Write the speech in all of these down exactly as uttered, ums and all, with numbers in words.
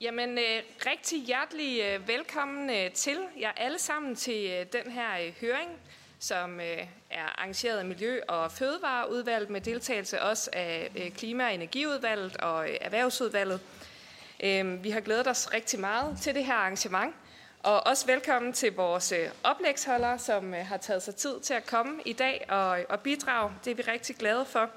Jamen, rigtig hjertelig velkommen til jer alle sammen til den her høring, som er arrangeret af Miljø- og Fødevareudvalget med deltagelse også af Klima- og Energiudvalget og Erhvervsudvalget. Vi har glædet os rigtig meget til det her arrangement, og også velkommen til vores oplægsholdere, som har taget sig tid til at komme i dag og bidrage. Det er vi rigtig glade for.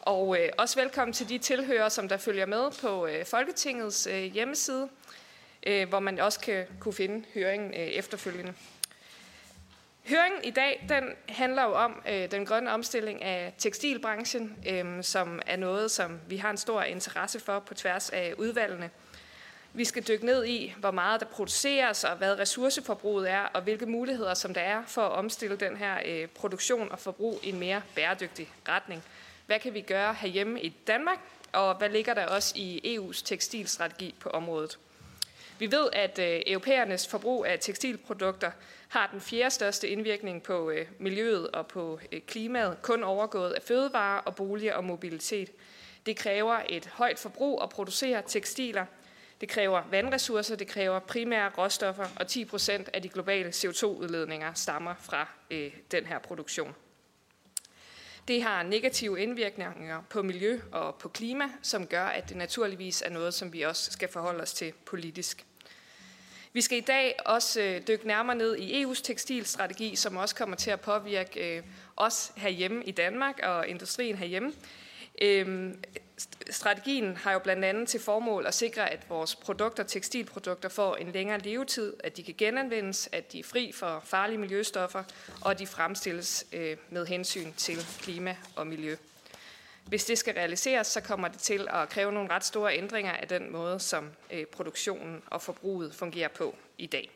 Og øh, også velkommen til de tilhørere, som der følger med på øh, Folketingets øh, hjemmeside, øh, hvor man også kan kunne finde høringen øh, efterfølgende. Høringen i dag, den handler jo om øh, den grønne omstilling af tekstilbranchen, øh, som er noget, som vi har en stor interesse for på tværs af udvalgene. Vi skal dykke ned i, hvor meget der produceres, og hvad ressourceforbruget er, og hvilke muligheder, som der er for at omstille den her øh, produktion og forbrug i en mere bæredygtig retning. Hvad kan vi gøre herhjemme i Danmark, og hvad ligger der også i E U's tekstilstrategi på området? Vi ved, at europæernes forbrug af tekstilprodukter har den fjerde største indvirkning på miljøet og på klimaet, kun overgået af fødevarer og boliger og mobilitet. Det kræver et højt forbrug at producere tekstiler. Det kræver vandressourcer, det kræver primære råstoffer, og ti procent af de globale C O to udledninger stammer fra den her produktion. Det har negative indvirkninger på miljø og på klima, som gør, at det naturligvis er noget, som vi også skal forholde os til politisk. Vi skal i dag også dykke nærmere ned i E U's tekstilstrategi, som også kommer til at påvirke os herhjemme i Danmark og industrien herhjemme. Strategien har jo blandt andet til formål at sikre, at vores produkter, tekstilprodukter, får en længere levetid, at de kan genanvendes, at de er fri for farlige miljøstoffer, og at de fremstilles med hensyn til klima og miljø. Hvis det skal realiseres, så kommer det til at kræve nogle ret store ændringer af den måde, som produktionen og forbruget fungerer på i dag.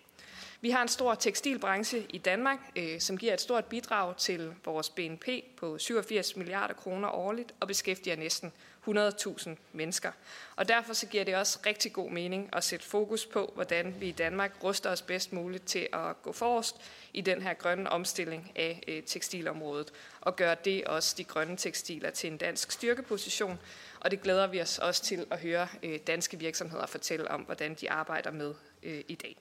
Vi har en stor tekstilbranche i Danmark, som giver et stort bidrag til vores B N P på syvogfirs milliarder kroner årligt og beskæftiger næsten hundrede tusind mennesker. Og derfor så giver det også rigtig god mening at sætte fokus på, hvordan vi i Danmark ruster os bedst muligt til at gå forrest i den her grønne omstilling af tekstilområdet og gøre det også de grønne tekstiler til en dansk styrkeposition. Og det glæder vi os også til at høre danske virksomheder fortælle om, hvordan de arbejder med i dag.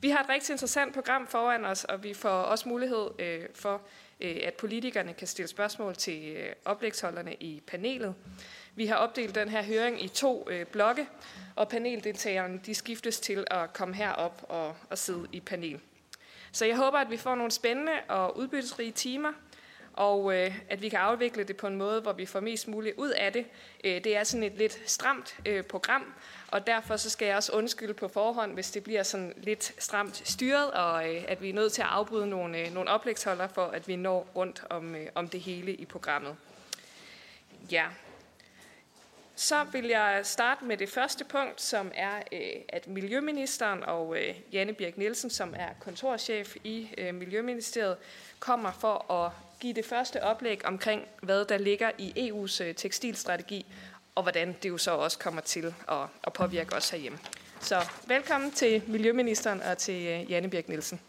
Vi har et rigtig interessant program foran os, og vi får også mulighed øh, for, øh, at politikerne kan stille spørgsmål til øh, oplægsholderne i panelet. Vi har opdelt den her høring i to øh, blokke, og paneldeltagerne de skiftes til at komme herop og, og sidde i panel. Så jeg håber, at vi får nogle spændende og udbyttesrige timer, og øh, at vi kan afvikle det på en måde, hvor vi får mest muligt ud af det. Øh, det er sådan et lidt stramt øh, program, og derfor så skal jeg også undskylde på forhånd, hvis det bliver sådan lidt stramt styret, og øh, at vi er nødt til at afbryde nogle, øh, nogle oplægsholder for, at vi når rundt om, øh, om det hele i programmet. Ja. Så vil jeg starte med det første punkt, som er, at Miljøministeren og Janne Birk Nielsen, som er kontorchef i Miljøministeriet, kommer for at give det første oplæg omkring, hvad der ligger i E U's tekstilstrategi, og hvordan det jo så også kommer til at påvirke os herhjemme. Så velkommen til Miljøministeren og til Janne Birk Nielsen.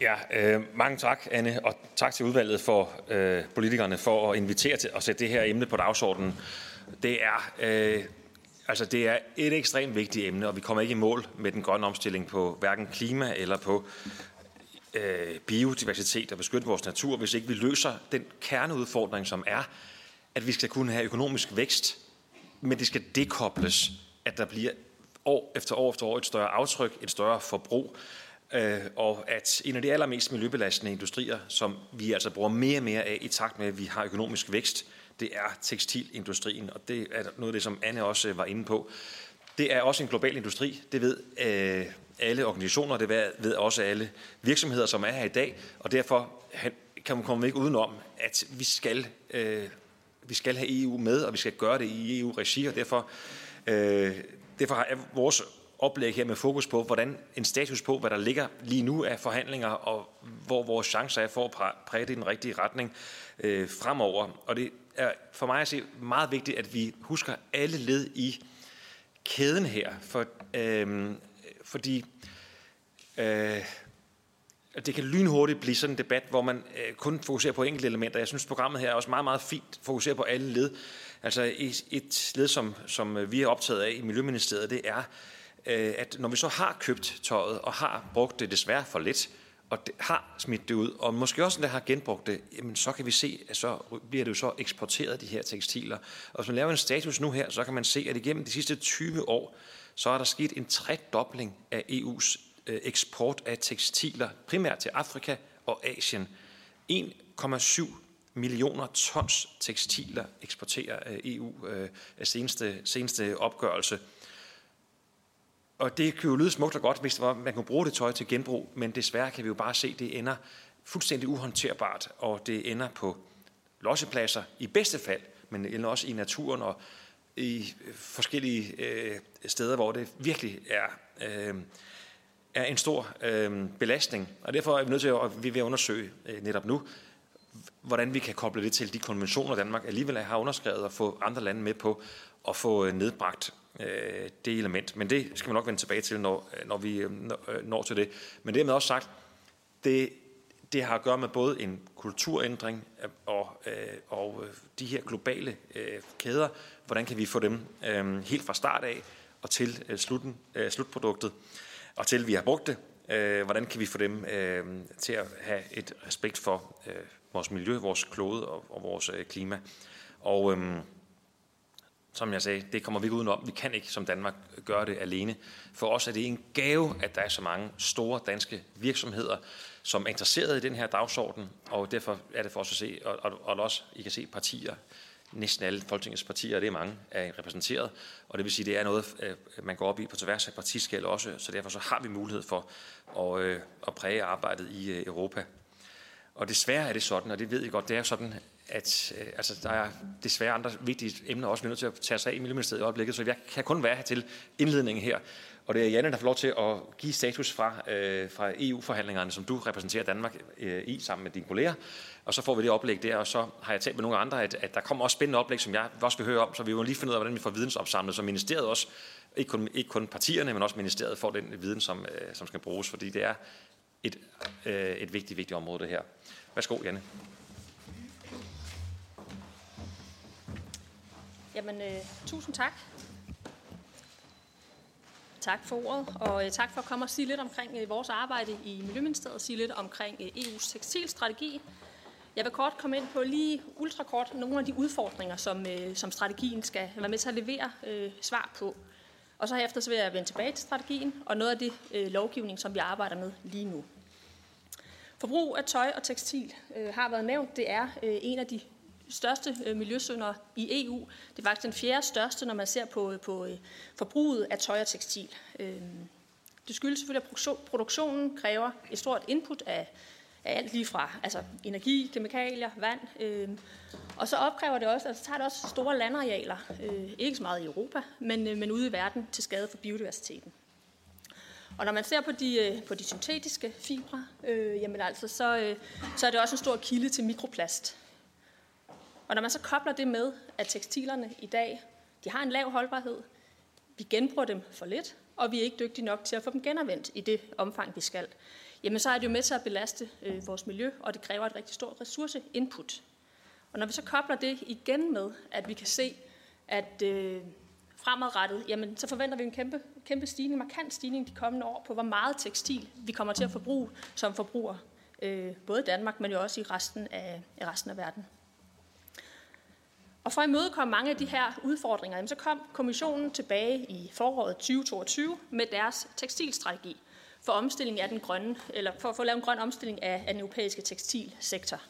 Ja, øh, mange tak, Anne, og tak til udvalget for øh, politikerne for at invitere til at sætte det her emne på dagsordenen. Det er, øh, altså det er et ekstremt vigtigt emne, og vi kommer ikke i mål med den grønne omstilling på hverken klima eller på øh, biodiversitet og beskytte vores natur, hvis ikke vi løser den kerneudfordring, som er, at vi skal kunne have økonomisk vækst, men det skal dekobles, at der bliver år efter år efter år et større aftryk, et større forbrug. Og at en af de allermest miljøbelastende industrier, som vi altså bruger mere og mere af i takt med, at vi har økonomisk vækst, det er tekstilindustrien, og det er noget af det, som Anne også var inde på. Det er også en global industri, det ved øh, alle organisationer, det ved også alle virksomheder, som er her i dag, og derfor kan man komme ikke udenom, at vi skal, øh, vi skal have E U med, og vi skal gøre det i E U-regi, og derfor, øh, derfor har vores oplæg her med fokus på, hvordan en status på, hvad der ligger lige nu af forhandlinger, og hvor vores chancer er for at præge det i den rigtige retning øh, fremover. Og det er for mig at se meget vigtigt, at vi husker alle led i kæden her, for, øh, fordi øh, det kan lynhurtigt blive sådan en debat, hvor man øh, kun fokuserer på enkelte elementer. Jeg synes, programmet her er også meget, meget fint fokuserer på alle led. Altså et, et led, som, som vi er optaget af i Miljøministeriet, det er, øh, at når vi så har købt tøjet og har brugt det desværre for lidt, og det, har smidt det ud, og måske også, der har genbrugt det, jamen, så kan vi se, at så bliver det jo så eksporteret, de her tekstiler. Og hvis man laver en status nu her, så kan man se, at igennem de sidste tyve år, så er der sket en tredobling af E U's eksport af tekstiler, primært til Afrika og Asien. en komma syv millioner tons tekstiler eksporterer E U af seneste, seneste opgørelse. Og det kan jo lyde smukt og godt, hvis man kunne bruge det tøj til genbrug, men desværre kan vi jo bare se, at det ender fuldstændig uhåndterbart, og det ender på lossepladser i bedste fald, men ender også i naturen og i forskellige øh, steder, hvor det virkelig er, øh, er en stor øh, belastning. Og derfor er vi nødt til at vi vil undersøge øh, netop nu, hvordan vi kan koble det til de konventioner, Danmark alligevel har underskrevet, og få andre lande med på at få nedbragt øh, det element. Men det skal vi nok vende tilbage til, når, når vi øh, når til det. Men det med også sagt, det, det har at gøre med både en kulturændring og, øh, og de her globale øh, kæder. Hvordan kan vi få dem øh, helt fra start af og til øh, slutten, øh, slutproduktet, og til vi har brugt det. Øh, hvordan kan vi få dem øh, til at have et respekt for øh, vores miljø, vores klode og, og vores øh, klima. Og øhm, som jeg sagde, det kommer vi ikke udenom. Vi kan ikke som Danmark gøre det alene. For os er det en gave, at der er så mange store danske virksomheder, som er interesseret i den her dagsorden, og derfor er det for os at se, og, og, og også, I kan se partier, næsten alle Folketingets partier, og det er mange, er repræsenteret, og det vil sige, at det er noget, man går op i på tværs af partiskel også, så derfor så har vi mulighed for at, øh, at præge arbejdet i øh, Europa. Og desværre er det sådan, og det ved I godt, det er sådan, at øh, altså, der er desværre andre vigtige emner også, vi er nødt til at tage sig af i Miljøministeriet i øjeblikket, så jeg kan kun være her til indledningen her. Og det er Janne, der får lov til at give status fra, øh, fra E U-forhandlingerne, som du repræsenterer Danmark øh, i sammen med dine kolleger. Og så får vi det oplæg der, og så har jeg talt med nogle andre, at, at der kommer også spændende oplæg, som jeg også vil høre om, så vi må lige finde ud af, hvordan vi får vidensopsamlet, så ministeriet også, ikke kun, ikke kun partierne, men også ministeriet får den viden, som, øh, som skal bruges, fordi det er et, øh, et vigtigt, vigtigt område det her. Værsgo, Janne. Jamen, øh, tusind tak. Tak for ordet, og tak for at komme og sige lidt omkring vores arbejde i Miljøministeriet og sige lidt omkring E U's tekstilstrategi. Jeg vil kort komme ind på lige ultrakort nogle af de udfordringer, som, som strategien skal være med til at levere øh, svar på. Og så herefter så vil jeg vende tilbage til strategien og noget af det øh, lovgivning, som vi arbejder med lige nu. Forbrug af tøj og tekstil øh, har været nævnt. Det er øh, en af de største øh, miljøsynder i E U. Det er faktisk den fjerde største, når man ser på, på øh, forbruget af tøj og tekstil. Øh, det skyldes selvfølgelig, at produktionen kræver et stort input af, af alt lige fra altså energi, kemikalier, vand. Øh, og så opkræver det også, altså tager det også store landarealer, øh, ikke så meget i Europa, men, øh, men ude i verden til skade for biodiversiteten. Og når man ser på de, øh, på de syntetiske fibre, øh, jamen altså, så, øh, så er det også en stor kilde til mikroplast. Og når man så kobler det med, at tekstilerne i dag, de har en lav holdbarhed, vi genbruger dem for lidt, og vi er ikke dygtige nok til at få dem genanvendt i det omfang, vi skal, jamen så er det jo med til at belaste øh, vores miljø, og det kræver et rigtig stort ressourceinput. Og når vi så kobler det igen med, at vi kan se, at øh, fremadrettet, jamen så forventer vi en kæmpe, kæmpe stigning, markant stigning de kommende år på, hvor meget tekstil vi kommer til at forbruge som forbrugere, øh, både i Danmark, men jo også i resten af, i resten af verden. Og for at imødekomme mange af de her udfordringer, så kom kommissionen tilbage i foråret tyve toogtyve med deres tekstilstrategi for omstilling af den grønne, eller for at få lavet en grøn omstilling af, af den europæiske tekstilsektor.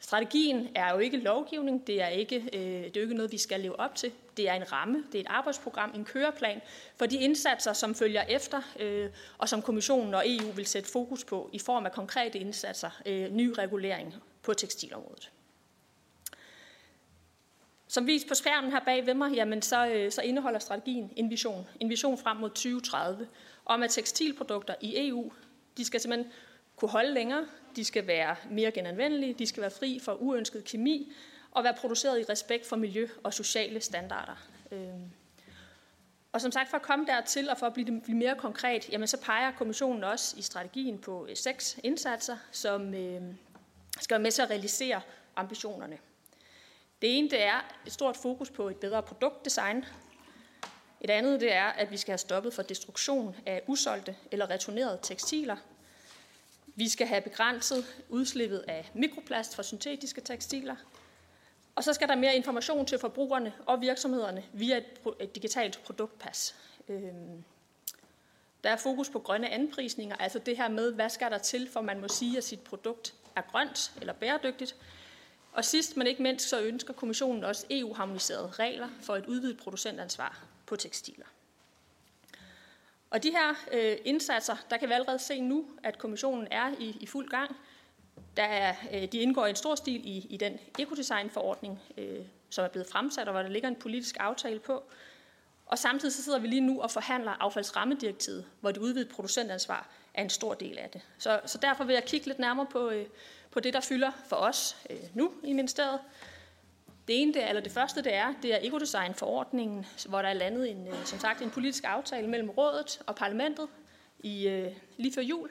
Strategien er jo ikke lovgivning, det er, ikke, øh, det er jo ikke noget, vi skal leve op til. Det er en ramme, det er et arbejdsprogram, en køreplan for de indsatser, som følger efter, øh, og som kommissionen og E U vil sætte fokus på i form af konkrete indsatser, øh, ny regulering på tekstilområdet. Som vist på skærmen her bag ved mig, jamen så, så indeholder strategien en vision. En vision frem mod tyve tredive om, at tekstilprodukter i E U, de skal simpelthen kunne holde længere, de skal være mere genanvendelige, de skal være fri for uønsket kemi og være produceret i respekt for miljø og sociale standarder. Og som sagt, for at komme dertil og for at blive mere konkret, jamen så peger kommissionen også i strategien på seks indsatser, som øh, skal være med til at realisere ambitionerne. Det ene, det er et stort fokus på et bedre produktdesign. Et andet, det er, at vi skal have stoppet for destruktion af usolgte eller returnerede tekstiler. Vi skal have begrænset udslippet af mikroplast fra syntetiske tekstiler. Og så skal der mere information til forbrugerne og virksomhederne via et, pro- et digitalt produktpas. Øhm, der er fokus på grønne anprisninger, altså det her med, hvad skal der til, for man må sige, at sit produkt er grønt eller bæredygtigt. Og sidst, men ikke mindst, så ønsker kommissionen også E U-harmoniserede regler for et udvidet producentansvar på tekstiler. Og de her øh, indsatser, der kan vi allerede se nu, at kommissionen er i, i fuld gang. Der er, de indgår i en stor stil i, i den ekodesignforordning, øh, som er blevet fremsat, og hvor der ligger en politisk aftale på. Og samtidig så sidder vi lige nu og forhandler affaldsrammedirektivet, hvor det udvidede producentansvar er en stor del af det. Så, så derfor vil jeg kigge lidt nærmere på, øh, på det, der fylder for os øh, nu i ministeriet. Det ene, det er, eller det første, det er, det er ekodesignforordningen, hvor der er landet en, øh, som sagt, en politisk aftale mellem rådet og parlamentet i, øh, lige før jul.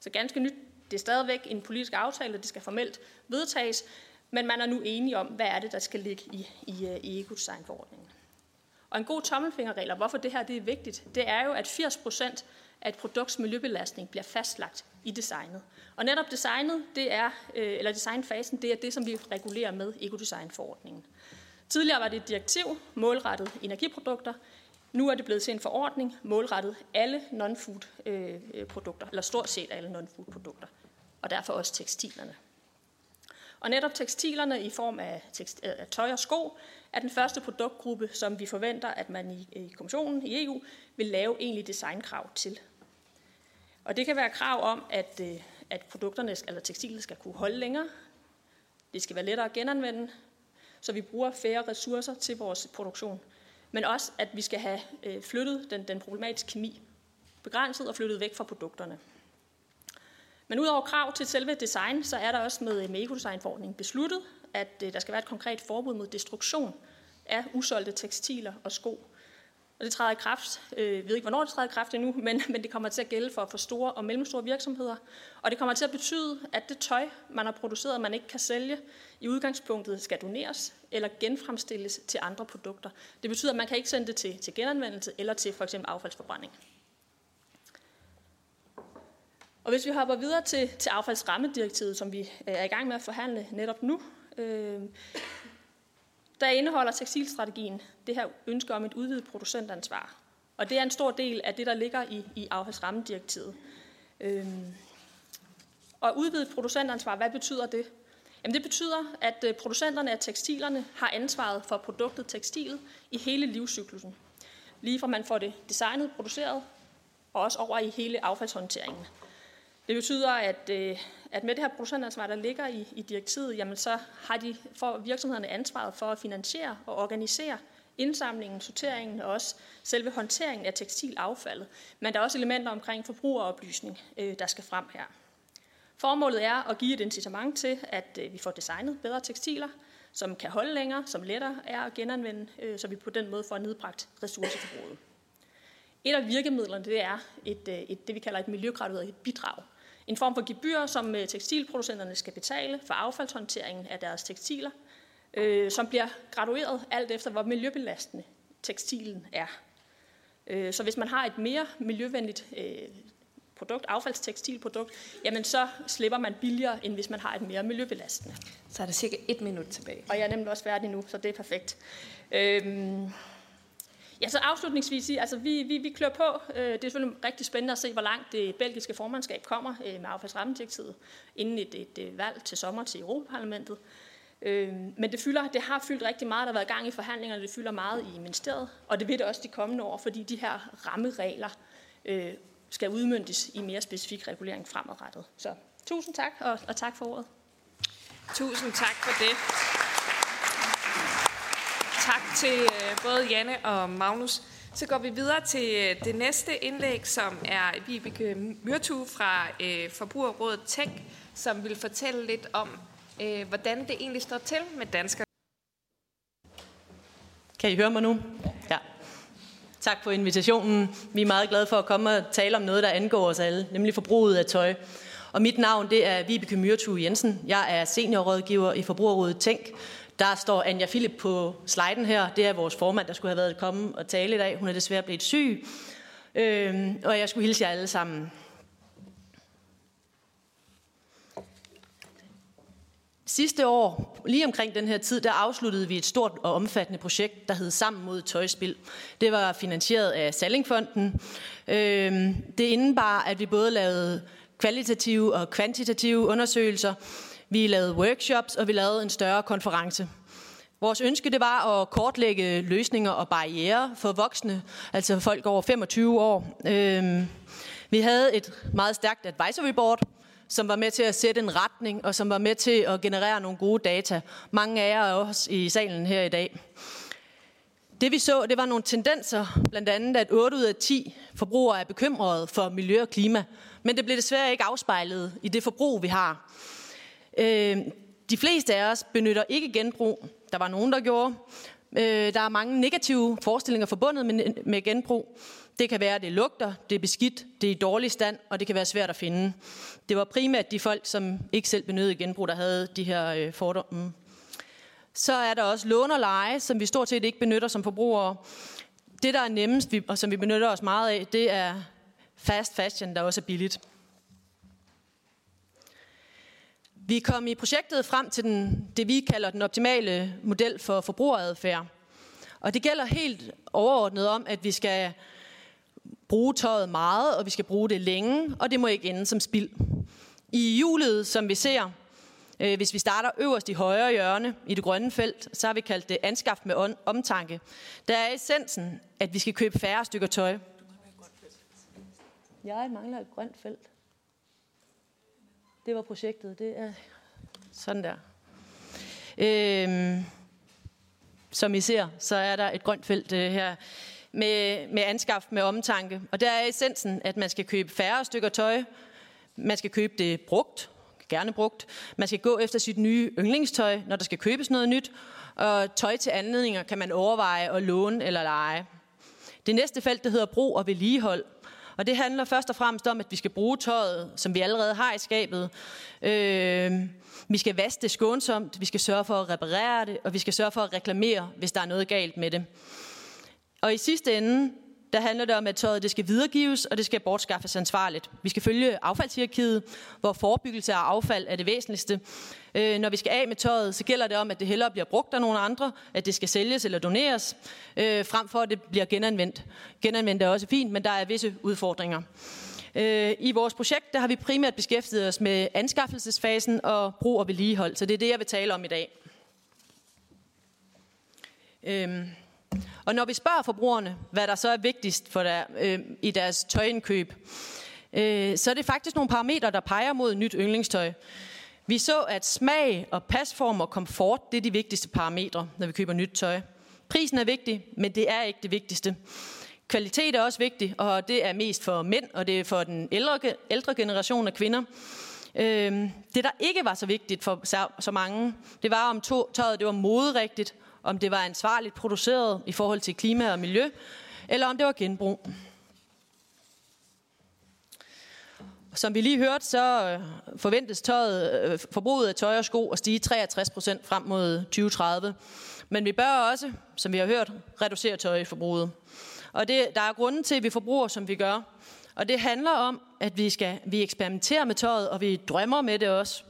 Så ganske nyt. Det er stadigvæk en politisk aftale, og det skal formelt vedtages, men man er nu enige om, hvad er det, der skal ligge i, i, i ekodesignforordningen. Og en god tommelfingerregel, og hvorfor det her det er vigtigt, det er jo, at firs procent af et produkts miljøbelastning bliver fastlagt i designet. Og netop designet, det er, eller designfasen, det er det, som vi regulerer med ekodesignforordningen. Tidligere var det et direktiv, målrettet energiprodukter. Nu er det blevet til en forordning, målrettet alle non-food-produkter, eller stort set alle non-food-produkter, og derfor også tekstilerne. Og netop tekstilerne i form af, tekst, af tøj og sko er den første produktgruppe, som vi forventer, at man i, i kommissionen i E U vil lave egentlig designkrav til. Og det kan være krav om, at, at produkterne eller tekstilerne skal kunne holde længere, det skal være lettere at genanvende, så vi bruger færre ressourcer til vores produktion. Men også, at vi skal have flyttet den, den problematiske kemi, begrænset og flyttet væk fra produkterne. Men udover krav til selve design, så er der også med, med ekodesignforordningen besluttet, at der skal være et konkret forbud mod destruktion af usolgte tekstiler og sko. Og det træder i kraft, jeg ved ikke, hvornår det træder i kraft endnu, men, men det kommer til at gælde for, for store og mellemstore virksomheder. Og det kommer til at betyde, at det tøj, man har produceret, man ikke kan sælge, i udgangspunktet skal doneres eller genfremstilles til andre produkter. Det betyder, at man kan ikke sende det til, til genanvendelse eller til for eksempel affaldsforbrænding. Og hvis vi hopper videre til, til affaldsrammedirektivet, som vi er i gang med at forhandle netop nu, øh, der indeholder tekstilstrategien det her ønske om et udvidet producentansvar. Og det er en stor del af det, der ligger i, i affaldsrammedirektivet. Øhm. Og udvidet producentansvar, hvad betyder det? Jamen det betyder, at producenterne af tekstilerne har ansvaret for produktet tekstilet i hele livscyklusen. Lige fra man får det designet, produceret, og også over i hele affaldshåndteringen. Det betyder, at, at med det her producentansvar, der ligger i, i direktivet, jamen så har de, får virksomhederne ansvaret for at finansiere og organisere indsamlingen, sorteringen og også selve håndteringen af tekstilaffaldet. Men der er også elementer omkring forbrugeroplysning, der skal frem her. Formålet er at give et incitament til, at vi får designet bedre tekstiler, som kan holde længere, som lettere er at genanvende, så vi på den måde får nedbragt ressourceforbruget. Et af virkemidlerne det er et, et, det, vi kalder et miljøgradueret bidrag. En form for gebyr, som tekstilproducenterne skal betale for affaldshåndteringen af deres tekstiler, øh, som bliver gradueret alt efter, hvor miljøbelastende tekstilen er. Øh, så hvis man har et mere miljøvenligt øh, produkt, affaldstekstilprodukt, jamen så slipper man billigere, end hvis man har et mere miljøbelastende. Så er der cirka et minut tilbage. Og jeg er nemlig også færdig nu, så det er perfekt. Øh, Ja, så afslutningsvis, altså vi, vi, vi klør på. Det er selvfølgelig rigtig spændende at se, hvor langt det belgiske formandskab kommer med affaldsrammedirektivet inden et, et valg til sommer til Europaparlamentet. Men det, fylder, det har fyldt rigtig meget, der har været gang i forhandlingerne, det fylder meget i ministeriet, og det vil det også de kommende år, fordi de her rammeregler skal udmøntes i mere specifik regulering fremadrettet. Så tusind tak, og, og tak for ordet. Tusind tak for det. Tak til både Janne og Magnus. Så går vi videre til det næste indlæg, som er Vibeke Myrtue fra Forbrugerrådet Tænk, som vil fortælle lidt om, hvordan det egentlig står til med danskere. Kan I høre mig nu? Ja. Tak for invitationen. Vi er meget glade for at komme og tale om noget, der angår os alle, nemlig forbruget af tøj. Og mit navn, det er Vibeke Myrtue Jensen. Jeg er seniorrådgiver i Forbrugerrådet Tænk. Der står Anja Philip på sliden her. Det er vores formand, der skulle have været kommet og tale i dag. Hun er desværre blevet syg. Øhm, og jeg skulle hilse jer alle sammen. Sidste år, lige omkring den her tid, der afsluttede vi et stort og omfattende projekt, der hed Sammen mod tøjspild. Det var finansieret af Sallingfonden. Øhm, det indebar, at vi både lavede kvalitative og kvantitative undersøgelser. Vi lavede workshops, og vi lavede en større konference. Vores ønske det var at kortlægge løsninger og barrierer for voksne, altså folk over femogtyve år. Øhm, vi havde et meget stærkt advisory board, som var med til at sætte en retning, og som var med til at generere nogle gode data. Mange af jer er også i salen her i dag. Det vi så, det var nogle tendenser, blandt andet at otte ud af ti forbrugere er bekymrede for miljø og klima, men det blev desværre ikke afspejlet i det forbrug, vi har. Øh, de fleste af os benytter ikke genbrug. Der var nogen, der gjorde. Øh, der er mange negative forestillinger forbundet med, med genbrug. Det kan være, at det lugter, det er beskidt, det er i dårlig stand, og det kan være svært at finde. Det var primært de folk, som ikke selv benyttede genbrug, der havde de her øh, fordomme. Så er der også lån og leje, som vi stort set ikke benytter som forbrugere. Det, der er nemmest, og som vi benytter os meget af, det er fast fashion, der også er billigt. Vi kom i projektet frem til den, det, vi kalder den optimale model for forbrugeradfærd. Og det gælder helt overordnet om, at vi skal bruge tøjet meget, og vi skal bruge det længe, og det må ikke ende som spild. I hjulet, som vi ser, øh, hvis vi starter øverst i højre hjørne i det grønne felt, så har vi kaldt det anskaft med omtanke. Der er essensen, at vi skal købe færre stykker tøj. Jeg mangler et grønt felt. Det var projektet. Det er sådan der. Øhm, som I ser, så er der et grønt felt øh, her med, med anskaft med omtanke. Og der er essensen, at man skal købe færre stykker tøj. Man skal købe det brugt, gerne brugt. Man skal gå efter sit nye yndlingstøj, når der skal købes noget nyt. Og tøj til anledninger kan man overveje at låne eller leje. Det næste felt, det hedder brug og vedligehold. Og det handler først og fremmest om, at vi skal bruge tøjet, som vi allerede har i skabet. Øh, vi skal vaske det skånsomt, vi skal sørge for at reparere det, og vi skal sørge for at reklamere, hvis der er noget galt med det. Og i sidste ende, der handler det om, at tøjet det skal videregives, og det skal bortskaffes ansvarligt. Vi skal følge affaldshierarkiet, hvor forebyggelse af affald er det væsentligste. Øh, når vi skal af med tøjet, så gælder det om, at det hellere bliver brugt af nogle andre, at det skal sælges eller doneres, øh, frem for at det bliver genanvendt. Genanvendt er også fint, men der er visse udfordringer. Øh, I vores projekt der har vi primært beskæftiget os med anskaffelsesfasen og brug og vedligehold, så det er det, jeg vil tale om i dag. Øh. Og når vi spørger forbrugerne, hvad der så er vigtigst for der, øh, i deres tøjindkøb, øh, så er det faktisk nogle parametre, der peger mod nyt yndlingstøj. Vi så, at smag og pasform og komfort, det er de vigtigste parametre, når vi køber nyt tøj. Prisen er vigtig, men det er ikke det vigtigste. Kvalitet er også vigtig, og det er mest for mænd, og det er for den ældre, ældre generation af kvinder. Øh, det, der ikke var så vigtigt for så mange, det var om tøjet det var moderigtigt, om det var ansvarligt produceret i forhold til klima og miljø, eller om det var genbrug. Som vi lige hørte, så forventes tøjet, forbruget af tøj og sko at stige treogtres procent frem mod tyve tredive. Men vi bør også, som vi har hørt, reducere tøjforbruget. Og det, der er grunden til, at vi forbruger, som vi gør. Og det handler om, at vi, skal, vi eksperimenterer med tøjet, og vi drømmer med det også.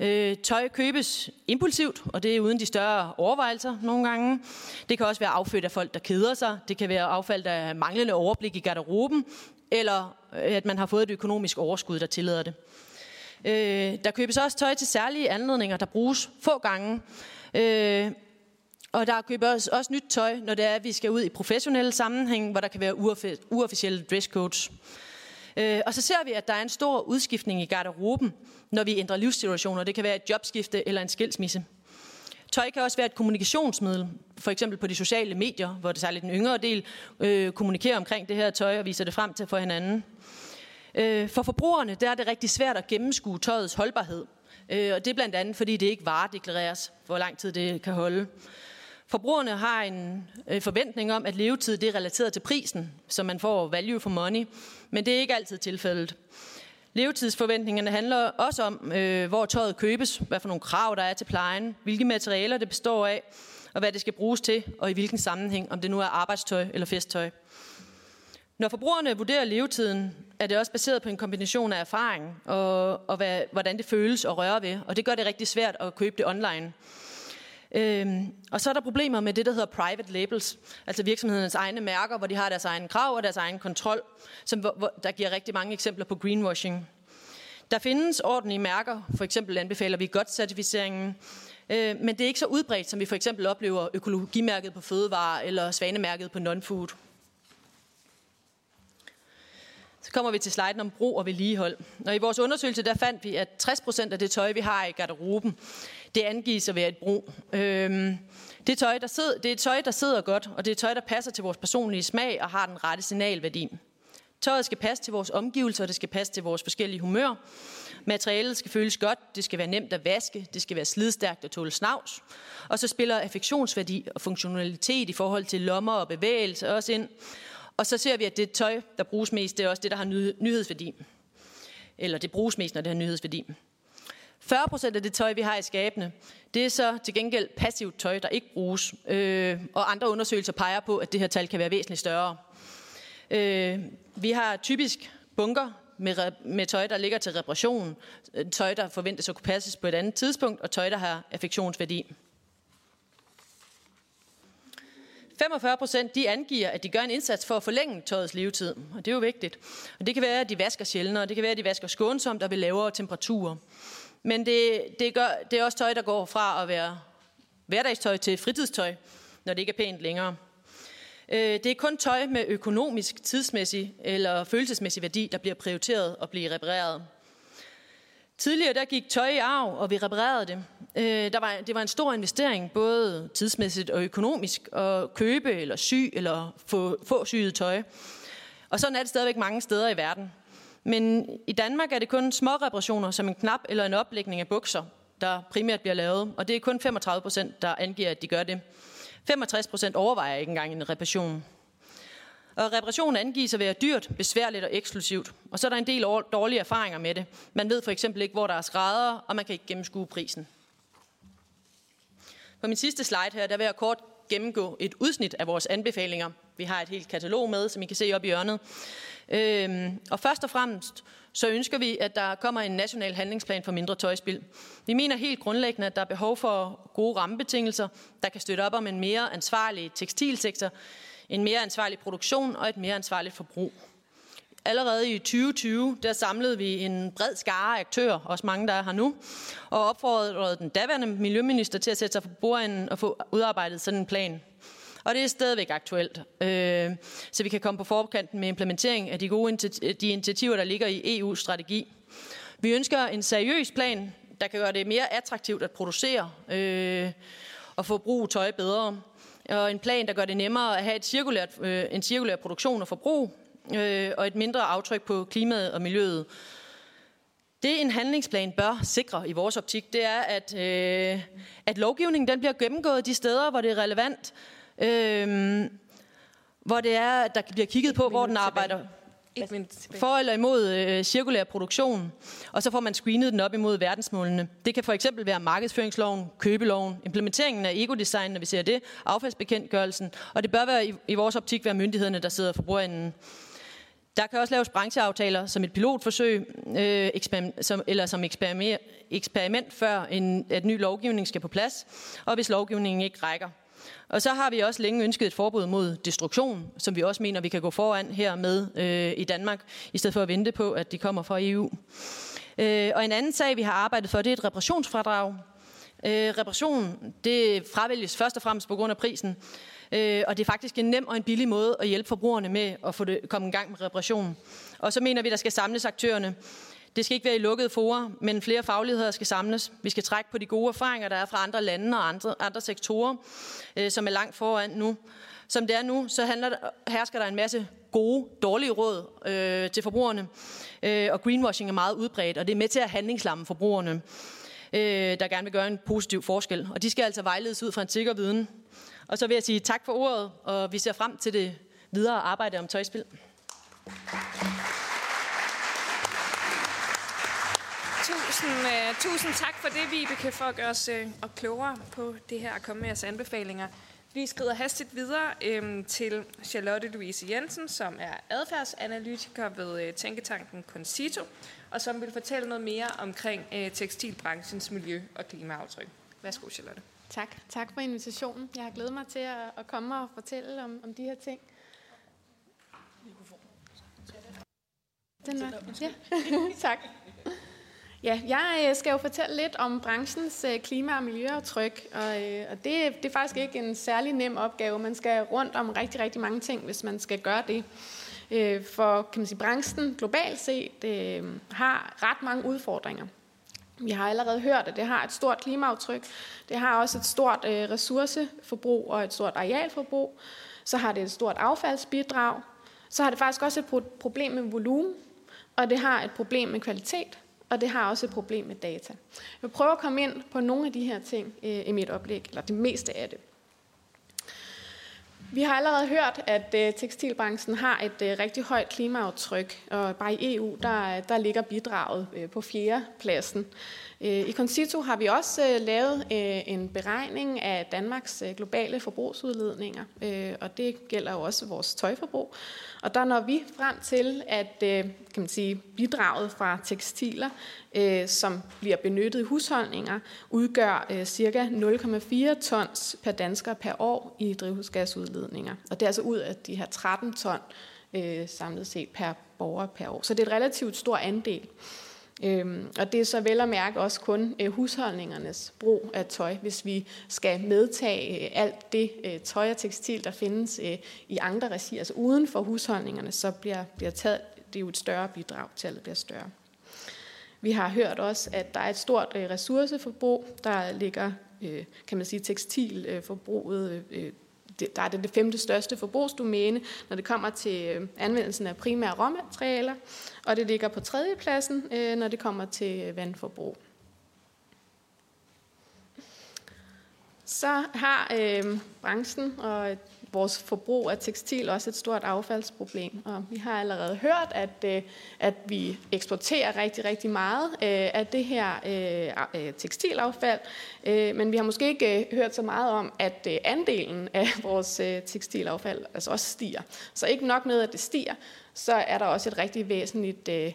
Øh, tøj købes impulsivt, og det er uden de større overvejelser nogle gange. Det kan også være affødt af folk, der keder sig. Det kan være affald af manglende overblik i garderoben, eller at man har fået et økonomisk overskud, der tillader det. Øh, der købes også tøj til særlige anledninger, der bruges få gange. Øh, og der købes også nyt tøj, når det er, at vi skal ud i professionelle sammenhæng, hvor der kan være uof- uofficielle dresscodes. Og så ser vi, at der er en stor udskiftning i garderoben, når vi ændrer livssituationer. Det kan være et jobskifte eller en skilsmisse. Tøj kan også være et kommunikationsmiddel, for eksempel på de sociale medier, hvor det særligt den yngre del øh, kommunikerer omkring det her tøj og viser det frem til for hinanden. Øh, for forbrugerne der er det rigtig svært at gennemskue tøjets holdbarhed, øh, og det er blandt andet, fordi det ikke varedeklareres, hvor lang tid det kan holde. Forbrugerne har en forventning om, at levetid det er relateret til prisen, så man får value for money, men det er ikke altid tilfældet. Levetidsforventningerne handler også om, øh, hvor tøjet købes, hvad for nogle krav der er til plejen, hvilke materialer det består af, og hvad det skal bruges til, og i hvilken sammenhæng, om det nu er arbejdstøj eller festtøj. Når forbrugerne vurderer levetiden, er det også baseret på en kombination af erfaring, og, og hvad, hvordan det føles at røre ved, og det gør det rigtig svært at købe det online. Øhm, og så er der problemer med det, der hedder private labels, altså virksomhedernes egne mærker, hvor de har deres egne krav og deres egen kontrol, som, hvor, der giver rigtig mange eksempler på greenwashing. Der findes ordentlige mærker, for eksempel anbefaler vi GOT-certificeringen, øh, men det er ikke så udbredt, som vi for eksempel oplever økologimærket på fødevarer eller svanemærket på non-food. Så kommer vi til sliden om brug og vedligehold. Og i vores undersøgelse der fandt vi, at tres procent af det tøj, vi har i garderoben, det angives at være et brug. Øhm, det, tøj, der sidder, det er tøj, der sidder godt, og det er tøj, der passer til vores personlige smag og har den rette signalværdi. Tøjet skal passe til vores omgivelser, og det skal passe til vores forskellige humør. Materialet skal føles godt, det skal være nemt at vaske, det skal være slidstærkt og tåle snavs. Og så spiller affektionsværdi og funktionalitet i forhold til lommer og bevægelse også ind. Og så ser vi, at det tøj, der bruges mest, det er også det, der har nyhedsværdi. Eller det bruges mest, når det har nyhedsværdi. fyrre procent af det tøj, vi har i skabene, det er så til gengæld passivt tøj, der ikke bruges. Øh, og andre undersøgelser peger på, at det her tal kan være væsentligt større. Øh, vi har typisk bunker med, med tøj, der ligger til reparation. Tøj, der forventes at kunne passes på et andet tidspunkt, og tøj, der har affektionsværdi. femogfyrre procent de angiver, at de gør en indsats for at forlænge tøjets levetid, og det er jo vigtigt. Og det kan være, at de vasker sjældnere, det kan være, at de vasker skånsomt og ved lavere temperaturer. Men det, det, gør, det er også tøj, der går fra at være hverdagstøj til fritidstøj, når det ikke er pænt længere. Det er kun tøj med økonomisk, tidsmæssig eller følelsesmæssig værdi, der bliver prioriteret og bliver repareret. Tidligere der gik tøj i arv, og vi reparerede det. Der var, det var en stor investering, både tidsmæssigt og økonomisk, at købe eller sy eller få, få syet tøj. Og sådan er det stadigvæk mange steder i verden. Men i Danmark er det kun små reparationer, som en knap eller en oplægning af bukser, der primært bliver lavet. Og det er kun femogtredive procent, der angiver, at de gør det. femogtres procent overvejer ikke engang en reparation. Og reparation angives at være dyrt, besværligt og eksklusivt. Og så er der en del dårlige erfaringer med det. Man ved for eksempel ikke, hvor der er skrædder, og man kan ikke gennemskue prisen. På min sidste slide her, der vil jeg kort gennemgå et udsnit af vores anbefalinger. Vi har et helt katalog med, som I kan se oppe i hjørnet. Øhm, og først og fremmest, så ønsker vi, at der kommer en national handlingsplan for mindre tøjspild. Vi mener helt grundlæggende, at der er behov for gode rammebetingelser, der kan støtte op om en mere ansvarlig tekstilsektor, en mere ansvarlig produktion og et mere ansvarligt forbrug. Allerede i tyve tyve, der samlede vi en bred skare af aktører, også mange der er her nu, og opfordrede den daværende miljøminister til at sætte sig for bordenden og få udarbejdet sådan en plan. Og det er stadigvæk aktuelt, øh, så vi kan komme på forkanten med implementering af de gode de initiativer, der ligger i E U's strategi. Vi ønsker en seriøs plan, der kan gøre det mere attraktivt at producere øh, og forbruge tøj bedre. Og en plan, der gør det nemmere at have et cirkulært, øh, en cirkulær produktion og forbrug, øh, og et mindre aftryk på klimaet og miljøet. Det en handlingsplan bør sikre i vores optik, det er, at, øh, at lovgivningen den bliver gennemgået de steder, hvor det er relevant, øh, hvor det er, der bliver kigget på, hvor den arbejder for eller imod øh, cirkulær produktion, og så får man screenet den op imod verdensmålene. Det kan for eksempel være markedsføringsloven, købeloven, implementeringen af ekodesign, når vi ser det, affaldsbekendtgørelsen, og det bør være i, i vores optik være myndighederne, der sidder for bordenden. Der kan også laves brancheaftaler som et pilotforsøg, øh, eksperiment, som, eller som eksperiment, eksperiment før en, at ny lovgivning skal på plads, og hvis lovgivningen ikke rækker. Og så har vi også længe ønsket et forbud mod destruktion, som vi også mener, vi kan gå foran her med øh, i Danmark, i stedet for at vente på, at de kommer fra E U. Øh, og en anden sag, vi har arbejdet for, det er et reparationsfradrag. Øh, reparation, det fravælges først og fremmest på grund af prisen, øh, og det er faktisk en nem og en billig måde at hjælpe forbrugerne med at få det, komme i gang med reparation. Og så mener vi, der skal samles aktørerne. Det skal ikke være i lukkede fora, men flere fagligheder skal samles. Vi skal trække på de gode erfaringer, der er fra andre lande og andre, andre sektorer, øh, som er langt foran nu. Som det er nu, så handler der, hersker der en masse gode, dårlige råd øh, til forbrugerne. Øh, og greenwashing er meget udbredt, og det er med til at handlingslamme forbrugerne, øh, der gerne vil gøre en positiv forskel. Og de skal altså vejledes ud fra en sikker viden. Og så vil jeg sige tak for ordet, og vi ser frem til det videre arbejde om tøjspil. Tusind, uh, tusind tak for det, Vibeke, for at gøre os uh, klogere på det her og komme med jeres anbefalinger. Vi skrider hastigt videre øhm, til Charlotte Louise Jensen, som er adfærdsanalytiker ved øh, Tænketanken Concito, og som vil fortælle noget mere omkring øh, tekstilbranchens miljø- og klimaaftryk. Værsgo, Charlotte. Tak. Tak for invitationen. Jeg har glædet mig til at, at komme og fortælle om, om de her ting. Den var, ja. Tak. Ja, jeg skal jo fortælle lidt om branchens klima- og miljøaftryk, og, og det, det er faktisk ikke en særlig nem opgave. Man skal rundt om rigtig, rigtig mange ting, hvis man skal gøre det. For kan man sige, branchen globalt set har ret mange udfordringer. Vi har allerede hørt, at det har et stort klimaaftryk. Det har også et stort ressourceforbrug og et stort arealforbrug. Så har det et stort affaldsbidrag. Så har det faktisk også et problem med volumen, og det har et problem med kvalitet. Og det har også et problem med data. Jeg vil prøve at komme ind på nogle af de her ting øh, i mit oplæg, eller det meste af det. Vi har allerede hørt, at øh, tekstilbranchen har et øh, rigtig højt klimaaftryk, og bare i E U, der, der ligger bidraget øh, på fjerde pladsen. Øh, I Concito har vi også øh, lavet øh, en beregning af Danmarks øh, globale forbrugsudledninger, øh, og det gælder jo også vores tøjforbrug. Og der når vi frem til, at kan man sige, bidraget fra tekstiler, som bliver benyttet i husholdninger, udgør ca. nul komma fire tons per dansker per år i drivhusgasudledninger. Og det er altså ud af de her tretten ton samlet set per borger per år. Så det er et relativt stor andel. Og det er så vel at mærke også kun husholdningernes brug af tøj, hvis vi skal medtage alt det tøj og tekstil, der findes i andre regi, altså uden for husholdningerne, så bliver, bliver taget, det er jo et større bidrag, tallet bliver større. Vi har hørt også, at der er et stort ressourceforbrug, der ligger, kan man sige, tekstilforbruget, der er det, det femte største forbrugsdomæne, når det kommer til anvendelsen af primære råmaterialer, og det ligger på tredje pladsen, når det kommer til vandforbrug. Så har øh, branchen og vores forbrug af tekstil også et stort affaldsproblem, og vi har allerede hørt, at, øh, at vi eksporterer rigtig, rigtig meget øh, af det her øh, tekstilaffald, øh, men vi har måske ikke øh, hørt så meget om, at øh, andelen af vores øh, tekstilaffald altså også stiger. Så ikke nok med, at det stiger, så er der også et rigtig væsentligt øh,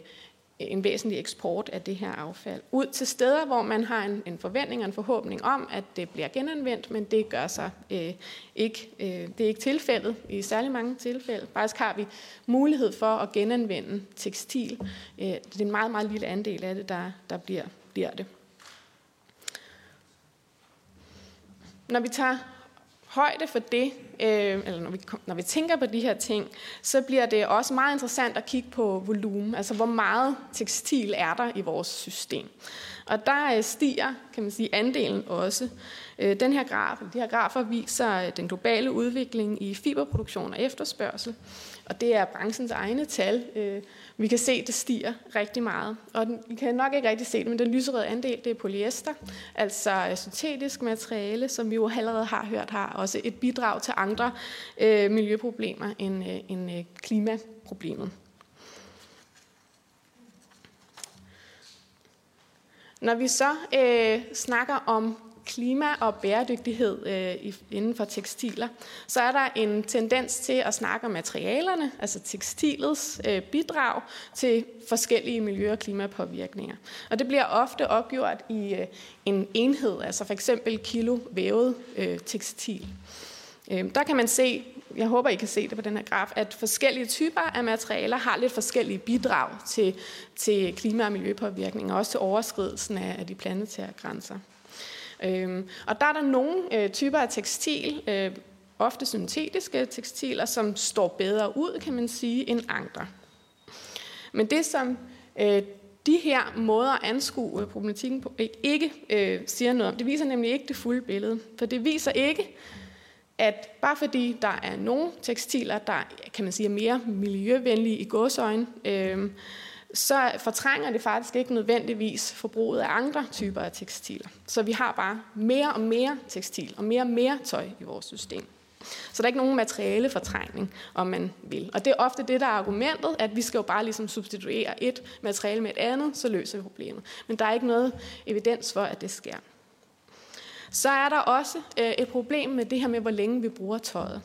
en væsentlig eksport af det her affald. Ud til steder, hvor man har en, en forventning og en forhåbning om, at det bliver genanvendt, men det gør sig øh, ikke. Øh, det er ikke tilfældet i særlig mange tilfælde. Faktisk har vi mulighed for at genanvende tekstil. Øh, det er en meget, meget lille andel af det, der, der bliver, bliver det. Når vi tager højde for det, øh, eller når vi, når vi tænker på de her ting, så bliver det også meget interessant at kigge på volumen, altså hvor meget tekstil er der i vores system. Og der stiger, kan man sige, andelen også. Den her graf, de her grafer viser den globale udvikling i fiberproduktion og efterspørgsel, og det er branchens egne tal. Vi kan se, at det stiger rigtig meget. Og den, vi kan nok ikke rigtig se det, men den lyserøde andel, det er polyester, altså syntetisk materiale, som vi jo allerede har hørt, har også et bidrag til andre øh, miljøproblemer end, øh, end øh, klimaproblemet. Når vi så øh, snakker om klima og bæredygtighed øh, inden for tekstiler, så er der en tendens til at snakke om materialerne, altså tekstilets øh, bidrag til forskellige miljø- og klimapåvirkninger. Og det bliver ofte opgjort i øh, en enhed, altså for eksempel kilo vævet øh, tekstil. Øh, der kan man se, jeg håber I kan se det på den her graf, at forskellige typer af materialer har lidt forskellige bidrag til, til klima- og miljøpåvirkninger, også til overskridelsen af, af de planetære grænser. Øhm, og der er der nogle øh, typer af tekstil, øh, ofte syntetiske tekstiler, som står bedre ud, kan man sige, end andre. Men det, som øh, de her måder at anskue problematikken på, ikke øh, siger noget om, det viser nemlig ikke det fulde billede. For det viser ikke, at bare fordi der er nogle tekstiler, der kan man sige, er mere miljøvenlige i gåseøjne, øh, så fortrænger det faktisk ikke nødvendigvis forbruget af andre typer af tekstiler. Så vi har bare mere og mere tekstil og mere og mere tøj i vores system. Så der er ikke nogen materialefortrængning, om man vil. Og det er ofte det, der er argumentet, at vi skal jo bare ligesom substituere et materiale med et andet, så løser vi problemet. Men der er ikke noget evidens for, at det sker. Så er der også et problem med det her med, hvor længe vi bruger tøjet.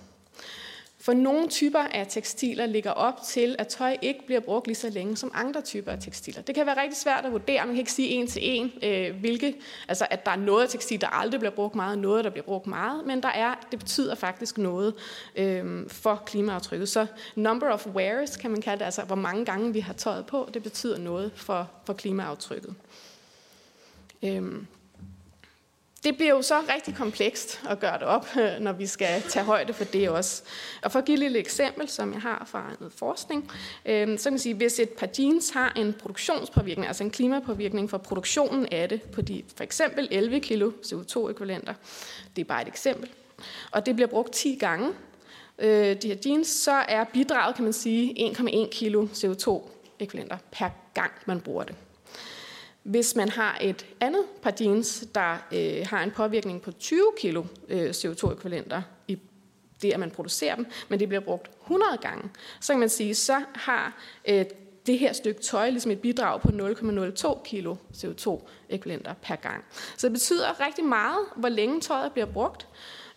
For nogle typer af tekstiler ligger op til, at tøj ikke bliver brugt lige så længe som andre typer af tekstiler. Det kan være rigtig svært at vurdere. Man kan ikke sige en til en, øh, hvilke, altså at der er noget tekstil, der aldrig bliver brugt meget, og noget, der bliver brugt meget, men der er, det betyder faktisk noget øh, for klimaaftrykket. Så number of wears, kan man kalde det, altså hvor mange gange vi har tøjet på, det betyder noget for, for klimaaftrykket. Øh. Det bliver jo så rigtig komplekst at gøre det op, når vi skal tage højde for det også. Og for at give et lille eksempel, som jeg har fra noget forskning, øh, så kan man sige, at hvis et par jeans har en produktionspåvirkning, altså en klimapåvirkning for produktionen af det, på de for eksempel elleve kilo C O to-ækvivalenter, det er bare et eksempel, og det bliver brugt ti gange, øh, de her jeans, så er bidraget, kan man sige, en komma en kilo C O to-ækvivalenter per gang, man bruger det. Hvis man har et andet par jeans, der øh, har en påvirkning på tyve kilo øh, C O to-ækvivalenter i det, at man producerer dem, men det bliver brugt hundrede gange, så kan man sige, så har øh, det her stykke tøj ligesom et bidrag på nul komma nul to kilo C O to-ækvivalenter per gang. Så det betyder rigtig meget, hvor længe tøjet bliver brugt,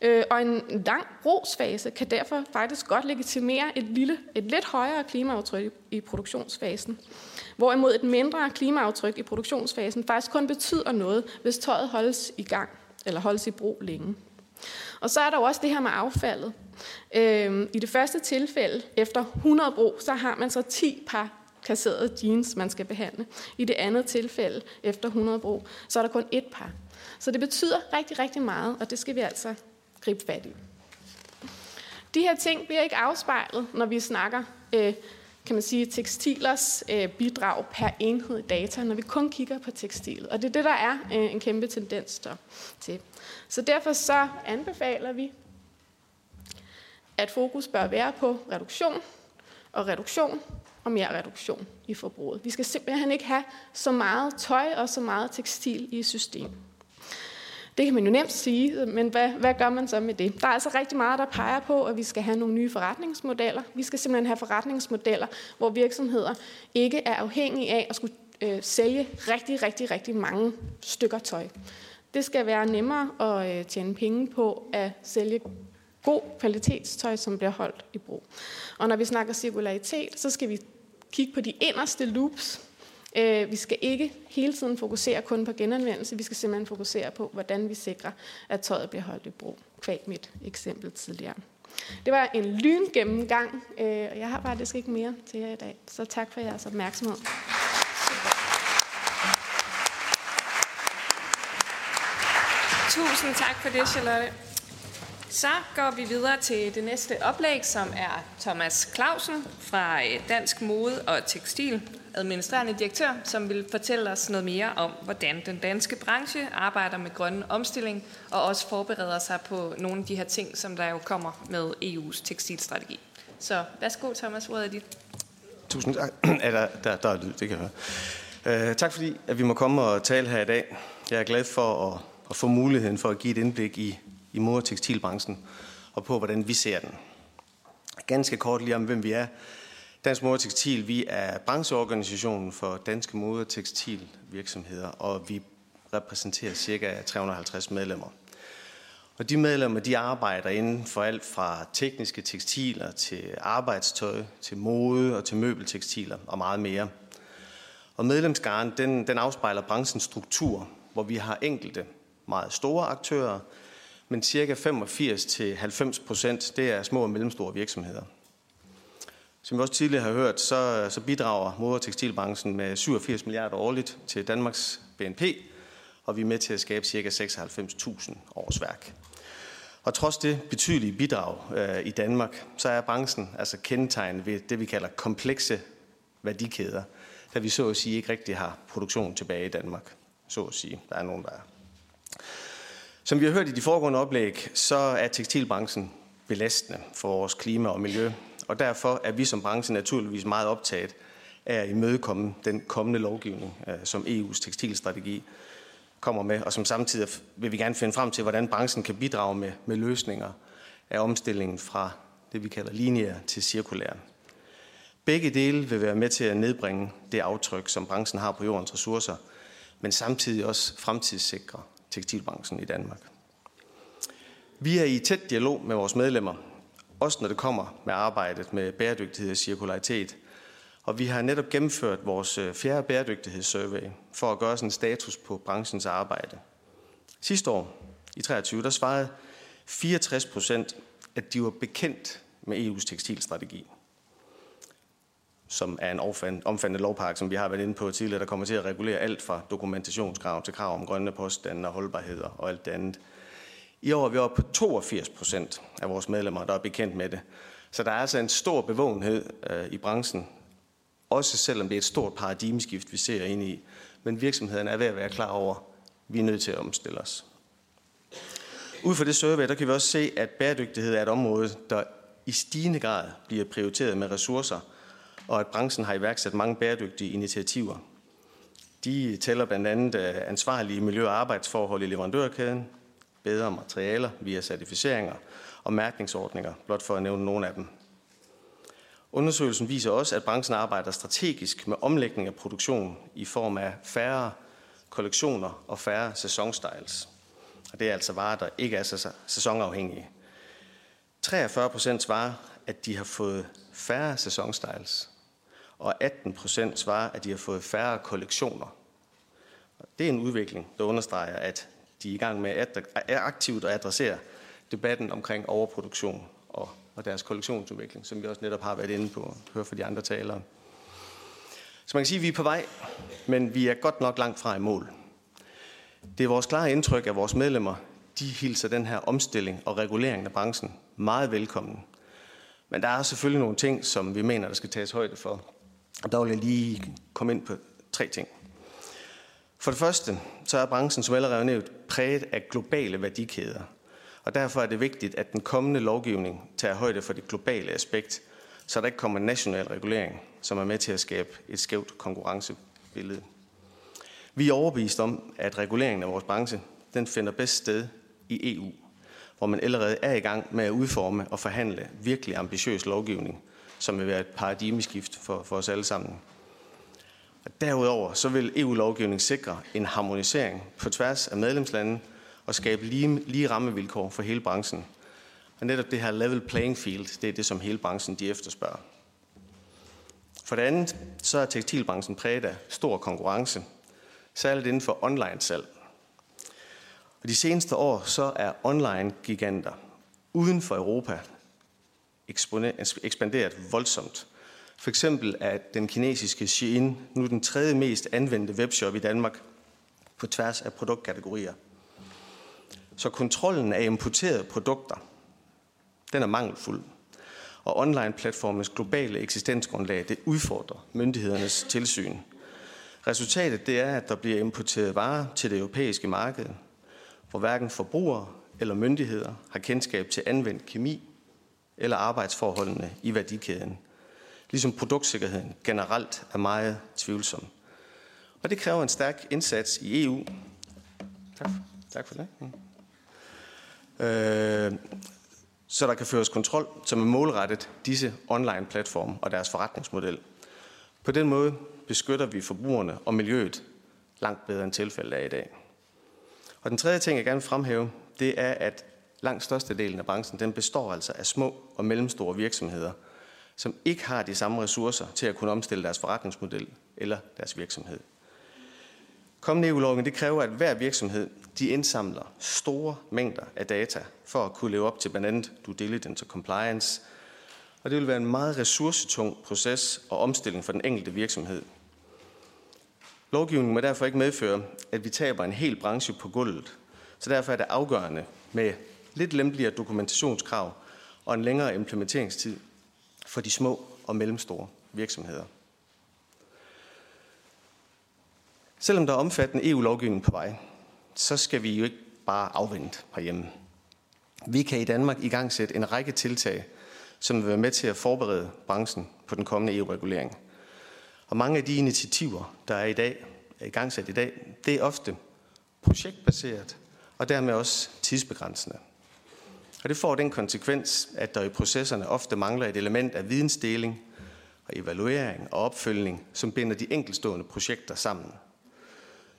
øh, og en lang brugsfase kan derfor faktisk godt legitimere et, lille, et lidt højere klimaaftryk i produktionsfasen. Hvorimod et mindre klimaaftryk i produktionsfasen faktisk kun betyder noget, hvis tøjet holdes i gang, eller holdes i brug længe. Og så er der jo også det her med affaldet. Øhm, I det første tilfælde, efter hundrede brug, så har man så ti par kasserede jeans, man skal behandle. I det andet tilfælde, efter hundrede brug, så er der kun et par. Så det betyder rigtig, rigtig meget, og det skal vi altså gribe fat i. De her ting bliver ikke afspejlet, når vi snakker øh, kan man sige, tekstilers øh, bidrag per enhed data, når vi kun kigger på tekstilet. Og det er det, der er øh, en kæmpe tendens der til. Så derfor så anbefaler vi, at fokus bør være på reduktion og reduktion og mere reduktion i forbruget. Vi skal simpelthen ikke have så meget tøj og så meget tekstil i systemet. Det kan man jo nemt sige, men hvad, hvad gør man så med det? Der er altså rigtig meget, der peger på, at vi skal have nogle nye forretningsmodeller. Vi skal simpelthen have forretningsmodeller, hvor virksomheder ikke er afhængige af at skulle øh, sælge rigtig, rigtig, rigtig mange stykker tøj. Det skal være nemmere at øh, tjene penge på at sælge god kvalitetstøj, som bliver holdt i brug. Og når vi snakker cirkularitet, så skal vi kigge på de inderste loops. Vi skal ikke hele tiden fokusere kun på genanvendelse. Vi skal simpelthen fokusere på, hvordan vi sikrer, at tøjet bliver holdt i brug. Kvad mit eksempel tidligere. Det var en lyn gennemgang, og jeg har faktisk ikke mere til jer i dag. Så tak for jeres opmærksomhed. Tusind tak for det, Charlotte. Så går vi videre til det næste oplæg, som er Thomas Clausen fra Dansk Mode og Tekstil, administrerende direktør, som vil fortælle os noget mere om, hvordan den danske branche arbejder med grønne omstilling og også forbereder sig på nogle af de her ting, som der jo kommer med E U's tekstilstrategi. Så værsgo, Thomas, ordet er dit. Tusind tak. Ja, der, der, der er lyd, det kan jeg høre. Uh, tak fordi, at vi må komme og tale her i dag. Jeg er glad for at, at få muligheden for at give et indblik i, i mode- og tekstilbranchen og på, hvordan vi ser den. Ganske kort lige om, hvem vi er. Dansk Mode og Tekstil, vi er brancheorganisationen for danske mode- og tekstilvirksomheder, og vi repræsenterer ca. tre hundrede og halvtreds medlemmer. Og de medlemmer, de arbejder inden for alt fra tekniske tekstiler til arbejdstøj, til mode og til møbeltekstiler og meget mere. Og medlemsskaren, den, den afspejler branchens struktur, hvor vi har enkelte meget store aktører, men ca. femogfirs til halvfems procent, det er små og mellemstore virksomheder. Som vi også tidligere har hørt, så, så bidrager mode- og tekstilbranchen med syvogfirs milliarder årligt til Danmarks B N P, og vi er med til at skabe ca. seksoghalvfems tusind årsværk. Og trods det betydelige bidrag øh, i Danmark, så er branchen altså kendetegnet ved det, vi kalder komplekse værdikæder, da vi så at sige ikke rigtig har produktion tilbage i Danmark. Så at sige, der er nogen, der er. Som vi har hørt i de foregående oplæg, så er tekstilbranchen belastende for vores klima og miljø, og derfor er vi som branche naturligvis meget optaget at imødekomme den kommende lovgivning, som E U's tekstilstrategi kommer med, og som samtidig vil vi gerne finde frem til, hvordan branchen kan bidrage med, med løsninger af omstillingen fra det, vi kalder lineære til cirkulære. Begge dele vil være med til at nedbringe det aftryk, som branchen har på jordens ressourcer, men samtidig også fremtidssikre tekstilbranchen i Danmark. Vi er i tæt dialog med vores medlemmer, også når det kommer med arbejdet med bæredygtighed og cirkularitet, og vi har netop gennemført vores fjerde bæredygtighedssurvey for at gøre sådan en status på branchens arbejde. Sidste år, i treogtyve, der svarede fireogtres procent, at de var bekendt med E U's tekstilstrategi, som er en omfattende lovpakke, som vi har været inde på tidligere, der kommer til at regulere alt fra dokumentationskrav til krav om grønne påstande og holdbarheder og alt det andet. I år er vi oppe på toogfirs procent af vores medlemmer, der er bekendt med det. Så der er altså en stor bevågenhed øh, i branchen, også selvom det er et stort paradigmeskift, vi ser ind i. Men virksomhederne er ved at være klar over, at vi er nødt til at omstille os. Ud fra det survey, der kan vi også se, at bæredygtighed er et område, der i stigende grad bliver prioriteret med ressourcer, og at branchen har iværksat mange bæredygtige initiativer. De tæller blandt andet ansvarlige miljø- og arbejdsforhold i leverandørkæden, bedre materialer via certificeringer og mærkningsordninger, blot for at nævne nogle af dem. Undersøgelsen viser også, at branchen arbejder strategisk med omlægning af produktion i form af færre kollektioner og færre sæsonstyles. Og det er altså varer, der ikke er så sæsonafhængige. treogfyrre procent svarer, at de har fået færre sæsonstyles, og atten procent svarer, at de har fået færre kollektioner. Og det er en udvikling, der understreger, at de er i gang med at aktivt at adressere debatten omkring overproduktion og, og deres kollektionsudvikling, som vi også netop har været inde på at høre fra de andre talere. Så man kan sige, at vi er på vej, men vi er godt nok langt fra i mål. Det er vores klare indtryk, at vores medlemmer de hilser den her omstilling og regulering af branchen meget velkommen. Men der er selvfølgelig nogle ting, som vi mener, der skal tages højde for. Og der vil jeg lige komme ind på tre ting. For det første, så er branchen, som allerede nævnt, præget af globale værdikæder. Og derfor er det vigtigt, at den kommende lovgivning tager højde for det globale aspekt, så der ikke kommer national regulering, som er med til at skabe et skævt konkurrencebillede. Vi er overbevist om, at reguleringen af vores branche, den finder bedst sted i E U, hvor man allerede er i gang med at udforme og forhandle virkelig ambitiøs lovgivning, som vil være et paradigmeskift for, for os alle sammen. Og derudover så vil E U-lovgivning sikre en harmonisering på tværs af medlemslandene og skabe lige, lige rammevilkår for hele branchen. Og netop det her level playing field, det er det, som hele branchen de efterspørger. For det andet, så er tekstilbranchen præget af stor konkurrence, særligt inden for online-salg. Og de seneste år så er online-giganter uden for Europa ekspanderet voldsomt. For eksempel er den kinesiske Shein nu den tredje mest anvendte webshop i Danmark på tværs af produktkategorier. Så kontrollen af importerede produkter, den er mangelfuld. Og online-platformens globale eksistensgrundlag, det udfordrer myndighedernes tilsyn. Resultatet det er, at der bliver importeret varer til det europæiske marked, hvor hverken forbrugere eller myndigheder har kendskab til anvendt kemi eller arbejdsforholdene i værdikæden. Ligesom produktsikkerheden generelt er meget tvivlsom. Og det kræver en stærk indsats i E U. Tak, tak for det. Øh, så der kan føres kontrol, som er målrettet disse online-platforme og deres forretningsmodel. På den måde beskytter vi forbrugerne og miljøet langt bedre end tilfældet er i dag. Og den tredje ting, jeg gerne vil fremhæve, det er, at langt størstedelen af branchen, den består altså af små og mellemstore virksomheder, som ikke har de samme ressourcer til at kunne omstille deres forretningsmodel eller deres virksomhed. Kommende E U-lovgivning, det kræver, at hver virksomhed, de indsamler store mængder af data for at kunne leve op til blandt andet due diligence og compliance. Og det vil være en meget ressourcetung proces og omstilling for den enkelte virksomhed. Lovgivningen må derfor ikke medføre, at vi taber en hel branche på gulvet, så derfor er det afgørende med lidt lempeligere dokumentationskrav og en længere implementeringstid for de små og mellemstore virksomheder. Selvom der er omfattende E U-lovgivning på vej, så skal vi jo ikke bare afvente herhjemme. Vi kan i Danmark igangsætte en række tiltag, som vil være med til at forberede branchen på den kommende E U-regulering. Og mange af de initiativer, der er i dag, er igangsat i dag, det er ofte projektbaseret og dermed også tidsbegrænsende. Og det får den konsekvens, at der i processerne ofte mangler et element af vidensdeling og evaluering og opfølgning, som binder de enkeltstående projekter sammen.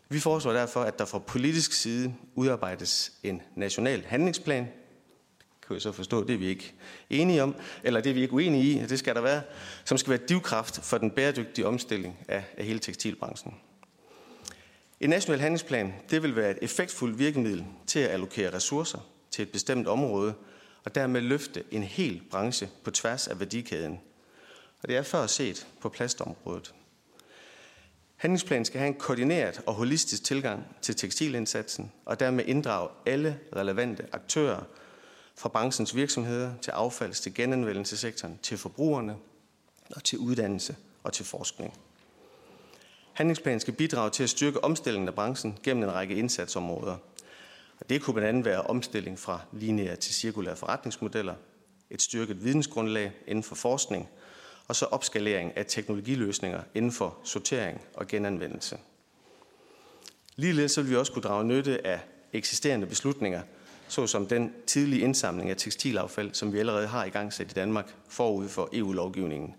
Vi foreslår derfor, at der fra politisk side udarbejdes en national handlingsplan. Det kan jeg så forstå, det er vi ikke enige om, eller det er vi ikke uenige i, det skal der være, som skal være drivkraft for den bæredygtige omstilling af, af hele tekstilbranchen. En national handlingsplan, det vil være et effektfuldt virkemiddel til at allokere ressourcer til et bestemt område, og dermed løfte en hel branche på tværs af værdikæden. Og det er før set på plastområdet. Handlingsplanen skal have en koordineret og holistisk tilgang til tekstilindsatsen, og dermed inddrage alle relevante aktører, fra branchens virksomheder til affalds- til genanvendelsessektoren, til forbrugerne, og til uddannelse og til forskning. Handlingsplanen skal bidrage til at styrke omstillingen af branchen gennem en række indsatsområder. Og det kunne blandt andet være omstilling fra lineære til cirkulære forretningsmodeller, et styrket vidensgrundlag inden for forskning, og så opskalering af teknologiløsninger inden for sortering og genanvendelse. Ligeledes vil vi også kunne drage nytte af eksisterende beslutninger, såsom den tidlige indsamling af tekstilaffald, som vi allerede har igangsat i Danmark forud for E U-lovgivningen.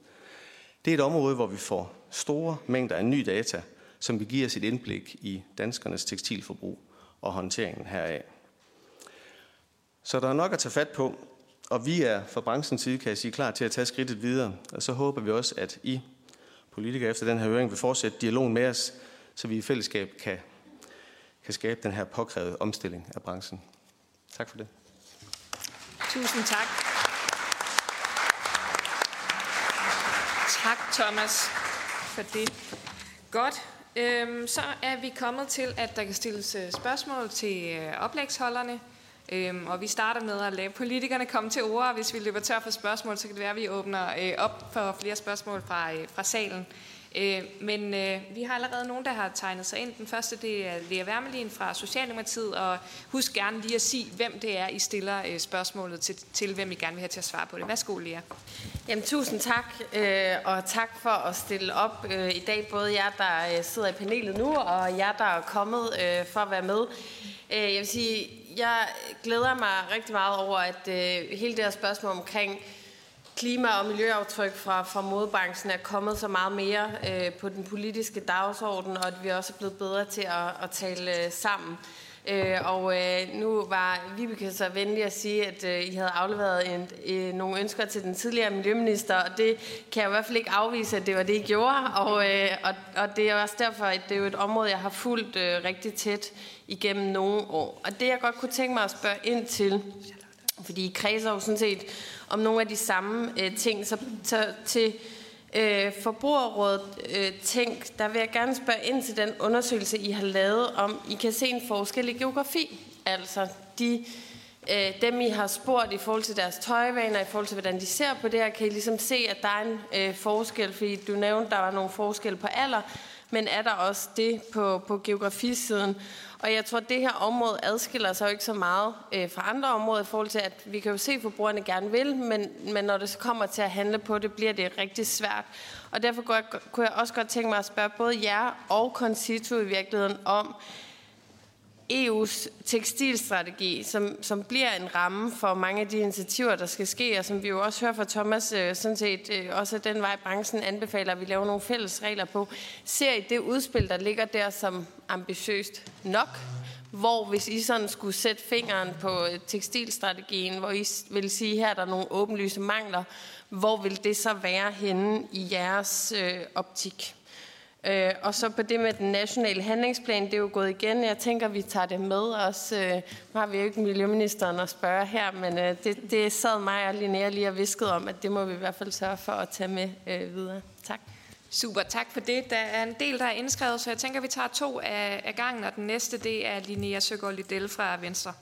Det er et område, hvor vi får store mængder af ny data, som vil give os et indblik i danskernes tekstilforbrug og håndteringen heraf. Så der er nok at tage fat på, og vi er fra branchens side, kan jeg sige, klar til at tage skridtet videre. Og så håber vi også, at I politikere efter den her høring vil fortsætte dialogen med os, så vi i fællesskab kan, kan skabe den her påkrævede omstilling af branchen. Tak for det. Tusind tak. Tak, Thomas, for det. Godt. Så er vi kommet til, at der kan stilles spørgsmål til oplægsholderne. Øhm, og vi starter med at lade politikerne komme til ord, og hvis vi løber tør for spørgsmål, så kan det være, at vi åbner øh, op for flere spørgsmål fra, øh, fra salen. Øh, men øh, vi har allerede nogen, der har tegnet sig ind. Den første, det er Lea Wermelin fra Socialdemokratiet, og husk gerne lige at sige, hvem det er, I stiller øh, spørgsmålet til, til, hvem I gerne vil have til at svare på det. Værsgo, Lea. Jamen, tusind tak, øh, og tak for at stille op øh, i dag, både jer, der øh, sidder i panelet nu, og jer, der er kommet øh, for at være med. Øh, jeg vil sige... Jeg glæder mig rigtig meget over, at øh, hele det her spørgsmål omkring klima- og miljøaftryk fra, fra modebranchen er kommet så meget mere øh, på den politiske dagsorden, og at vi også er blevet bedre til at, at tale øh, sammen. Øh, og øh, nu var Vibeke så venlig at sige, at øh, I havde afleveret en, øh, nogle ønsker til den tidligere miljøminister, og det kan jeg i hvert fald ikke afvise, at det var det, I gjorde. Og, øh, og, og det er også derfor, at det er jo et område, jeg har fulgt øh, rigtig tæt igennem nogle år. Og det, jeg godt kunne tænke mig at spørge ind til, fordi I kredser jo sådan set om nogle af de samme øh, ting, så t- til... Øh, Forbrugerrådet øh, Tænk, der vil jeg gerne spørge ind til den undersøgelse, I har lavet, om I kan se en forskel i geografi. Altså de, øh, dem, I har spurgt i forhold til deres tøjvaner, i forhold til, hvordan de ser på det her, kan I ligesom se, at der er en øh, forskel, fordi du nævnte, der var nogle forskelle på alder, men er der også det på, på geografisiden? Og jeg tror, at det her område adskiller sig jo ikke så meget øh, fra andre områder i forhold til, at vi kan jo se, at forbrugerne gerne vil, men, men når det så kommer til at handle på det, bliver det rigtig svært. Og derfor kunne jeg, kunne jeg også godt tænke mig at spørge både jer og Concito i virkeligheden om E U's tekstilstrategi, som, som bliver en ramme for mange af de initiativer, der skal ske, og som vi jo også hører fra Thomas, øh, sådan set øh, også den vej branchen anbefaler, at vi laver nogle fælles regler på. Ser I det udspil, der ligger der, som ambitiøst nok? Hvor hvis I sådan skulle sætte fingeren på tekstilstrategien, hvor I vil sige, her er der nogle åbenlyse mangler, hvor vil det så være henne i jeres øh, optik? Øh, og så på det med den nationale handlingsplan, det er jo gået igen. Jeg tænker, vi tager det med os. Øh, nu har vi jo ikke miljøministeren at spørge her, men øh, det, det sad mig og Linnea lige og viskede om, at det må vi i hvert fald sørge for at tage med øh, videre. Tak. Super, tak for det. Der er en del, der er indskrevet, så jeg tænker, vi tager to af, af gangen, og den næste, det er Linnea Søgaard Liddell fra Venstre.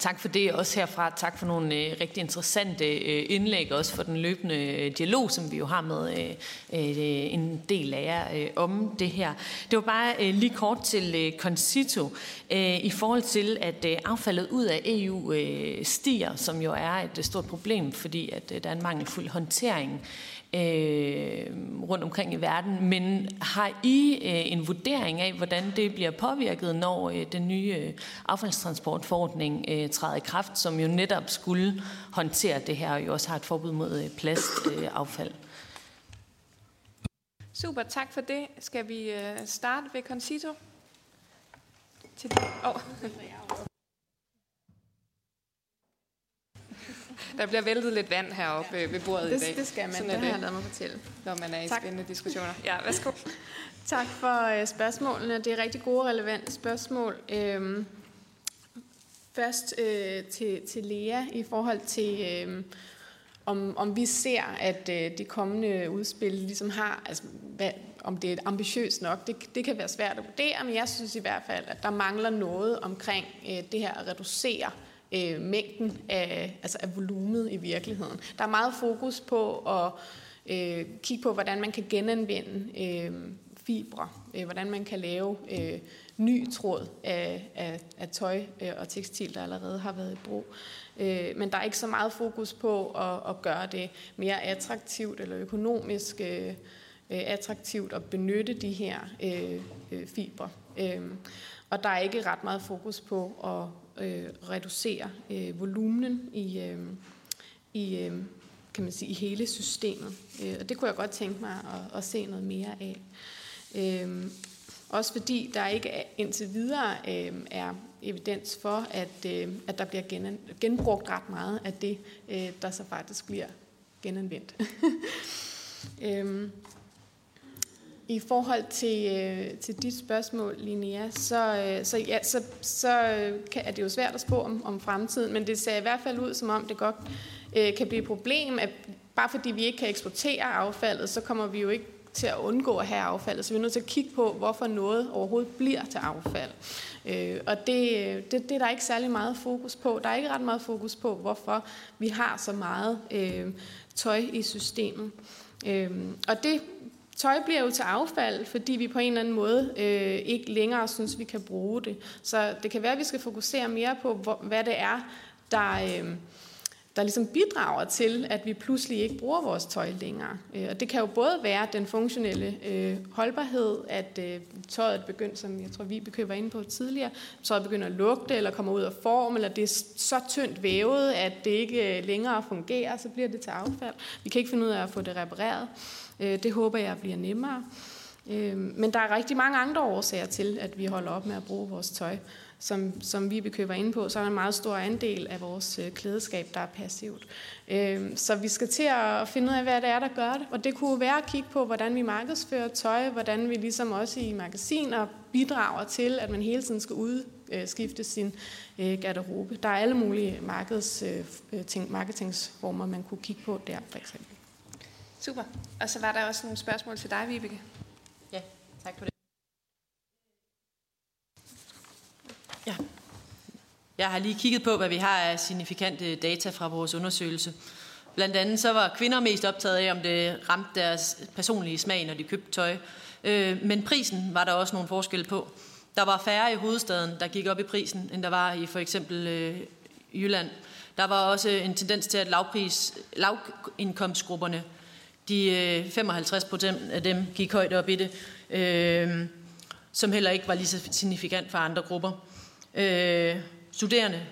Tak for det også herfra. Tak for nogle øh, rigtig interessante øh, indlæg, også for den løbende øh, dialog, som vi jo har med øh, øh, en del af jer øh, om det her. Det var bare øh, lige kort til øh, Concito øh, i forhold til, at øh, affaldet ud af E U øh, stiger, som jo er et stort problem, fordi at, øh, der er en mangelfuld håndtering øh, rundt omkring i verden. Men har I øh, en vurdering af, hvordan det bliver påvirket, når øh, den nye øh, affaldstransportforordning øh, træder i kraft, som jo netop skulle håndtere det her, og jo også har et forbud mod øh, plastaffald? Øh, Super, tak for det. Skal vi øh, starte ved Concito? Til det. Oh. Der bliver væltet lidt vand heroppe ja. ved bordet det, i dag. Det skal man, sådan det har jeg lavet mig fortælle. Når man er i tak. spændende diskussioner. Ja, værsgo. Tak for øh, spørgsmålene. Det er rigtig gode, relevante spørgsmål. Øhm, først øh, til, til Lea i forhold til... Øh, Om, om vi ser, at øh, det kommende udspil ligesom har, altså hvad, om det er ambitiøst nok, det, det kan være svært at vurdere, men jeg synes i hvert fald, at der mangler noget omkring øh, det her at reducere øh, mængden af, altså af volumet i virkeligheden. Der er meget fokus på at øh, kigge på, hvordan man kan genanvende øh, fibre, øh, hvordan man kan lave øh, ny tråd af, af, af tøj og tekstil, der allerede har været i brug. Men der er ikke så meget fokus på at, at gøre det mere attraktivt eller økonomisk øh, attraktivt at benytte de her øh, fibre. Øh, og der er ikke ret meget fokus på at øh, reducere øh, volumenen i, øh, i, øh, kan man sige, i hele systemet. Øh, og det kunne jeg godt tænke mig at, at se noget mere af. Øh, også fordi der ikke er, indtil videre øh, er... evidens for, at, øh, at der bliver gen, genbrugt ret meget af det, øh, der så faktisk bliver genanvendt. øhm, I forhold til, øh, til dit spørgsmål, Linnea, så, øh, så, ja, så, så kan, er det jo svært at spå om, om fremtiden, men det ser i hvert fald ud, som om det godt øh, kan blive et problem, at bare fordi vi ikke kan eksportere affaldet, så kommer vi jo ikke til at undgå at have affaldet, så vi er nødt til at kigge på, hvorfor noget overhovedet bliver til affald. Øh, og det, det, det er der ikke særlig meget fokus på. Der er ikke ret meget fokus på, hvorfor vi har så meget øh, tøj i systemet. Øh, og det tøj bliver jo til affald, fordi vi på en eller anden måde øh, ikke længere synes, vi kan bruge det. Så det kan være, at vi skal fokusere mere på, hvor, hvad det er, der... Øh, der ligesom bidrager til, at vi pludselig ikke bruger vores tøj længere. Og det kan jo både være den funktionelle øh, holdbarhed, at øh, tøjet begynder, som jeg tror, vi bekøber inde på tidligere, tøjet begynder at lugte, eller kommer ud af form, eller det er så tyndt vævet, at det ikke længere fungerer, så bliver det til affald. Vi kan ikke finde ud af at få det repareret. Øh, det håber jeg bliver nemmere. Øh, men der er rigtig mange andre årsager til, at vi holder op med at bruge vores tøj. Som, som vi bekøber inde på, så er der en meget stor andel af vores øh, klædeskab, der er passivt. Øh, så vi skal til at finde ud af, hvad det er, der gør det. Og det kunne være at kigge på, hvordan vi markedsfører tøj, hvordan vi ligesom også i magasiner bidrager til, at man hele tiden skal udskifte sin øh, garderobe. Der er alle mulige markeds, øh, ting, marketingsformer, man kunne kigge på der, for eksempel. Super. Og så var der også nogle spørgsmål til dig, Vibeke. Ja, tak for det. Ja. Jeg har lige kigget på, hvad vi har af signifikante data fra vores undersøgelse. Blandt andet så var kvinder mest optaget af, om det ramte deres personlige smag, når de købte tøj. Men prisen var der også nogle forskelle på. Der var færre i hovedstaden, der gik op i prisen, end der var i for eksempel Jylland. Der var også en tendens til, at lavpris, lavindkomstgrupperne, de femoghalvtreds procent af dem gik højt op i det, som heller ikke var lige så signifikant for andre grupper. Øh, studerende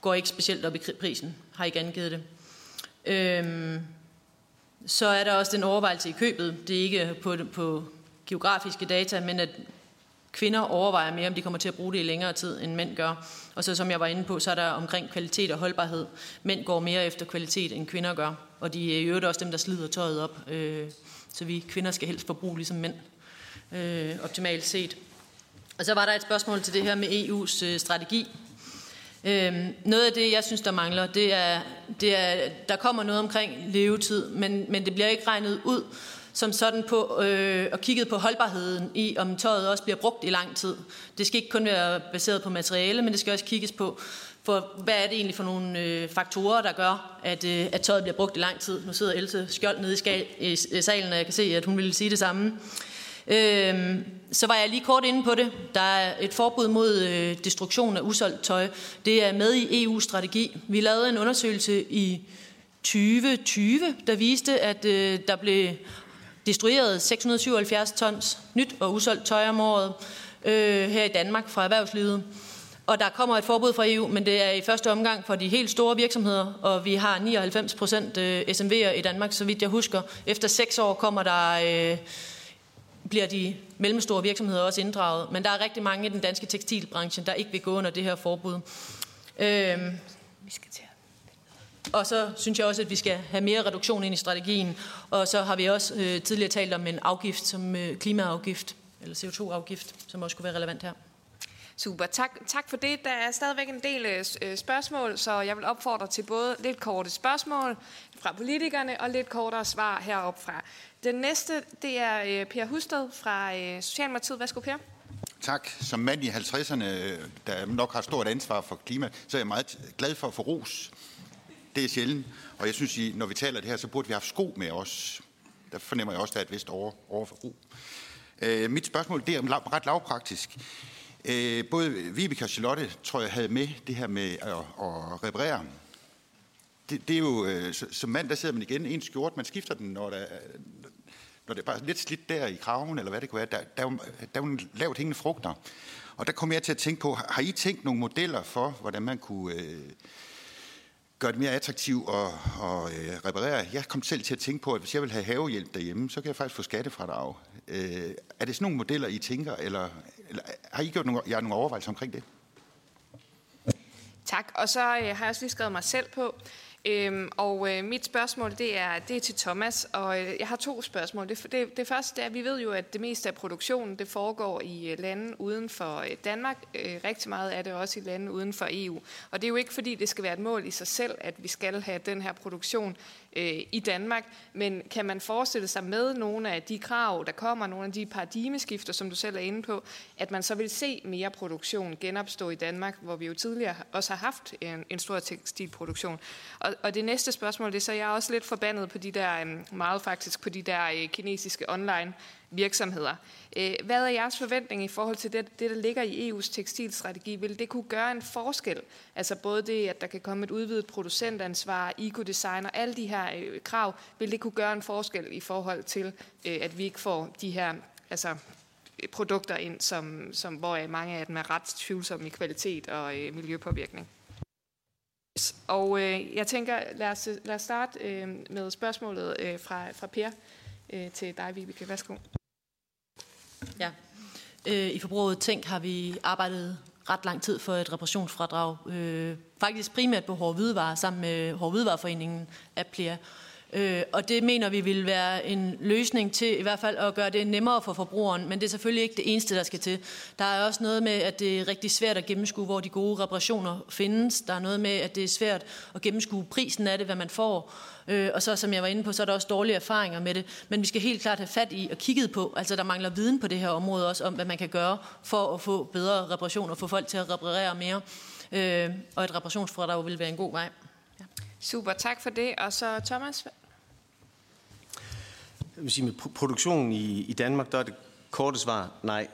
går ikke specielt op i prisen, har ikke angivet det. Øh, så er der også den overvejelse i købet. Det er ikke på, på geografiske data, men at kvinder overvejer mere, om de kommer til at bruge det i længere tid, end mænd gør. Og så som jeg var inde på, så er der omkring kvalitet og holdbarhed. Mænd går mere efter kvalitet, end kvinder gør. Og de er i øvrigt også dem, der slider tøjet op. Øh, så vi kvinder skal helst forbruge ligesom mænd. Øh, optimalt set. Og så var der et spørgsmål til det her med E U's øh, strategi. Øhm, noget af det, jeg synes, der mangler, det er, det er der kommer noget omkring levetid, men, men det bliver ikke regnet ud som sådan på øh, og kigget på holdbarheden i, om tøjet også bliver brugt i lang tid. Det skal ikke kun være baseret på materiale, men det skal også kigges på, for hvad er det egentlig for nogle øh, faktorer, der gør, at, øh, at tøjet bliver brugt i lang tid. Nu sidder Else Skjold nede i, skal, i salen, og jeg kan se, at hun ville sige det samme. Øhm, så var jeg lige kort inde på det. Der er et forbud mod øh, destruktion af usolgt tøj. Det er med i E U's strategi. Vi lavede en undersøgelse i tyve tyve, der viste, at øh, der blev destrueret seks hundrede syvoghalvfjerds tons nyt og usolgt tøj om året øh, her i Danmark fra erhvervslivet. Og der kommer et forbud fra E U, men det er i første omgang for de helt store virksomheder, og vi har nioghalvfems procent S M V'er i Danmark, så vidt jeg husker. Efter seks år kommer der, øh, bliver de mellemstore virksomheder også inddraget, men der er rigtig mange i den danske tekstilbranche, der ikke vil gå under det her forbud. Øh, vi skal til. Og så synes jeg også, at vi skal have mere reduktion ind i strategien, og så har vi også øh, tidligere talt om en afgift som øh, klimaafgift, eller C O to afgift, som også kunne være relevant her. Super, tak, tak for det. Der er stadigvæk en del øh, spørgsmål, så jeg vil opfordre til både lidt korte spørgsmål fra politikerne og lidt kortere svar heroppe fra. Den næste, det er øh, Per Husted fra øh, Socialdemokratiet. Værsgo, Per. Tak. Som mand i halvtredserne, der nok har stort ansvar for klima, så er jeg meget glad for at få ros. Det er sjældent, og jeg synes, I, når vi taler det her, så burde vi have haft sko med os. Der fornemmer jeg også, at der er et vist over, over for ro. Øh, mit spørgsmål det er ret lavpraktisk. Øh, både Vibeke og Charlotte, tror jeg, havde med det her med at, at reparere. Det, det er jo, øh, som mand, der sidder man igen i en skjort, man skifter den, når, der, når det er bare lidt slidt der i kraven, eller hvad det kunne være. Der, der, er, der er jo lavt hængende frugter. Og der kom jeg til at tænke på, har I tænkt nogle modeller for, hvordan man kunne... Øh, gør det mere attraktivt at, at, at reparere. Jeg kom selv til at tænke på, at hvis jeg vil have havehjælp derhjemme, så kan jeg faktisk få skattefradrag. Øh, er det sådan nogle modeller, I tænker, eller, eller har I gjort nogle, jeg har nogle overvejelser omkring det? Tak, og så øh, har jeg også lige skrevet mig selv på. Øhm, og øh, mit spørgsmål, det er, det er til Thomas, og øh, jeg har to spørgsmål. Det, det, det første det er, at vi ved jo, at det meste af produktionen, det foregår i øh, lande uden for øh, Danmark. Øh, rigtig meget er det også i lande uden for E U. Og det er jo ikke, fordi det skal være et mål i sig selv, at vi skal have den her produktion øh, i Danmark. Men kan man forestille sig med nogle af de krav, der kommer, nogle af de paradigmeskifter, som du selv er inde på, at man så vil se mere produktion genopstå i Danmark, hvor vi jo tidligere også har haft en, en stor tekstilproduktion. Og det næste spørgsmål, det er så, jeg er også lidt forbandet på de der, meget faktisk på de der kinesiske online virksomheder. Hvad er jeres forventning i forhold til det, det der ligger i E U's tekstilstrategi? Vil det kunne gøre en forskel? Altså både det, at der kan komme et udvidet producentansvar, eco-design og alle de her krav, vil det kunne gøre en forskel i forhold til, at vi ikke får de her altså, produkter ind, som, som, hvor mange af dem er ret tvivlsomme i kvalitet og miljøpåvirkning? Og øh, jeg tænker, lad os, lad os starte øh, med spørgsmålet øh, fra, fra Per øh, til dig, Vibeke. Værsgo. Ja. Øh, I Forbruget Tænk har vi arbejdet ret lang tid for et reparationsfradrag. Øh, faktisk primært på hårde hvidevarer sammen med Hårde Hvidevareforeningen af Plea. Øh, og det mener vi vil være en løsning til i hvert fald at gøre det nemmere for forbrugeren, men det er selvfølgelig ikke det eneste, der skal til. Der er også noget med, at det er rigtig svært at gennemskue, hvor de gode reparationer findes. Der er noget med, at det er svært at gennemskue prisen af det, hvad man får. Øh, og så, som jeg var inde på, så er der også dårlige erfaringer med det. Men vi skal helt klart have fat i og kigget på, altså der mangler viden på det her område også, om hvad man kan gøre for at få bedre reparationer, få folk til at reparere mere. Øh, og et reparationsfradrag vil være en god vej. Ja. Super, tak for det. Og så Thomas? Jeg vil sige, med produktionen i, i Danmark, der er det korte svar, nej,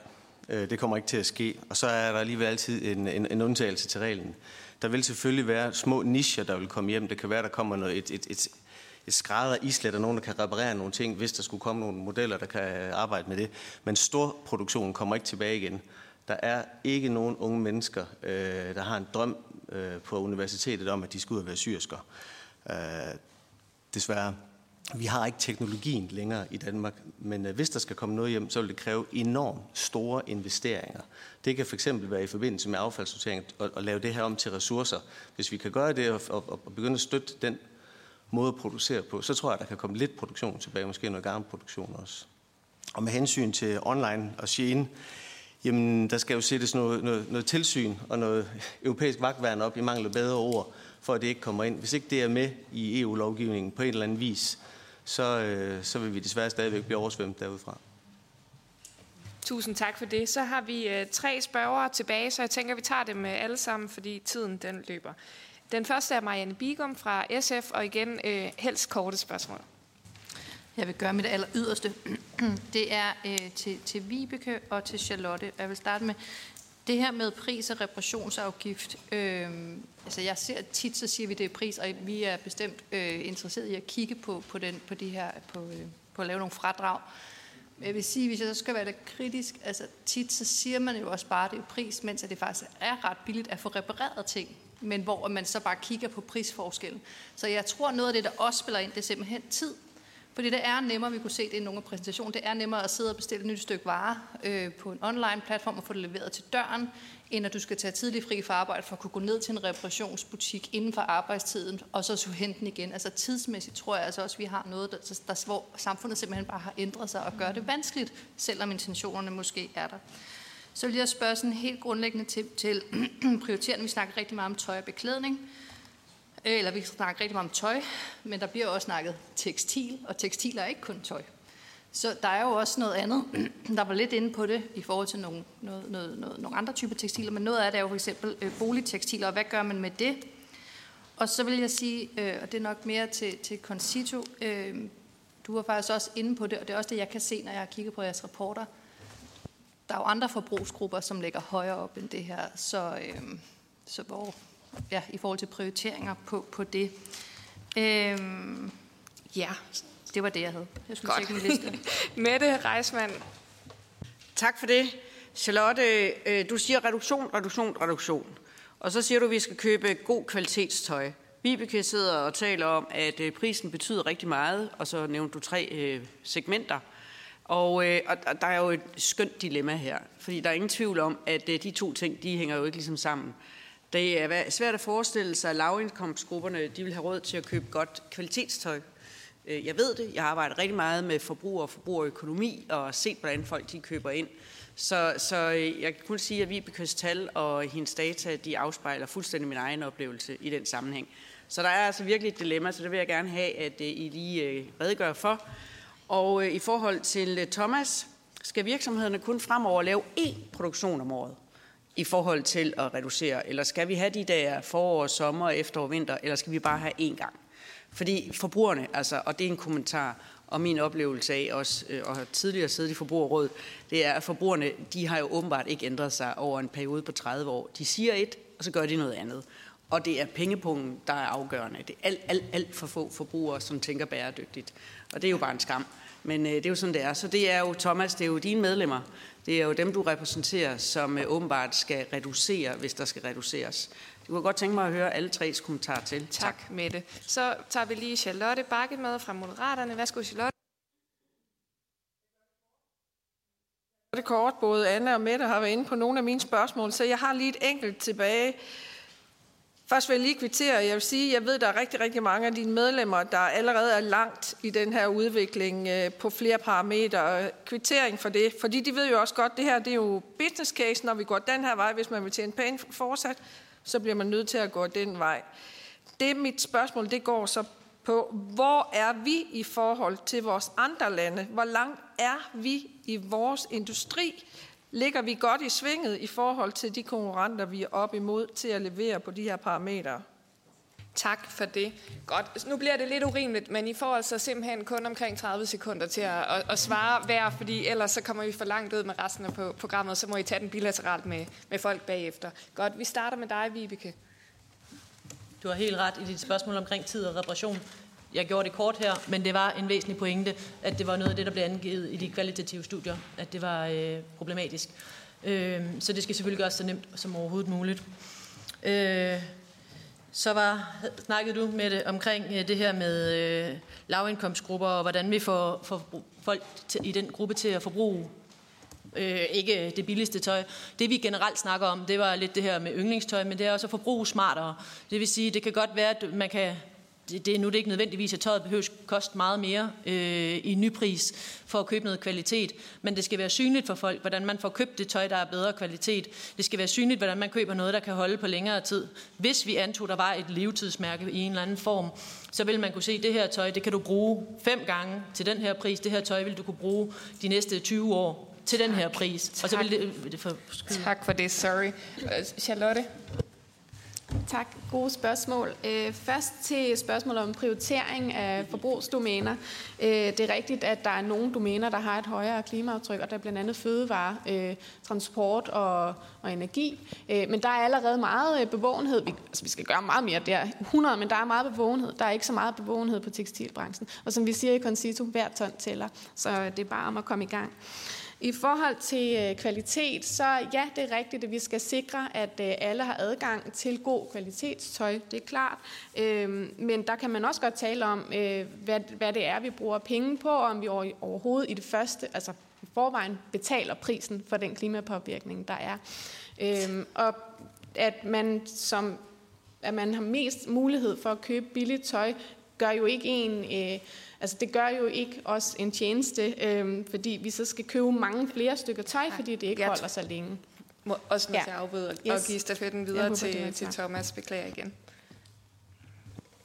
øh, det kommer ikke til at ske. Og så er der alligevel altid en, en, en undtagelse til reglen. Der vil selvfølgelig være små nicher, der vil komme hjem. Det kan være, der kommer noget, et, et, et, et skrædder islet, der nogen, der kan reparere nogle ting, hvis der skulle komme nogle modeller, der kan arbejde med det. Men stor produktion kommer ikke tilbage igen. Der er ikke nogen unge mennesker, øh, der har en drøm øh, på universitetet om, at de skal ud og være syersker. Øh, desværre. Vi har ikke teknologien længere i Danmark, men hvis der skal komme noget hjem, så vil det kræve enormt store investeringer. Det kan fx være i forbindelse med affaldssortering og lave det her om til ressourcer. Hvis vi kan gøre det og, og, og begynde at støtte den måde at producere på, så tror jeg, der kan komme lidt produktion tilbage, måske noget garnproduktion også. Og med hensyn til online og Shein, jamen der skal jo sættes noget, noget, noget tilsyn og noget europæisk vagtværn op, i mangler bedre ord, for at det ikke kommer ind. Hvis ikke det er med i E U-lovgivningen på en eller anden vis, Så, øh, så vil vi desværre stadigvæk blive oversvømt derudfra. Tusind tak for det. Så har vi øh, tre spørgere tilbage, så jeg tænker, vi tager dem øh, alle sammen, fordi tiden den løber. Den første er Marianne Bigum fra S F, og igen øh, helst korte spørgsmål. Jeg vil gøre mit aller yderste. Det er øh, til, til Vibeke og til Charlotte. Jeg vil starte med Det her med pris og reparationsafgift, øh, altså jeg ser tit, så siger vi, det er pris, og vi er bestemt øh, interesseret i at kigge på, på, den, på, de her, på, øh, på at lave nogle fradrag. Jeg vil sige, hvis jeg så skal være lidt kritisk, altså tit så siger man jo også bare, at det er pris, mens det faktisk er ret billigt at få repareret ting, men hvor man så bare kigger på prisforskellen. Så jeg tror, noget af det, der også spiller ind, det er simpelthen tid. Fordi det er nemmere, vi kunne se det i nogle af præsentationen, det er nemmere at sidde og bestille et nyt stykke vare øh, på en online platform og få det leveret til døren, end at du skal tage tidlig fri fra arbejde for at kunne gå ned til en reparationsbutik inden for arbejdstiden, og så hente den igen. Altså tidsmæssigt tror jeg altså også, at vi har noget, der, der, hvor samfundet simpelthen bare har ændret sig og gør det vanskeligt, selvom intentionerne måske er der. Så vil jeg spørge sådan helt grundlæggende tip til prioritering. Vi snakker rigtig meget om tøj og beklædning. Eller vi snakker rigtig meget om tøj, men der bliver også snakket tekstil, og tekstil er ikke kun tøj. Så der er jo også noget andet, der var lidt inde på det i forhold til nogle, noget, noget, noget, nogle andre typer tekstiler, men noget af det er jo for eksempel øh, boligtekstiler, og hvad gør man med det? Og så vil jeg sige, øh, og det er nok mere til, til Concito, øh, du var faktisk også inde på det, og det er også det, jeg kan se, når jeg har kigget på jeres rapporter. Der er jo andre forbrugsgrupper, som ligger højere op end det her, så, øh, så hvor... Ja, i forhold til prioriteringer på, på det. Øhm, ja, det var det, jeg havde. Jeg skulle tjekke min liste. Mette Reismann. Tak for det. Charlotte, du siger reduktion, reduktion, reduktion. Og så siger du, at vi skal købe god kvalitetstøj. Vibeke sidder og taler om, at prisen betyder rigtig meget, og så nævnte du tre segmenter. Og, øh, og der er jo et skønt dilemma her, fordi der er ingen tvivl om, at de to ting, de hænger jo ikke ligesom sammen. Det er svært at forestille sig, at lavindkomstgrupperne de vil have råd til at købe godt kvalitetstøj. Jeg ved det. Jeg arbejder rigtig meget med forbruger og forbrugerøkonomi og har set, hvordan folk de køber ind. Så, så jeg kan kun sige, at Vibekes tal og hendes data de afspejler fuldstændig min egen oplevelse i den sammenhæng. Så der er altså virkelig et dilemma, så det vil jeg gerne have, at I lige redegør for. Og i forhold til Thomas, skal virksomhederne kun fremover lave én produktion om året i forhold til at reducere? Eller skal vi have de der forår, sommer, efterår, vinter, eller skal vi bare have én gang? Fordi forbrugerne, altså, og det er en kommentar, og min oplevelse af også, og tidligere siddet i Forbrugerrådet, det er, at forbrugerne, de har jo åbenbart ikke ændret sig over en periode på tredive år. De siger et, og så gør de noget andet. Og det er pengepungen, der er afgørende. Det er alt, alt, alt for få forbrugere, som tænker bæredygtigt. Og det er jo bare en skam. Men øh, det er jo sådan, det er. Så det er jo, Thomas, det er jo dine medlemmer. Det er jo dem, du repræsenterer, som øh, åbenbart skal reducere, hvis der skal reduceres. Du kunne godt tænke mig at høre alle tres kommentarer til. Tak, tak. Mette. Så tager vi lige Charlotte Bakke med fra Moderaterne. Værsgo, Charlotte. Det kort. Både Anna og Mette har været inde på nogle af mine spørgsmål, så jeg har lige et enkelt tilbage. Først vil jeg lige kvittere. Jeg vil sige, jeg ved, at der er rigtig, rigtig mange af dine medlemmer, der allerede er langt i den her udvikling på flere parametre. Kvittering for det, fordi de ved jo også godt, at det her det er jo business case. Når vi går den her vej, hvis man vil tjene penge fortsat, så bliver man nødt til at gå den vej. Det mit spørgsmål, det går så på, hvor er vi i forhold til vores andre lande? Hvor langt er vi i vores industri? Ligger vi godt i svinget i forhold til de konkurrenter, vi er op imod til at levere på de her parametre? Tak for det. Godt. Nu bliver det lidt urimeligt, men I får altså simpelthen kun omkring tredive sekunder til at, at, at svare hver, fordi ellers så kommer vi for langt ud med resten af programmet, så må I tage den bilateralt med, med folk bagefter. Godt. Vi starter med dig, Vibeke. Du har helt ret i dit spørgsmål omkring tid og reparation. Jeg gjorde det kort her, men det var en væsentlig pointe, at det var noget af det, der blev angivet i de kvalitative studier, at det var øh, problematisk. Øh, så det skal selvfølgelig gøres så nemt som overhovedet muligt. Øh, så var, snakkede du med det omkring øh, det her med øh, lavindkomstgrupper, og hvordan vi får, får folk til, i den gruppe til at forbruge øh, ikke det billigste tøj. Det vi generelt snakker om, det var lidt det her med yndlingstøj, men det er også at forbruge smartere. Det vil sige, det kan godt være, at man kan... Det, det, nu er det ikke nødvendigvis, at tøjet behøves koste meget mere øh, i nypris for at købe noget kvalitet. Men det skal være synligt for folk, hvordan man får købt det tøj, der er bedre kvalitet. Det skal være synligt, hvordan man køber noget, der kan holde på længere tid. Hvis vi antog, der var et levetidsmærke i en eller anden form, så vil man kunne se, at det her tøj, det kan du bruge fem gange til den her pris. Det her tøj vil du kunne bruge de næste tyve år til den her pris. Tak, og så vil det, det for... tak for det, sorry. Charlotte? Tak. Gode spørgsmål. Først til spørgsmålet om prioritering af forbrugsdomæner. Det er rigtigt, at der er nogle domæner, der har et højere klimaaftryk, og der er blandt andet fødevare, transport og, og energi. Men der er allerede meget bevågenhed. Vi, altså, vi skal gøre meget mere der. hundrede, men der er meget bevågenhed. Der er ikke så meget bevågenhed på tekstilbranchen. Og som vi siger i Concito, hver ton tæller. Så det er bare om at komme i gang. I forhold til kvalitet, så ja, det er rigtigt, at vi skal sikre, at alle har adgang til god kvalitetstøj, det er klart. Men der kan man også godt tale om, hvad det er, vi bruger penge på, og om vi overhovedet i det første, altså i forvejen, betaler prisen for den klimapåvirkning, der er. Og at man, som, at man har mest mulighed for at købe billigt tøj, gør jo ikke en... Altså det gør jo ikke os en tjeneste, øh, fordi vi så skal købe mange flere stykker tøj, fordi det ikke ja, holder så længe. Må også nødt til at afbryde og yes. give stafetten videre håber, til, til Thomas. Beklager igen.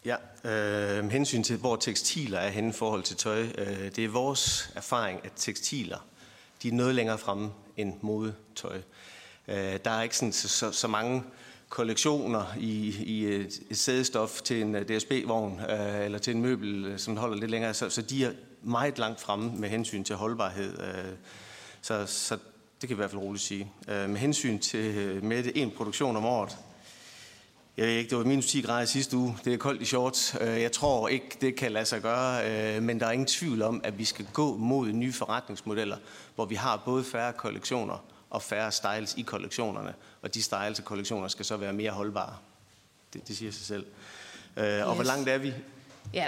Ja, øh, med hensyn til, hvor tekstiler er henne i forhold til tøj, øh, det er vores erfaring, at tekstiler de er noget længere fremme end modetøj. Øh, der er ikke sådan, så, så, så mange... kollektioner i, i et sædestof til en D S B-vogn øh, eller til en møbel, som holder lidt længere, så, så de er meget langt fremme med hensyn til holdbarhed. Øh, så, så det kan vi i hvert fald roligt sige. Øh, med hensyn til med det en produktion om året, jeg ved ikke, det var minus ti grader sidste uge, det er koldt i shorts. Øh, jeg tror ikke, det kan lade sig gøre, øh, men der er ingen tvivl om, at vi skal gå mod nye forretningsmodeller, hvor vi har både færre kollektioner og færre styles i kollektionerne, og de styles og kollektioner skal så være mere holdbare. Det, det siger sig selv. Øh, yes. Og hvor langt er vi? Ja,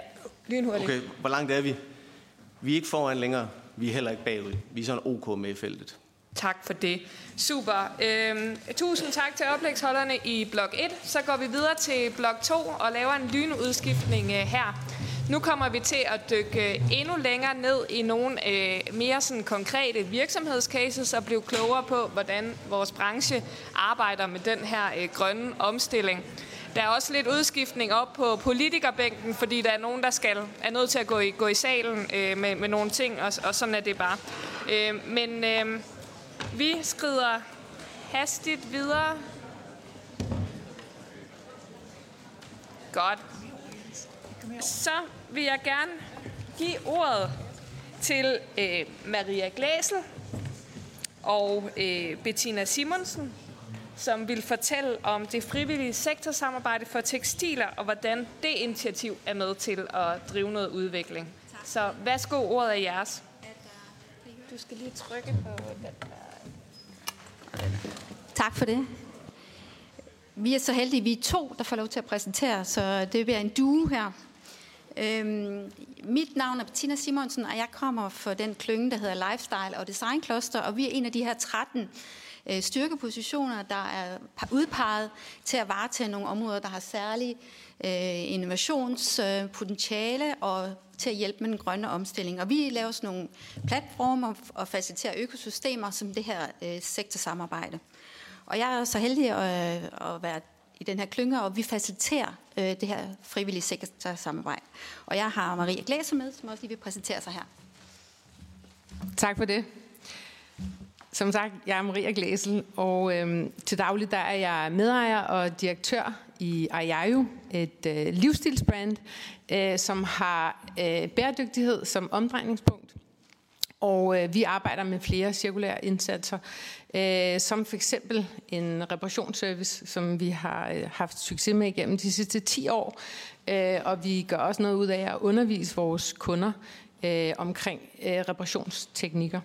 lynhurtigt. Okay, hvor langt er vi? Vi er ikke foran længere, vi er heller ikke bagud. Vi er sådan ok med i feltet. Tak for det. Super. Øhm, tusind tak til oplægsholderne i blok et. Så går vi videre til blok to og laver en lynudskiftning øh, her. Nu kommer vi til at dykke endnu længere ned i nogle øh, mere sådan konkrete virksomhedscases og blive klogere på, hvordan vores branche arbejder med den her øh, grønne omstilling. Der er også lidt udskiftning op på politikerbænken, fordi der er nogen, der skal, er nødt til at gå i, gå i salen øh, med, med nogle ting, og, og sådan er det bare. Øh, men øh, vi skrider hastigt videre. Godt. Så vil jeg gerne give ordet til øh, Maria Glæsel og øh, Bettina Simonsen, som vil fortælle om det frivillige sektorsamarbejde for tekstiler, og hvordan det initiativ er med til at drive noget udvikling. Tak. Så værsgo, ordet er jeres. Du skal lige trykke på den der. Tak for det. Vi er så heldige, vi er to, der får lov til at præsentere, så det bliver en duo her. Øhm, mit navn er Bettina Simonsen, og jeg kommer fra den klynge, der hedder Lifestyle og Design Cluster, og vi er en af de her tretten øh, styrkepositioner, der er udpeget til at varetage nogle områder, der har særlig øh, innovationspotentiale øh, og til at hjælpe med den grønne omstilling. Og vi laver sådan nogle platformer og faciliterer økosystemer som det her øh, sektorsamarbejde. Og jeg er så heldig at, at være i den her klynge, og vi faciliterer øh, det her frivillige sektorsamarbejde. Og jeg har Maria Glæser med, som også lige vil præsentere sig her. Tak for det. Som sagt, jeg er Maria Glæsel, og øhm, til daglig der er jeg medejer og direktør i Ayayu, et øh, livsstilsbrand, øh, som har øh, bæredygtighed som omdrejningspunkt. Og øh, vi arbejder med flere cirkulære indsatser, øh, som for eksempel en reparationsservice, som vi har øh, haft succes med igennem de sidste ti år. Øh, og vi gør også noget ud af at undervise vores kunder øh, omkring øh, reparationsteknikker.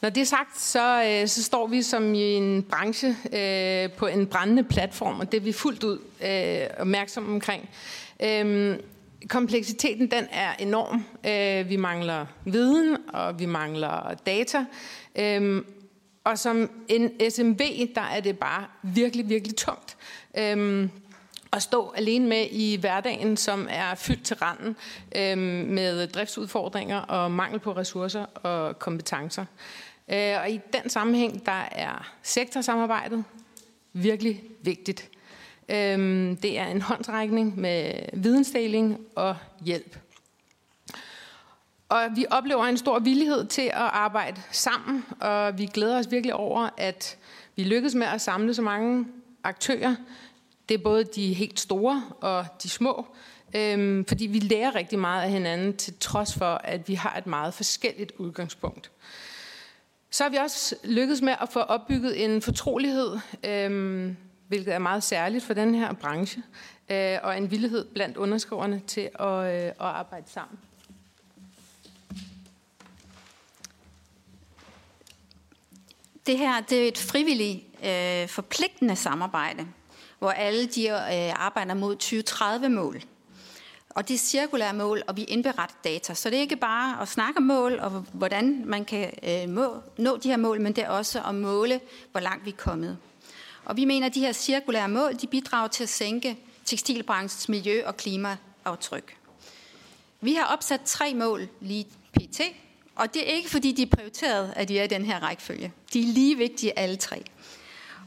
Når det er sagt, så, øh, så står vi som i en branche øh, på en brændende platform, og det er vi fuldt ud øh, opmærksomme omkring. Øh, Kompleksiteten den er enorm. Vi mangler viden, og vi mangler data. Og som en S M V, der er det bare virkelig, virkelig tungt at stå alene med i hverdagen, som er fyldt til randen med driftsudfordringer og mangel på ressourcer og kompetencer. Og i den sammenhæng, der er sektorsamarbejdet virkelig vigtigt. Det er en håndsrækning med vidensdeling og hjælp. Og vi oplever en stor villighed til at arbejde sammen, og vi glæder os virkelig over, at vi lykkes med at samle så mange aktører Det er både de helt store og de små, øhm, fordi vi lærer rigtig meget af hinanden, til trods for, at vi har et meget forskelligt udgangspunkt. Så har vi også lykkedes med at få opbygget en fortrolighed, øhm, hvilket er meget særligt for den her branche, øh, og en villighed blandt underskriverne til at, øh, at arbejde sammen. Det her det er et frivilligt øh, forpligtende samarbejde, hvor alle de øh, arbejder mod tyve tredive mål. Og det er cirkulære mål, og vi indberetter data. Så det er ikke bare at snakke om mål, og hvordan man kan øh, må, nå de her mål, men det er også at måle, hvor langt vi er kommet. Og vi mener, at de her cirkulære mål de bidrager til at sænke tekstilbranchens miljø- og klimaaftryk. Vi har opsat tre mål lige pt., og det er ikke, fordi de er prioriteret, at de er i den her rækkefølge. De er lige vigtige alle tre.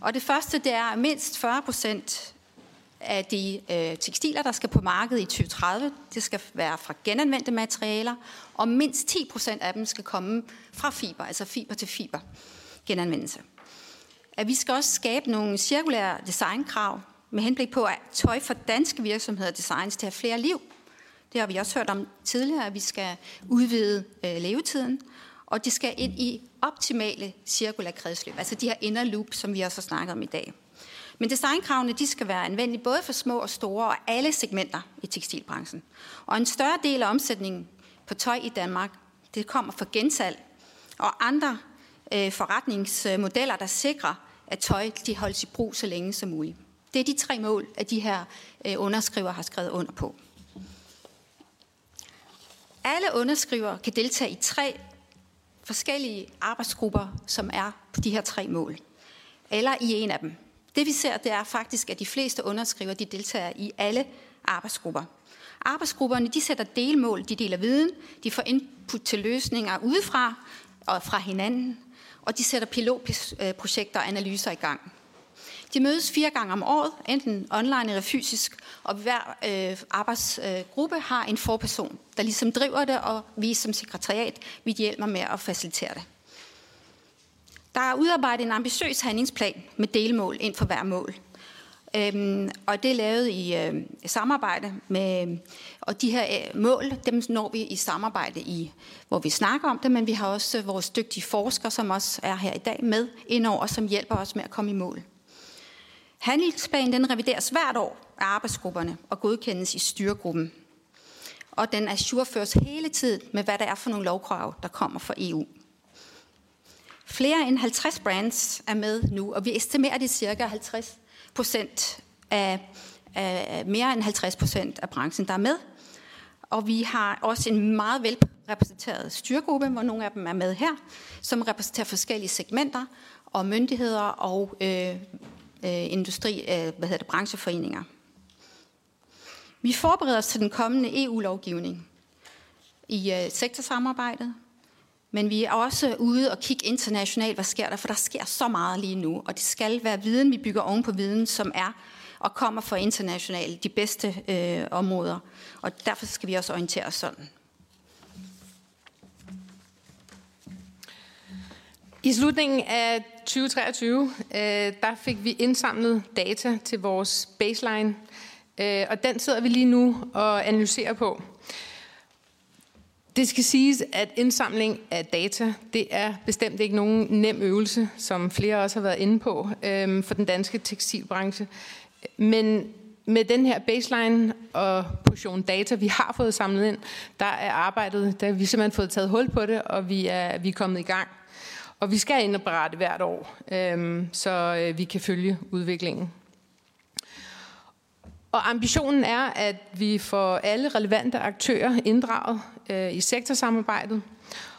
Og det første, det er mindst fyrre procent af de øh, tekstiler, der skal på markedet i tyve tredive. Det skal være fra genanvendte materialer, og mindst ti procent af dem skal komme fra fiber, altså fiber til fiber genanvendelse. At vi skal også skabe nogle cirkulære designkrav med henblik på, at tøj for danske virksomheder designs til at have flere liv. Det har vi også hørt om tidligere, at vi skal udvide øh, levetiden, og det skal ind i optimale cirkulære kredsløb, altså de her inner loop, som vi også har snakket om i dag. Men designkravene, de skal være anvendelige både for små og store og alle segmenter i tekstilbranchen. Og en større del af omsætningen på tøj i Danmark, det kommer fra gensalg og andre øh, forretningsmodeller, der sikrer, at tøj de holdes i brug så længe som muligt. Det er de tre mål, at de her øh, underskrivere har skrevet under på. Alle underskrivere kan deltage i tre forskellige arbejdsgrupper, som er på de her tre mål, eller i en af dem. Det vi ser, det er faktisk, at de fleste underskrivere de deltager i alle arbejdsgrupper. Arbejdsgrupperne de sætter delmål, de deler viden, de får input til løsninger udefra og fra hinanden, og de sætter pilotprojekter og analyser i gang. De mødes fire gange om året, enten online eller fysisk, og hver øh, arbejdsgruppe har en forperson, der ligesom driver det, og vi som sekretariat, vi hjælper med at facilitere det. Der er udarbejdet en ambitiøs handlingsplan med delmål ind for hver mål. Øhm, og det er lavet i øh, samarbejde med, og de her øh, mål, dem når vi i samarbejde i, hvor vi snakker om det, men vi har også vores dygtige forskere, som også er her i dag med indover, som hjælper os med at komme i mål. Handlingsplanen den revideres hvert år af arbejdsgrupperne og godkendes i styregruppen. Og den ajourføres hele tiden med, hvad der er for nogle lovkrav, der kommer fra E U. Flere end halvtreds brands er med nu, og vi estimerer det cirka halvtreds procent af, af mere end halvtreds procent af branchen, der er med. Og vi har også en meget velrepræsenteret styregruppe, hvor nogle af dem er med her, som repræsenterer forskellige segmenter og myndigheder og øh, industri, hvad hedder det, brancheforeninger. Vi forbereder os til den kommende E U-lovgivning i sektorsamarbejdet, men vi er også ude og kigge internationalt, hvad sker der, for der sker så meget lige nu, og det skal være viden, vi bygger oven på viden, som er og kommer fra internationalt de bedste øh, områder, og derfor skal vi også orientere os sådan. I slutningen af tyve treogtyve, der fik vi indsamlet data til vores baseline, og den sidder vi lige nu og analyserer på. Det skal siges, at indsamling af data, det er bestemt ikke nogen nem øvelse, som flere også har været inde på for den danske tekstilbranche. Men med den her baseline og portion data, vi har fået samlet ind, der er arbejdet, der har vi simpelthen fået taget hul på det, og vi er, vi er kommet i gang. Og vi skal indberette hvert år, øh, så vi kan følge udviklingen. Og ambitionen er, at vi får alle relevante aktører inddraget øh, i sektorsamarbejdet.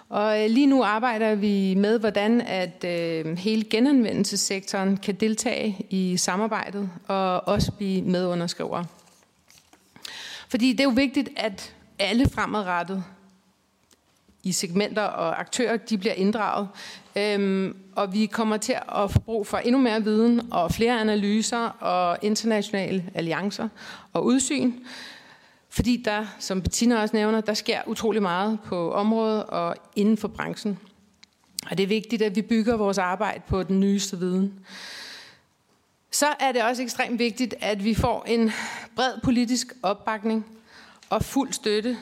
Og øh, lige nu arbejder vi med, hvordan at øh, hele genanvendelsessektoren kan deltage i samarbejdet og også blive medunderskrivere. Fordi det er jo vigtigt, at alle fremadrettet i segmenter og aktører, de bliver inddraget. Øhm, og vi kommer til at få brug for endnu mere viden og flere analyser og internationale alliancer og udsyn. Fordi der, som Bettina også nævner, der sker utrolig meget på området og inden for branchen. Og det er vigtigt, at vi bygger vores arbejde på den nyeste viden. så er det også ekstremt vigtigt, at vi får en bred politisk opbakning og fuld støtte,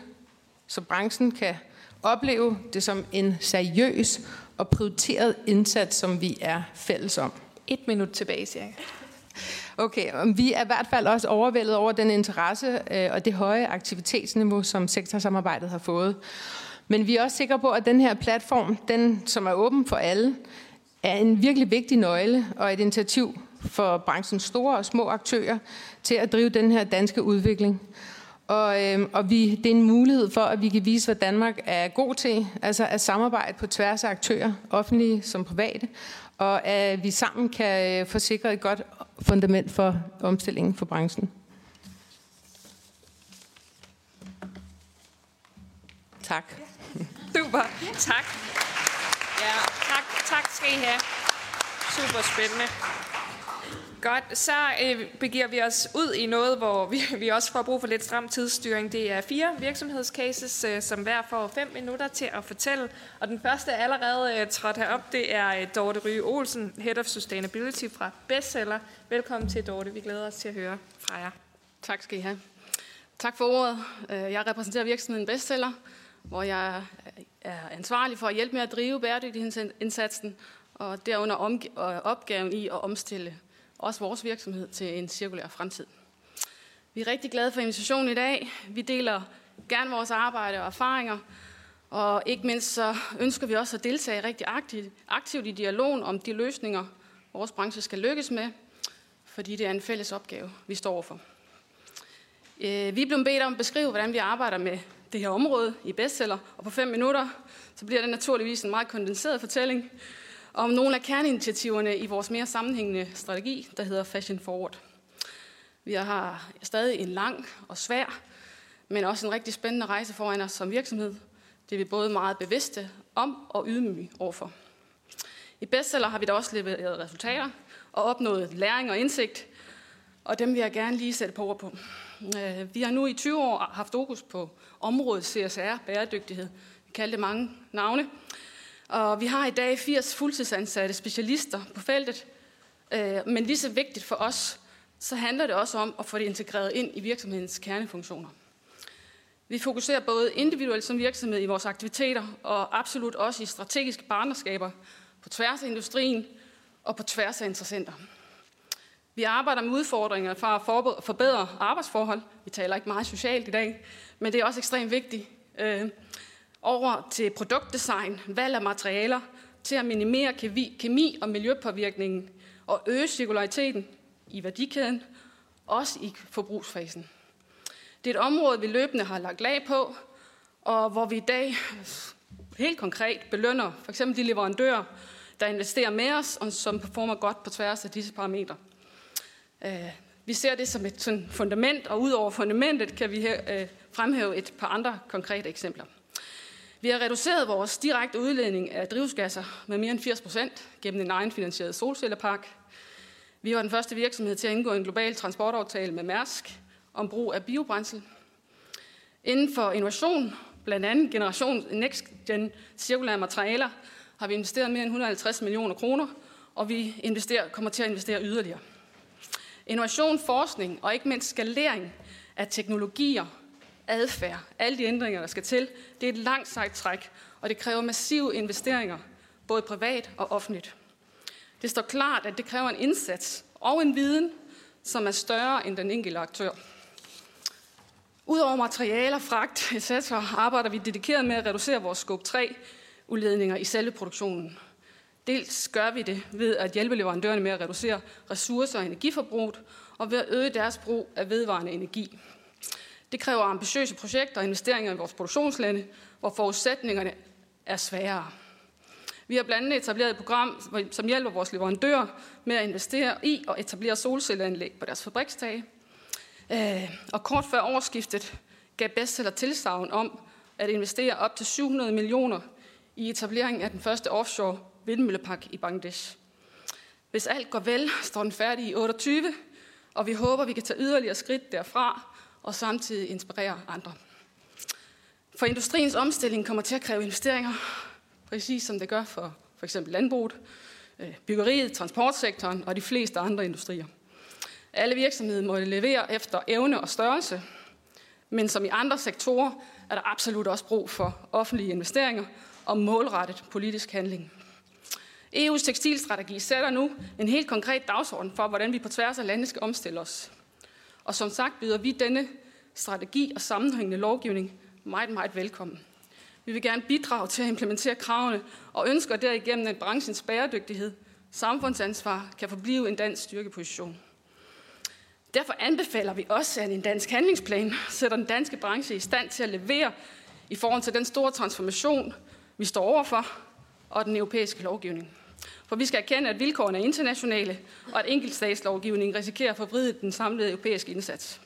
så branchen kan opleve det som en seriøs og prioriteret indsats, som vi er fælles om. Et minut tilbage, siger jeg. Okay, vi er i hvert fald også overvældet over den interesse og det høje aktivitetsniveau, som sektorsamarbejdet har fået. Men vi er også sikre på, at den her platform, den som er åben for alle, er en virkelig vigtig nøgle og et initiativ for branchens store og små aktører til at drive den her danske udvikling. Og, øh, og vi, det er en mulighed for, at vi kan vise, hvad Danmark er god til, altså at samarbejde på tværs af aktører, offentlige som private, og at vi sammen kan få sikret et godt fundament for omstillingen for branchen. Tak. Super. Tak. Ja, tak, tak skal I have. Super spændende. Godt, så øh, begiver vi os ud i noget, hvor vi, vi også får brug for lidt stram tidsstyring. Det er fire virksomhedscases, øh, som hver får fem minutter til at fortælle. Og den første er allerede øh, trådt herop, det er øh, Dorte Ryge Olsen, Head of Sustainability fra Bestseller. Velkommen til, Dorte. Vi glæder os til at høre fra jer. Tak skal I have. Tak for ordet. Jeg repræsenterer virksomheden Bestseller, hvor jeg er ansvarlig for at hjælpe med at drive bæredygtighedsindsatsen og derunder omg- opgaven i at omstille også vores virksomhed til en cirkulær fremtid. Vi er rigtig glade for invitationen i dag. Vi deler gerne vores arbejde og erfaringer, og ikke mindst så ønsker vi også at deltage rigtig aktivt, aktivt i dialogen om de løsninger, vores branche skal lykkes med, fordi det er en fælles opgave, vi står overfor. Vi er blevet bedt om at beskrive, hvordan vi arbejder med det her område i Bestseller, og på fem minutter, så bliver det naturligvis en meget kondenseret fortælling om nogle af kerneinitiativerne i vores mere sammenhængende strategi, der hedder Fashion Forward. Vi har stadig en lang og svær, men også en rigtig spændende rejse foran os som virksomhed. Det er vi både meget bevidste om og ydmyge overfor. I Bestseller har vi da også leveret resultater og opnået læring og indsigt, og dem vil jeg gerne lige sætte på ord på. Vi har nu i tyve år haft fokus på området C S R, bæredygtighed. Vi kalder det mange navne. Og vi har i dag firs fuldtidsansatte specialister på feltet, men lige så vigtigt for os, så handler det også om at få det integreret ind i virksomhedens kernefunktioner. Vi fokuserer både individuelt som virksomhed i vores aktiviteter, og absolut også i strategiske partnerskaber på tværs af industrien og på tværs af interessenter. Vi arbejder med udfordringer for at forbedre arbejdsforhold. Vi taler ikke meget socialt i dag, men det er også ekstremt vigtigt. Over til produktdesign, valg af materialer, til at minimere kemi- og miljøpåvirkningen og øge cirkulariteten i værdikæden, også i forbrugsfasen. Det er et område, vi løbende har lagt lag på, og hvor vi i dag helt konkret belønner f.eks. de leverandører, der investerer med os, og som performer godt på tværs af disse parametre. Vi ser det som et sådan fundament, og ud over fundamentet kan vi fremhæve et par andre konkrete eksempler. Vi har reduceret vores direkte udledning af drivhusgasser med mere end firs procent gennem en egenfinansieret solcellepark. Vi var den første virksomhed til at indgå en global transportaftale med Mærsk om brug af biobrændsel. Inden for innovation, blandt andet generation Next Gen cirkulære materialer, har vi investeret mere end et hundrede og halvtreds millioner kroner, og vi investerer, kommer til at investere yderligere. Innovation, forskning og ikke mindst skalering af teknologier, adfærd, alle de ændringer, der skal til, det er et langt sejt træk, og det kræver massive investeringer, både privat og offentligt. Det står klart, at det kræver en indsats og en viden, som er større end den enkelte aktør. Udover materialer, fragt et cetera arbejder vi dedikeret med at reducere vores scope tre udledninger i selve produktionen. Dels gør vi det ved at hjælpe leverandørerne med at reducere ressourcer og energiforbruget, og ved at øge deres brug af vedvarende energi. Det kræver ambitiøse projekter og investeringer i vores produktionslande, hvor forudsætningerne er sværere. Vi har blandt andet etableret et program, som hjælper vores leverandører med at investere i og etablere solcelleanlæg på deres fabrikstage. Og kort før årsskiftet gav Bestseller tilsagn om at investere op til syv hundrede millioner i etableringen af den første offshore vindmøllepark i Bangladesh. Hvis alt går vel, står den færdig i otteogtyve, og vi håber, vi kan tage yderligere skridt derfra, og samtidig inspirere andre. For industriens omstilling kommer til at kræve investeringer, præcis som det gør for f.eks. landbruget, byggeriet, transportsektoren og de fleste andre industrier. Alle virksomheder måtte levere efter evne og størrelse, men som i andre sektorer er der absolut også brug for offentlige investeringer og målrettet politisk handling. E U's tekstilstrategi sætter nu en helt konkret dagsorden for, hvordan vi på tværs af lande skal omstille os. Og som sagt byder vi denne strategi og sammenhængende lovgivning meget, meget velkommen. Vi vil gerne bidrage til at implementere kravene og ønsker derigennem, at branchens bæredygtighed, samfundsansvar kan forblive en dansk styrkeposition. Derfor anbefaler vi også, at en dansk handlingsplan sætter den danske branche i stand til at levere i forhold til den store transformation, vi står overfor, og den europæiske lovgivning. For vi skal erkende, at vilkårene er internationale, og at enkeltstatslovgivningen risikerer at forvride den samlede europæiske indsats.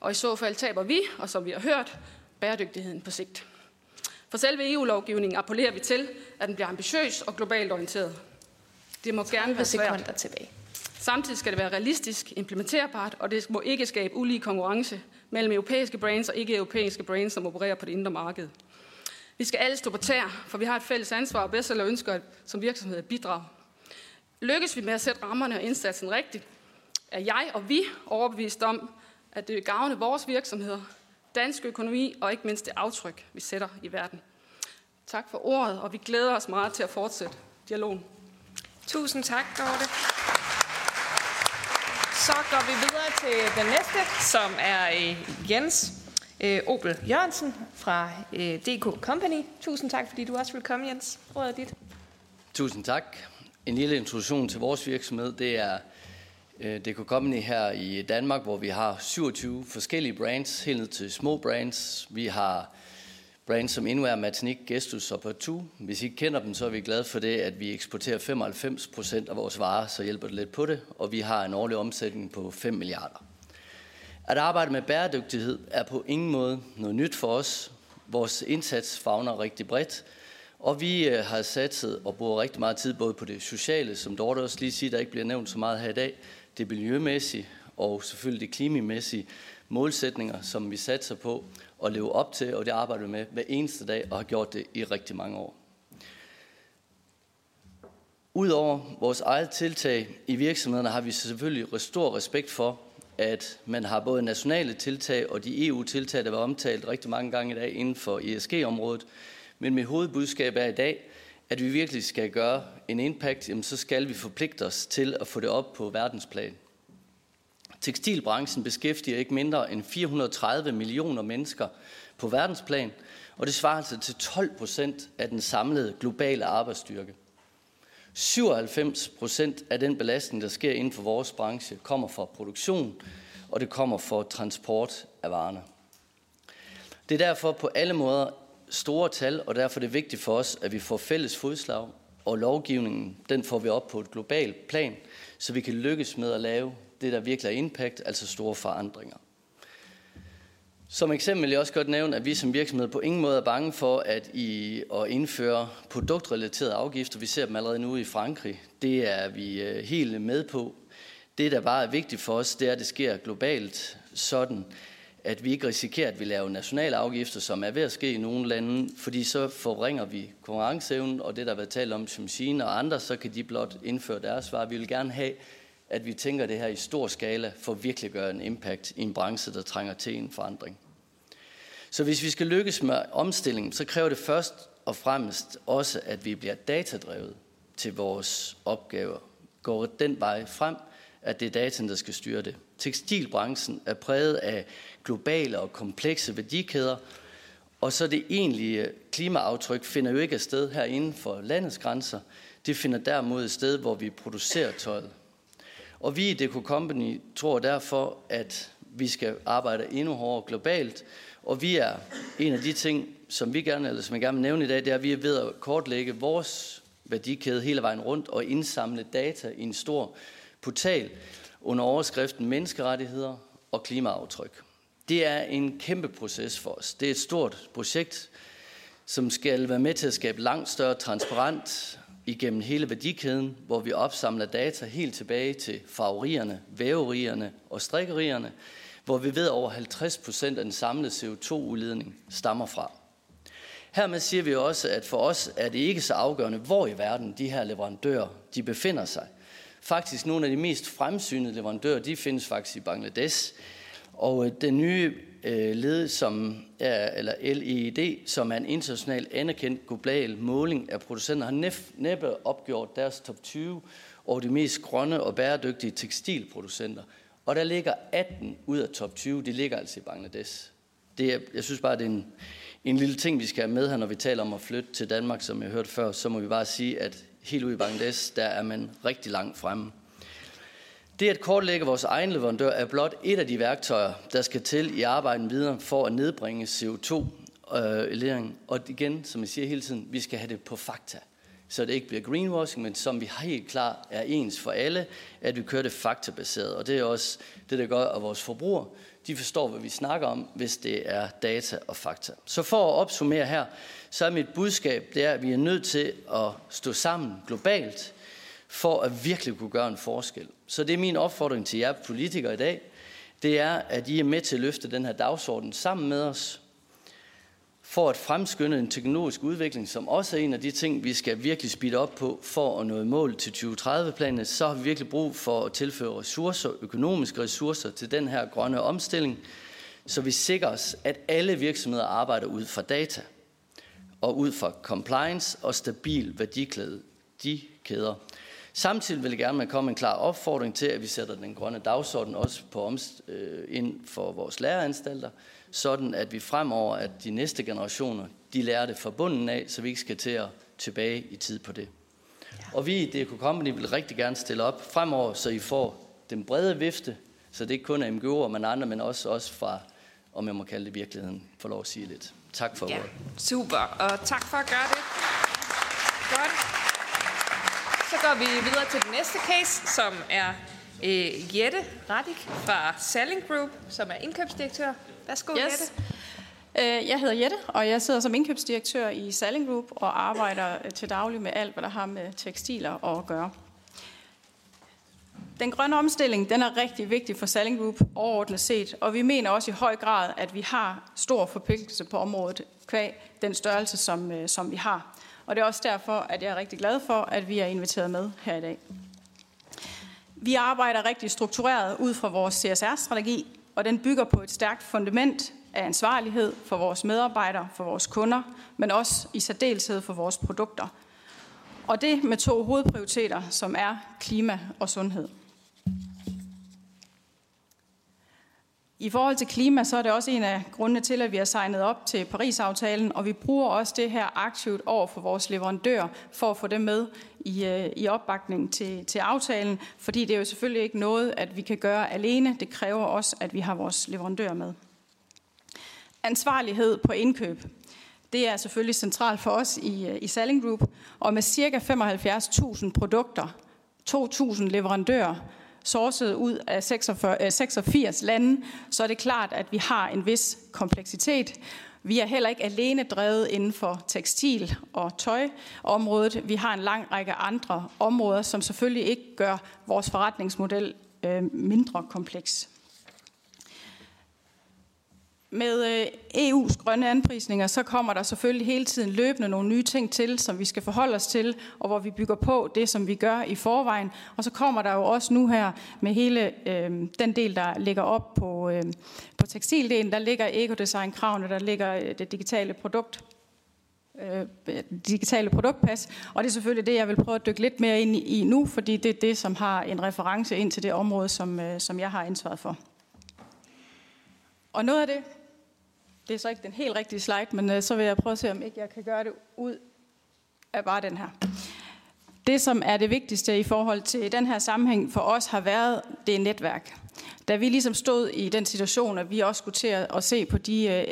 Og i så fald taber vi, og som vi har hørt, bæredygtigheden på sigt. For selve E U-lovgivningen appellerer vi til, at den bliver ambitiøs og globalt orienteret. Det må gerne være svært. Tilbage. Samtidig skal det være realistisk, implementerbart, og det må ikke skabe ulige konkurrence mellem europæiske brands og ikke-europæiske brands, som opererer på det indre marked. Vi skal alle stå på tær, for vi har et fælles ansvar og bedst eller ønsker som virksomhed at bidrage. Lykkes vi med at sætte rammerne og indsatsen rigtigt, er jeg og vi overbevist om, at det vil gavne vores virksomheder, dansk økonomi og ikke mindst det aftryk, vi sætter i verden. Tak for ordet, og vi glæder os meget til at fortsætte dialogen. Tusind tak, Dorte. Så går vi videre til den næste, som er Jens Opel Jørgensen fra D K Company. Tusind tak, fordi du også vil komme, Jens. Ordet er dit. Tusind tak. En lille introduktion til vores virksomhed. Det er D K Company her i Danmark, hvor vi har syvogtyve forskellige brands, helt ned til små brands. Vi har brands som Inwear, Matinique, Gestus og Partout. Hvis I ikke kender dem, så er vi glade for det, at vi eksporterer femoghalvfems procent af vores varer, så hjælper det lidt på det, og vi har en årlig omsætning på fem milliarder. At arbejde med bæredygtighed er på ingen måde noget nyt for os. Vores indsats favner rigtig bredt, og vi har satset og bruger rigtig meget tid både på det sociale, som Dorte også lige siger, der ikke bliver nævnt så meget her i dag, det miljømæssige og selvfølgelig det klimamæssige målsætninger, som vi satser på at leve op til, og det arbejder vi med hver eneste dag og har gjort det i rigtig mange år. Udover vores eget tiltag i virksomhederne har vi selvfølgelig stor respekt for, at man har både nationale tiltag og de E U-tiltag, der var omtalt rigtig mange gange i dag inden for E S G-området. Men mit hovedbudskab er i dag, at vi virkelig skal gøre en impact, jamen så skal vi forpligte os til at få det op på verdensplan. Tekstilbranchen beskæftiger ikke mindre end fire hundrede og tredive millioner mennesker på verdensplan, og det svarer altså til tolv procent af den samlede globale arbejdsstyrke. syvoghalvfems procent af den belastning, der sker inden for vores branche, kommer fra produktion, og det kommer fra transport af varerne. Det er derfor på alle måder store tal, og derfor er det vigtigt for os, at vi får fælles fodslag, og lovgivningen, den får vi op på et globalt plan, så vi kan lykkes med at lave det, der virkelig er impact, altså store forandringer. Som eksempel vil jeg også godt nævne, at vi som virksomhed på ingen måde er bange for at, i, at indføre produktrelaterede afgifter. Vi ser dem allerede nu i Frankrig. Det er vi helt med på. Det, der bare er vigtigt for os, det er, at det sker globalt sådan, at vi ikke risikerer, at vi laver nationale afgifter, som er ved at ske i nogle lande, fordi så forringer vi konkurrenceevnen, og det, der har været talt om som Kina og andre, så kan de blot indføre deres varer. Vi vil gerne have, at vi tænker det her i stor skala for at virkelig gøre en impact i en branche, der trænger til en forandring. Så hvis vi skal lykkes med omstillingen, så kræver det først og fremmest også, at vi bliver datadrevet til vores opgaver. Går den vej frem, at det er dataen, der skal styre det. Tekstilbranchen er præget af globale og komplekse værdikæder, og så det egentlige klimaaftryk finder jo ikke afsted her inden for landets grænser. Det finder derimod et sted, hvor vi producerer tøjet. Og vi i D K Company tror derfor, at vi skal arbejde endnu hårdere globalt. Og vi er en af de ting, som vi gerne, eller som jeg gerne vil nævne i dag, det er, at vi er ved at kortlægge vores værdikæde hele vejen rundt og indsamle data i en stor portal under overskriften menneskerettigheder og klimaaftryk. Det er en kæmpe proces for os. Det er et stort projekt, som skal være med til at skabe langt større transparent igennem hele værdikæden, hvor vi opsamler data helt tilbage til farverierne, væverierne og strikkerierne, hvor vi ved, at over halvtreds procent af den samlede C O to-udledning stammer fra. Hermed siger vi også, at for os er det ikke så afgørende, hvor i verden de her leverandører de befinder sig. Faktisk nogle af de mest fremsynede leverandører, de findes faktisk i Bangladesh. Og den nye led, som er, eller L E D, som er en internationalt anerkendt global måling af producenter, har næppe opgjort deres top tyve over de mest grønne og bæredygtige tekstilproducenter. Og der ligger atten ud af top tyve, de ligger altså i Bangladesh. Det er, jeg synes bare, det er en, en lille ting, vi skal have med her, når vi taler om at flytte til Danmark, som jeg hørte før, så må vi bare sige, at helt ude i Bangladesh, der er man rigtig langt fremme. Det at kortlægge vores egen leverandør er blot et af de værktøjer, der skal til i arbejdet videre for at nedbringe C O to-elering. Og igen, som jeg siger hele tiden, vi skal have det på fakta, så det ikke bliver greenwashing, men som vi helt klart er ens for alle, at vi kører det faktabaseret. Og det er også det, der gør, at vores forbrugere, de forstår, hvad vi snakker om, hvis det er data og fakta. Så for at opsummere her, så er mit budskab, det er, at vi er nødt til at stå sammen globalt, for at virkelig kunne gøre en forskel. Så det er min opfordring til jer politikere i dag, det er, at I er med til at løfte den her dagsorden sammen med os, for at fremskynde en teknologisk udvikling, som også er en af de ting, vi skal virkelig speede op på for at nå et mål til tyve tredive-planen, så har vi virkelig brug for at tilføre ressourcer, økonomiske ressourcer til den her grønne omstilling, så vi sikrer os, at alle virksomheder arbejder ud fra data og ud fra compliance og stabil værdikæde. De kæder. Samtidig vil jeg gerne komme med en klar opfordring til, at vi sætter den grønne dagsorden også på omst- øh, ind for vores læreranstalter, sådan at vi fremover, at de næste generationer, de lærer det fra bunden af, så vi ikke skal til at tilbage i tid på det. Ja. Og vi i D K Company vil rigtig gerne stille op fremover, så I får den brede vifte, så det ikke kun er M G O'er, men andre, men også, også fra, om jeg må kalde det virkeligheden, for lov at sige lidt. Tak for ja. Ordet. Super, og tak for at gøre det. Godt. Så går vi videre til den næste case, som er øh, Jette Radik fra Salling Group, som er indkøbsdirektør. Værsgo, yes. Jette. Øh, jeg hedder Jette, og jeg sidder som indkøbsdirektør i Salling Group og arbejder til daglig med alt, hvad der har med tekstiler at gøre. Den grønne omstilling, den er rigtig vigtig for Salling Group overordnet set, og vi mener også i høj grad, at vi har stor forpligtelse på området qua den størrelse, som, som vi har. Og det er også derfor, at jeg er rigtig glad for, at vi er inviteret med her i dag. Vi arbejder rigtig struktureret ud fra vores C S R-strategi, og den bygger på et stærkt fundament af ansvarlighed for vores medarbejdere, for vores kunder, men også i særdeleshed for vores produkter. Og det med to hovedprioriteter, som er klima og sundhed. I forhold til klima, så er det også en af grundene til, at vi har signet op til Paris-aftalen, og vi bruger også det her aktivt over for vores leverandører, for at få dem med i, i opbakningen til, til aftalen, fordi det er jo selvfølgelig ikke noget, at vi kan gøre alene. Det kræver også, at vi har vores leverandører med. Ansvarlighed på indkøb. Det er selvfølgelig centralt for os i, i Salling Group, og med ca. femoghalvfjerds tusind produkter, to tusind leverandører, sourcet ud af seksogfirs lande, så er det klart, at vi har en vis kompleksitet. Vi er heller ikke alene drevet inden for tekstil- og tøjområdet. Vi har en lang række andre områder, som selvfølgelig ikke gør vores forretningsmodel mindre kompleks. Med E U's grønne anprisninger, så kommer der selvfølgelig hele tiden løbende nogle nye ting til, som vi skal forholde os til, og hvor vi bygger på det, som vi gør i forvejen. Og så kommer der jo også nu her med hele øh, den del, der ligger op på, øh, på tekstildelen. Der ligger ekodesignkraven, der ligger det digitale produkt, øh, digitale produktpas. Og det er selvfølgelig det, jeg vil prøve at dykke lidt mere ind i nu, fordi det er det, som har en reference ind til det område, som, øh, som jeg har ansvaret for. Og noget af det, det er så ikke den helt rigtige slide, men så vil jeg prøve at se, om ikke jeg kan gøre det ud af bare den her. Det, som er det vigtigste i forhold til den her sammenhæng for os, har været det netværk. Da vi ligesom stod i den situation, at vi også skulle til at se på de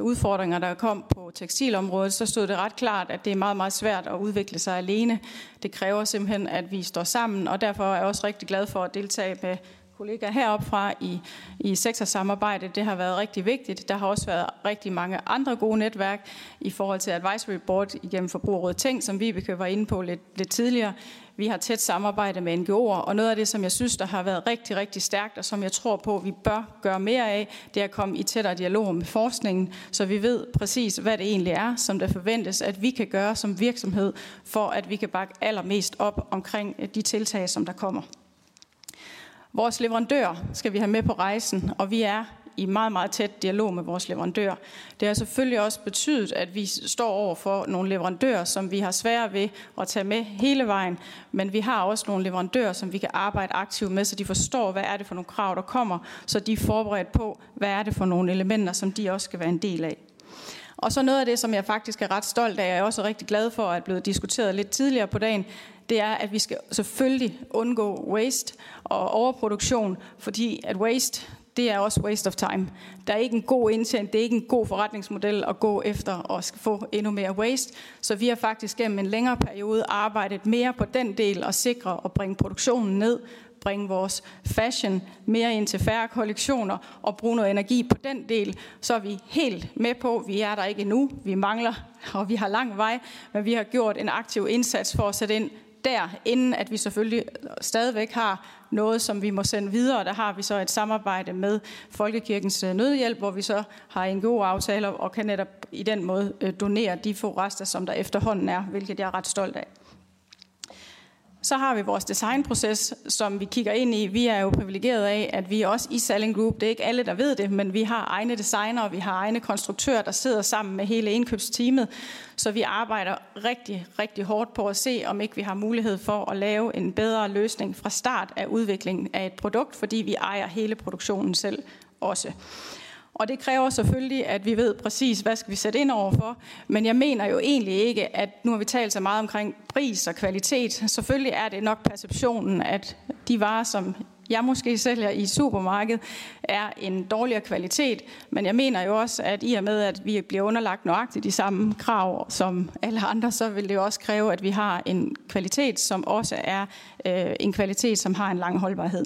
udfordringer, der kom på tekstilområdet, så stod det ret klart, at det er meget, meget svært at udvikle sig alene. Det kræver simpelthen, at vi står sammen, og derfor er jeg også rigtig glad for at deltage med kollegaer heropfra i, i sektorsamarbejdet. Det har været rigtig vigtigt. Der har også været rigtig mange andre gode netværk i forhold til Advisory Board igennem Forbrugerrådet Tænk, som Vibeke var inde på lidt, lidt tidligere. Vi har tæt samarbejde med N G O'er, og noget af det, som jeg synes, der har været rigtig, rigtig stærkt, og som jeg tror på, vi bør gøre mere af, det er at komme i tættere dialog med forskningen, så vi ved præcis, hvad det egentlig er, som der forventes, at vi kan gøre som virksomhed, for at vi kan bakke allermest op omkring de tiltag, som der kommer. Vores leverandører skal vi have med på rejsen, og vi er i meget, meget tæt dialog med vores leverandører. Det har selvfølgelig også betydet, at vi står over for nogle leverandører, som vi har svære ved at tage med hele vejen, men vi har også nogle leverandører, som vi kan arbejde aktivt med, så de forstår, hvad er det for nogle krav, der kommer, så de er forberedt på, hvad er det for nogle elementer, som de også skal være en del af. Og så noget af det, som jeg faktisk er ret stolt af, og jeg er også rigtig glad for, at det er blevet diskuteret lidt tidligere på dagen, det er, at vi skal selvfølgelig undgå waste og overproduktion, fordi at waste, det er også waste of time. Der er ikke en god indtjent, det er ikke en god forretningsmodel at gå efter og få endnu mere waste. Så vi har faktisk gennem en længere periode arbejdet mere på den del og sikre at bringe produktionen ned, bringe vores fashion mere ind til færre kollektioner og bruge noget energi på den del, så er vi helt med på, vi er der ikke endnu, vi mangler, og vi har lang vej, men vi har gjort en aktiv indsats for at sætte ind der, inden at vi selvfølgelig stadigvæk har noget, som vi må sende videre. Der har vi så et samarbejde med Folkekirkens Nødhjælp, hvor vi så har N G O-aftaler og kan netop i den måde donere de få rester, som der efterhånden er, hvilket jeg er ret stolt af. Så har vi vores designproces, som vi kigger ind i. Vi er jo privilegeret af, at vi også i Salling Group, det er ikke alle, der ved det, men vi har egne designer, og vi har egne konstruktører, der sidder sammen med hele indkøbsteamet. Så vi arbejder rigtig, rigtig hårdt på at se, om ikke vi har mulighed for at lave en bedre løsning fra start af udviklingen af et produkt, fordi vi ejer hele produktionen selv også. Og det kræver selvfølgelig, at vi ved præcis, hvad skal vi sætte ind overfor. Men jeg mener jo egentlig ikke, at nu har vi talt så meget omkring pris og kvalitet. Selvfølgelig er det nok perceptionen, at de varer, som jeg måske sælger i supermarkedet, er en dårligere kvalitet. Men jeg mener jo også, at i og med, at vi bliver underlagt nøjagtigt de samme krav som alle andre, så vil det jo også kræve, at vi har en kvalitet, som også er øh, en kvalitet, som har en lang holdbarhed.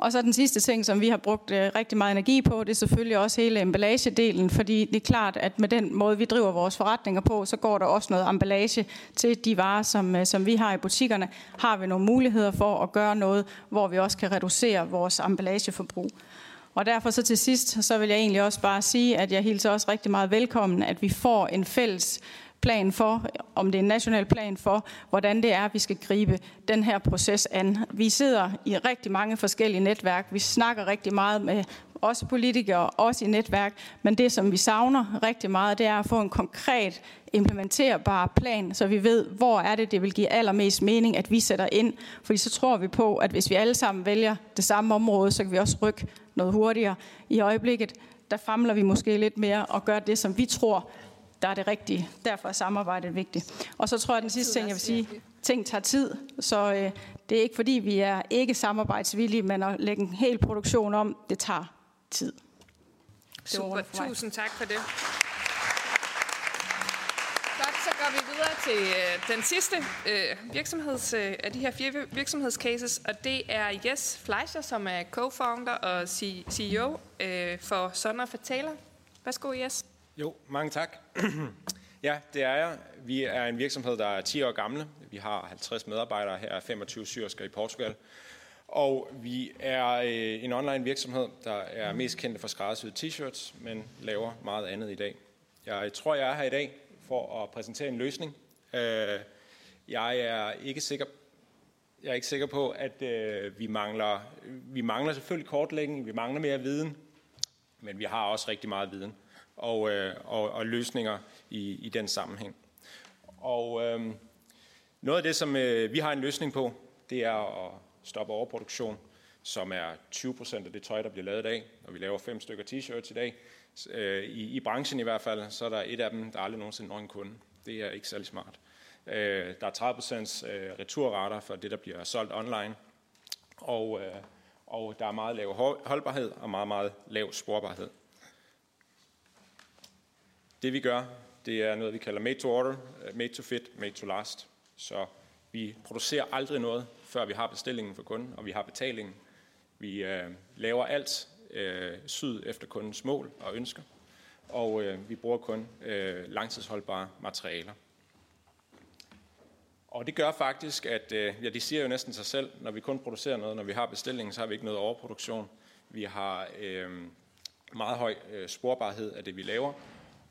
Og så den sidste ting, som vi har brugt rigtig meget energi på, det er selvfølgelig også hele emballagedelen, fordi det er klart, at med den måde, vi driver vores forretninger på, så går der også noget emballage til de varer, som, som vi har i butikkerne. Har vi nogle muligheder for at gøre noget, hvor vi også kan reducere vores emballageforbrug? Og derfor så til sidst, så vil jeg egentlig også bare sige, at jeg hilser også rigtig meget velkommen, at vi får en fælles plan for, om det er en national plan for, hvordan det er, vi skal gribe den her proces an. Vi sidder i rigtig mange forskellige netværk. Vi snakker rigtig meget med også politikere, også i netværk, men det, som vi savner rigtig meget, det er at få en konkret, implementerbar plan, så vi ved, hvor er det, det vil give allermest mening, at vi sætter ind. Fordi så tror vi på, at hvis vi alle sammen vælger det samme område, så kan vi også rykke noget hurtigere. I øjeblikket, der famler vi måske lidt mere og gør det, som vi tror, der er det rigtige. Derfor er samarbejdet vigtigt. Og så tror jeg, den sidste ting, jeg vil sige, ting tager tid. Så øh, det er ikke fordi, vi er ikke samarbejdsvillige, men at lægge en hel produktion om, det tager tid. Det super. Tusind tak for det. Godt, så går vi videre til øh, den sidste øh, virksomheds, øh, af de her fire virksomhedscases, og det er Jes Fleischer, som er co-founder og C E O øh, for Sonner Fortæller. Værsgo, Jes. Jo, mange tak. Ja, det er jeg. Vi er en virksomhed, der er ti år gamle. Vi har halvtreds medarbejdere, her er femogtyve syriske i Portugal. Og vi er en online virksomhed, der er mest kendt for skræddersyede t-shirts, men laver meget andet i dag. Jeg tror, jeg er her i dag for at præsentere en løsning. Jeg er ikke sikker, jeg er ikke sikker på, at vi mangler, vi mangler selvfølgelig kortlægning, vi mangler mere viden, men vi har også rigtig meget viden. Og, og, og løsninger i, i den sammenhæng. Og øhm, noget af det, som øh, vi har en løsning på, det er at stoppe overproduktion, som er tyve procent af det tøj, der bliver lavet i dag. Når vi laver fem stykker t-shirts i dag, øh, i, i branchen i hvert fald, så er der et af dem, der aldrig nogensinde når en kunde. Det er ikke særlig smart. Øh, der er tredive procent øh, returrater for det, der bliver solgt online. Og, øh, og der er meget lav holdbarhed og meget, meget lav sporbarhed. Det vi gør, det er noget, vi kalder made to order, made to fit, made to last. Så vi producerer aldrig noget, før vi har bestillingen for kunden, og vi har betalingen. Vi øh, laver alt øh, syd efter kundens mål og ønsker, og øh, vi bruger kun øh, langtidsholdbare materialer. Og det gør faktisk, at øh, ja, det siger jo næsten sig selv, når vi kun producerer noget, når vi har bestillingen, så har vi ikke noget overproduktion. Vi har øh, meget høj øh, sporbarhed af det, vi laver,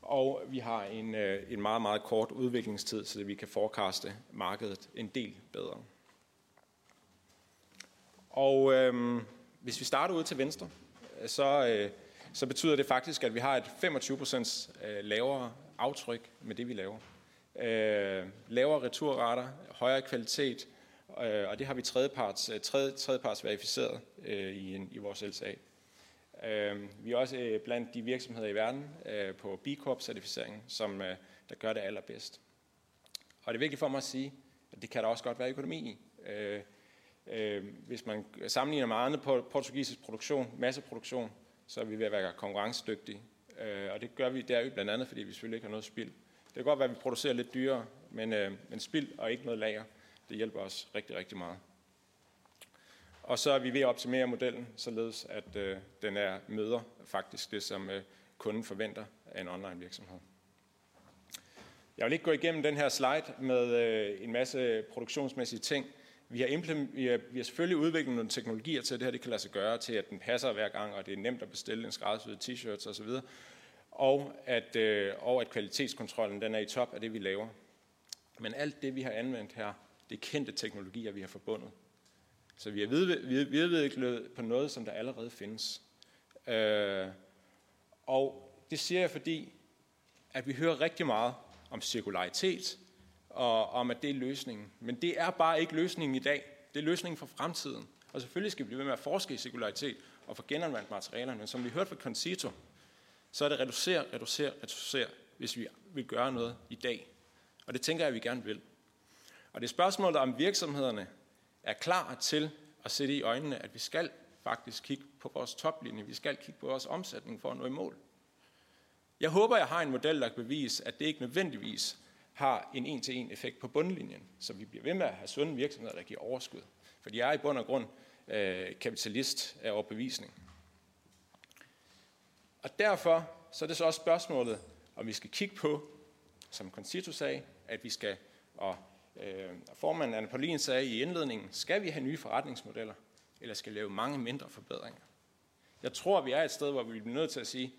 og vi har en, øh, en meget, meget kort udviklingstid, så vi kan forekaste markedet en del bedre. Og øh, hvis vi starter ud til venstre, så, øh, så betyder det faktisk, at vi har et femogtyve procent lavere aftryk med det, vi laver. Øh, lavere returrater, højere kvalitet, øh, og det har vi tredjeparts, tredje, tredjeparts verificeret øh, i, en, i vores L C A. Øh, vi er også øh, blandt de virksomheder i verden øh, på B Corp-certificeringen, som øh, der gør det allerbedst. Og det er vigtigt for mig at sige, at det kan der også godt være økonomi i. Øh, øh, hvis man sammenligner med andre portugisisk produktion, masseproduktion, så er vi ved at være konkurrencedygtige. Øh, og det gør vi der blandt andet, fordi vi selvfølgelig ikke har noget spild. Det kan godt være, at vi producerer lidt dyrere, men, øh, men spild og ikke noget lager, det hjælper os rigtig, rigtig meget. Og så er vi ved at optimere modellen, således at øh, den er møder faktisk det, som øh, kunden forventer af en online virksomhed. Jeg vil ikke gå igennem den her slide med øh, en masse produktionsmæssige ting. Vi har, vi har, vi har selvfølgelig udviklet nogle teknologier til, at det her det kan lade sig gøre, til at den passer hver gang, og det er nemt at bestille en skræddersyet t-shirts osv., Og at, øh, og at kvalitetskontrollen den er i top af det, vi laver. Men alt det, vi har anvendt her, det er kendte teknologier, vi har forbundet. Så vi har videreudviklet på noget, som der allerede findes. Øh, og det siger jeg, fordi at vi hører rigtig meget om cirkularitet, og om, at det er løsningen. Men det er bare ikke løsningen i dag. Det er løsningen for fremtiden. Og selvfølgelig skal vi blive ved med at forske i cirkularitet og få genanvendt materialerne. Men som vi hørte fra Concito, så er det reducere, reducere, reducere, hvis vi vil gøre noget i dag. Og det tænker jeg, at vi gerne vil. Og det er spørgsmålet, om virksomhederne er klar til at sætte i øjnene, at vi skal faktisk kigge på vores toplinje, vi skal kigge på vores omsætning for at nå i mål. Jeg håber, jeg har en model, der kan bevise, at det ikke nødvendigvis har en en-til-en effekt på bundlinjen, så vi bliver ved med at have sunde virksomheder, der giver overskud. For de er i bund og grund øh, kapitalist af overbevisning. Og derfor så er det så også spørgsmålet, om vi skal kigge på, som Concito sagde, at vi skal, og øh, formanden Anna Paulin sagde i indledningen, skal vi have nye forretningsmodeller, eller skal vi lave mange mindre forbedringer? Jeg tror, vi er et sted, hvor vi bliver nødt til at sige, at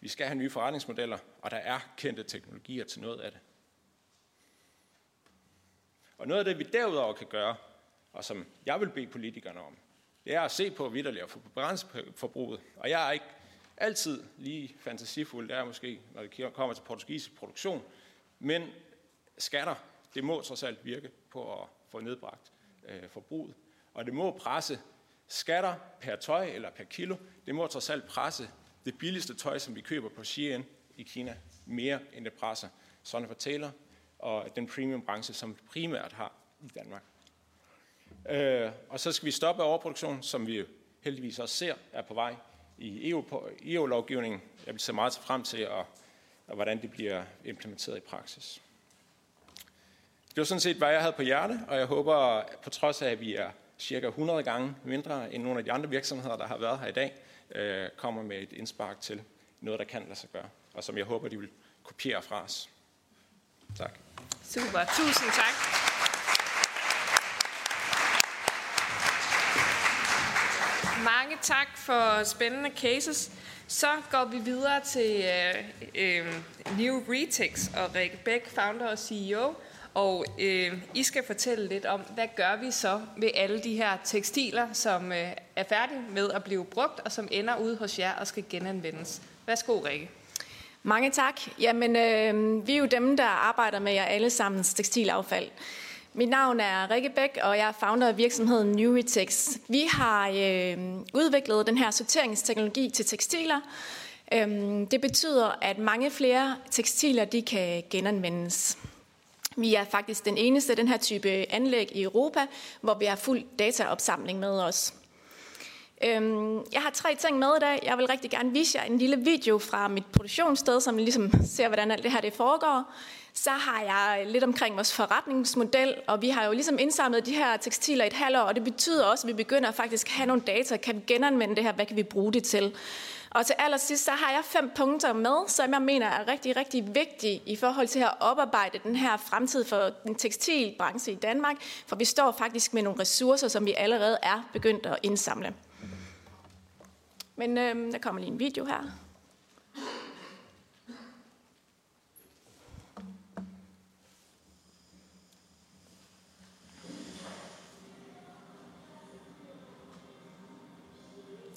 vi skal have nye forretningsmodeller, og der er kendte teknologier til noget af det. Og noget af det, vi derudover kan gøre, og som jeg vil bede politikerne om, det er at se på vitterligere for begrænseforbruget. Og jeg er ikke altid lige fantasifuldt er måske, når det kommer til portugisisk produktion, men skatter, det må trods alt virke på at få nedbragt øh, forbruget. Og det må presse skatter per tøj eller per kilo, det må trods alt presse det billigste tøj, som vi køber på Shein i Kina, mere end det presser Sonne Fortæller og den premiumbranche, som vi primært har i Danmark. Øh, og så skal vi stoppe overproduktion, som vi jo heldigvis også ser er på vej i E U-lovgivningen. Jeg vil se meget frem til, og, og hvordan det bliver implementeret i praksis. Det var sådan set, hvad jeg havde på hjerte, og jeg håber, at på trods af, at vi er cirka hundrede gange mindre end nogle af de andre virksomheder, der har været her i dag, øh, kommer med et indspark til noget, der kan lade sig gøre, og som jeg håber, de vil kopiere fra os. Tak. Super. Tusind tak. Mange tak for spændende cases. Så går vi videre til øh, øh, New Retex og Rikke Bæk, founder og C E O. Og øh, I skal fortælle lidt om, hvad gør vi så med alle de her tekstiler, som øh, er færdige med at blive brugt, og som ender ude hos jer og skal genanvendes. Værsgo, Rikke. Mange tak. Jamen, øh, vi er jo dem, der arbejder med jer allesammens tekstilaffald. Mit navn er Rikke Bæk, og jeg er founder af virksomheden New Retex. Vi har øh, udviklet den her sorteringsteknologi til tekstiler. Øhm, det betyder, at mange flere tekstiler de kan genanvendes. Vi er faktisk den eneste af den her type anlæg i Europa, hvor vi har fuld dataopsamling med os. Jeg har tre ting med i dag. Jeg vil rigtig gerne vise jer en lille video fra mit produktionssted, som ligesom ser, hvordan alt det her det foregår. Så har jeg lidt omkring vores forretningsmodel, og vi har jo ligesom indsamlet de her tekstiler i et halvår, og det betyder også, at vi begynder faktisk at have nogle data. Kan vi genanvende det her? Hvad kan vi bruge det til? Og til allersidst, så har jeg fem punkter med, som jeg mener er rigtig, rigtig vigtige i forhold til at oparbejde den her fremtid for den tekstilbranche i Danmark, for vi står faktisk med nogle ressourcer, som vi allerede er begyndt at indsamle. Men øh, der kommer lige en video her.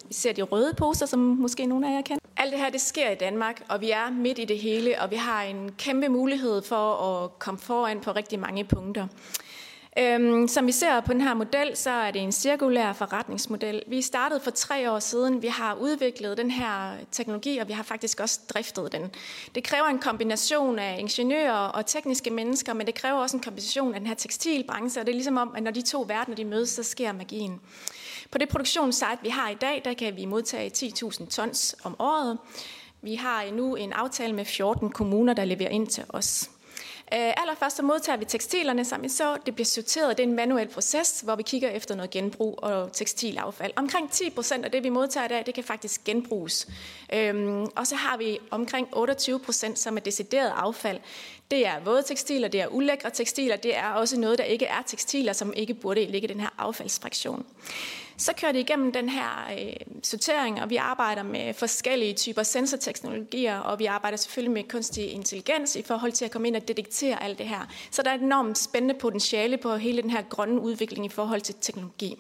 Vi ser de røde poster, som måske nogle af jer kender. Alt det her, det sker i Danmark, og vi er midt i det hele, og vi har en kæmpe mulighed for at komme foran på rigtig mange punkter. Øhm, som vi ser på den her model, så er det en cirkulær forretningsmodel. Vi startede for tre år siden. Vi har udviklet den her teknologi, og vi har faktisk også driftet den. Det kræver en kombination af ingeniører og tekniske mennesker, men det kræver også en kombination af den her tekstilbranche, og det er ligesom om, at når de to verdener de mødes, så sker magien. På det produktionssite, vi har i dag, der kan vi modtage ti tusind tons om året. Vi har endnu en aftale med fjorten kommuner, der leverer ind til os. Allerførst så modtager vi tekstilerne, som I så. Det bliver sorteret. Det er en manuel proces, hvor vi kigger efter noget genbrug og tekstilaffald. Omkring ti procent af det, vi modtager i dag, det kan faktisk genbruges. Og så har vi omkring otteogtyve procent, som er decideret affald. Det er våde tekstiler, det er ulækre tekstiler, det er også noget, der ikke er tekstiler, som ikke burde ligge i den her affaldsfraktion. Så kører det igennem den her øh, sortering, og vi arbejder med forskellige typer sensorteknologier, og vi arbejder selvfølgelig med kunstig intelligens i forhold til at komme ind og detektere alt det her. Så der er et enormt spændende potentiale på hele den her grønne udvikling i forhold til teknologi.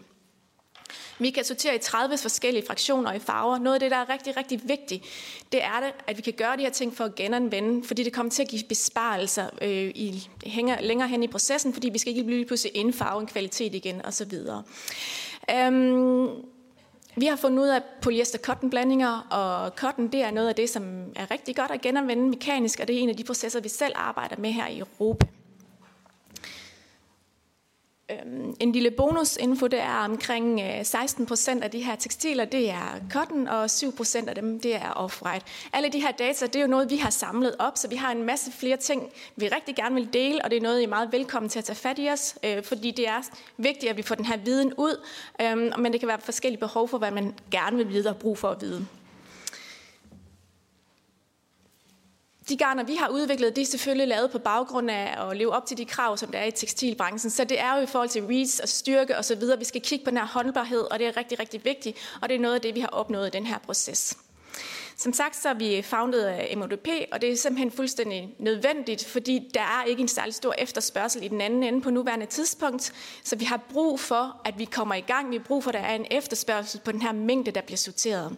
Vi kan sortere i tredive forskellige fraktioner i farver. Noget af det, der er rigtig, rigtig vigtigt, det er det, at vi kan gøre de her ting for at genanvende, fordi det kommer til at give besparelser øh, i, hænger længere hen i processen, fordi vi skal ikke blive pludselig indfarve en kvalitet igen osv. Øhm, vi har fundet ud af polyester-cotton-blandinger, og cotton det er noget af det, som er rigtig godt at genanvende mekanisk, og det er en af de processer, vi selv arbejder med her i Europa. En lille bonusinfo, det er omkring seksten procent af de her tekstiler, det er cotton, og syv procent af dem, det er off-white. Alle de her data, det er jo noget, vi har samlet op, så vi har en masse flere ting, vi rigtig gerne vil dele, og det er noget, I er meget velkommen til at tage fat i os, fordi det er vigtigt, at vi får den her viden ud, men det kan være forskellige behov for, hvad man gerne vil vide og brug for at vide. De garner, vi har udviklet, de er selvfølgelig lavet på baggrund af at leve op til de krav, som der er i tekstilbranchen. Så det er jo i forhold til reach og styrke osv. Vi skal kigge på den her håndbarhed, og det er rigtig, rigtig vigtigt. Og det er noget af det, vi har opnået i den her proces. Som sagt, så er vi founded af M O D P, og det er simpelthen fuldstændig nødvendigt, fordi der er ikke en særlig stor efterspørgsel i den anden ende på nuværende tidspunkt. Så vi har brug for, at vi kommer i gang. Vi har brug for, at der er en efterspørgsel på den her mængde, der bliver sorteret.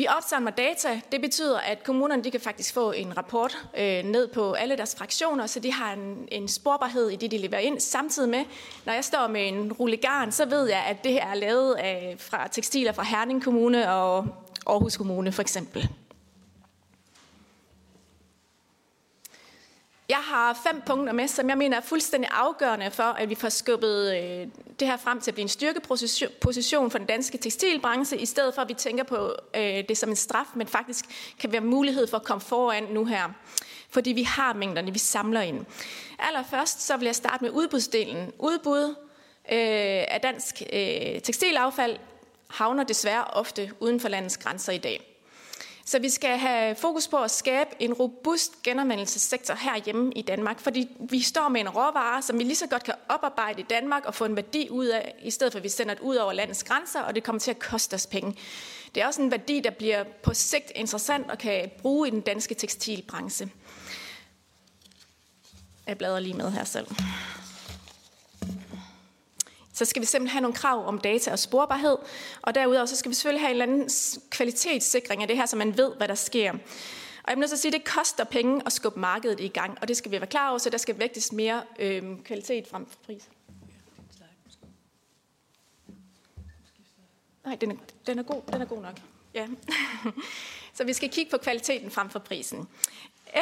Vi opsamler data. Det betyder, at kommunerne de kan faktisk få en rapport øh, ned på alle deres fraktioner, så de har en, en sporbarhed i det, de leverer ind. Samtidig med, når jeg står med en rulle garn, så ved jeg, at det her er lavet af, fra tekstiler fra Herning Kommune og Aarhus Kommune for eksempel. Jeg har fem punkter med, som jeg mener er fuldstændig afgørende for, at vi får skubbet det her frem til at blive en styrkeposition for den danske tekstilbranche, i stedet for at vi tænker på det som en straf, men faktisk kan være mulighed for at komme foran nu her. Fordi vi har mængderne, vi samler ind. Allerførst så vil jeg starte med udbudsdelen. Udbud af dansk tekstilaffald havner desværre ofte uden for landets grænser i dag. Så vi skal have fokus på at skabe en robust genanvendelsessektor herhjemme i Danmark, fordi vi står med en råvare, som vi lige så godt kan oparbejde i Danmark og få en værdi ud af, i stedet for at vi sender det ud over landets grænser, og det kommer til at koste os penge. Det er også en værdi, der bliver på sigt interessant og kan bruge i den danske tekstilbranche. Jeg bladrer lige med her selv. Så skal vi simpelthen have nogle krav om data og sporbarhed, og derudover så skal vi selvfølgelig have en eller anden kvalitetssikring af det her, så man ved, hvad der sker. Og jeg må så sige, at det koster penge at skubbe markedet i gang, og det skal vi være klar over, så der skal vægtes mere øh, kvalitet frem for pris. Nej, den er, den er god, den er god nok. Ja. Så vi skal kigge på kvaliteten frem for prisen.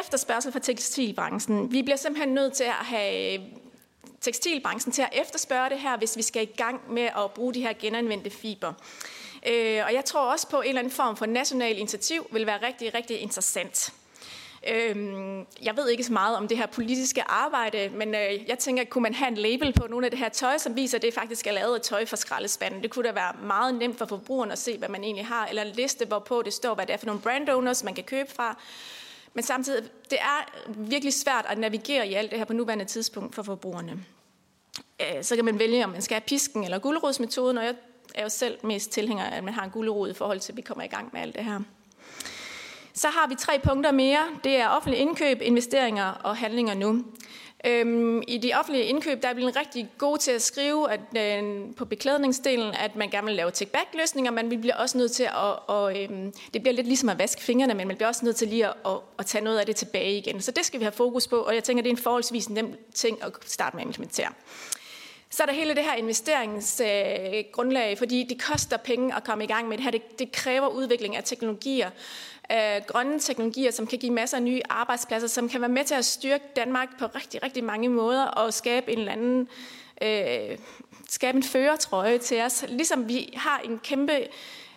Efterspørgsel fra tekstilbranchen. Vi bliver simpelthen nødt til at have tekstilbranchen til at efterspørge det her, hvis vi skal i gang med at bruge de her genanvendte fiber. Øh, og jeg tror også på, at en eller anden form for national initiativ vil være rigtig, rigtig interessant. Jeg ved ikke så meget om det her politiske arbejde, men jeg tænker, kunne man have en label på nogle af det her tøj, som viser, at det faktisk er lavet af tøj fra skraldespanden. Det kunne da være meget nemt for forbrugerne at se, hvad man egentlig har, eller en liste, hvorpå det står, hvad det er for nogle brandowners, man kan købe fra. Men samtidig, det er virkelig svært at navigere i alt det her på nuværende tidspunkt for forbrugerne. Så kan man vælge, om man skal have pisken eller gulerodsmetoden, og jeg er jo selv mest tilhænger, at man har en gulerod i forhold til, at vi kommer i gang med alt det her. Så har vi tre punkter mere. Det er offentlige indkøb, investeringer og handlinger nu. Øhm, I de offentlige indkøb, der er blevet rigtig god til at skrive at, øh, på beklædningsdelen, at man gerne vil lave take-back-løsninger, men vi bliver også nødt til at... Og, øh, det bliver lidt ligesom at vaske fingrene, men man bliver også nødt til lige at, at, at tage noget af det tilbage igen. Så det skal vi have fokus på, og jeg tænker, det er en forholdsvis nem ting at starte med at implementere. Så er der hele det her investeringsgrundlag, øh, fordi det koster penge at komme i gang med det her. Det, det kræver udvikling af teknologier. Grønne teknologier, som kan give masser af nye arbejdspladser, som kan være med til at styrke Danmark på rigtig, rigtig mange måder og skabe en eller anden øh, skabe en førertrøje til os. Ligesom vi har en kæmpe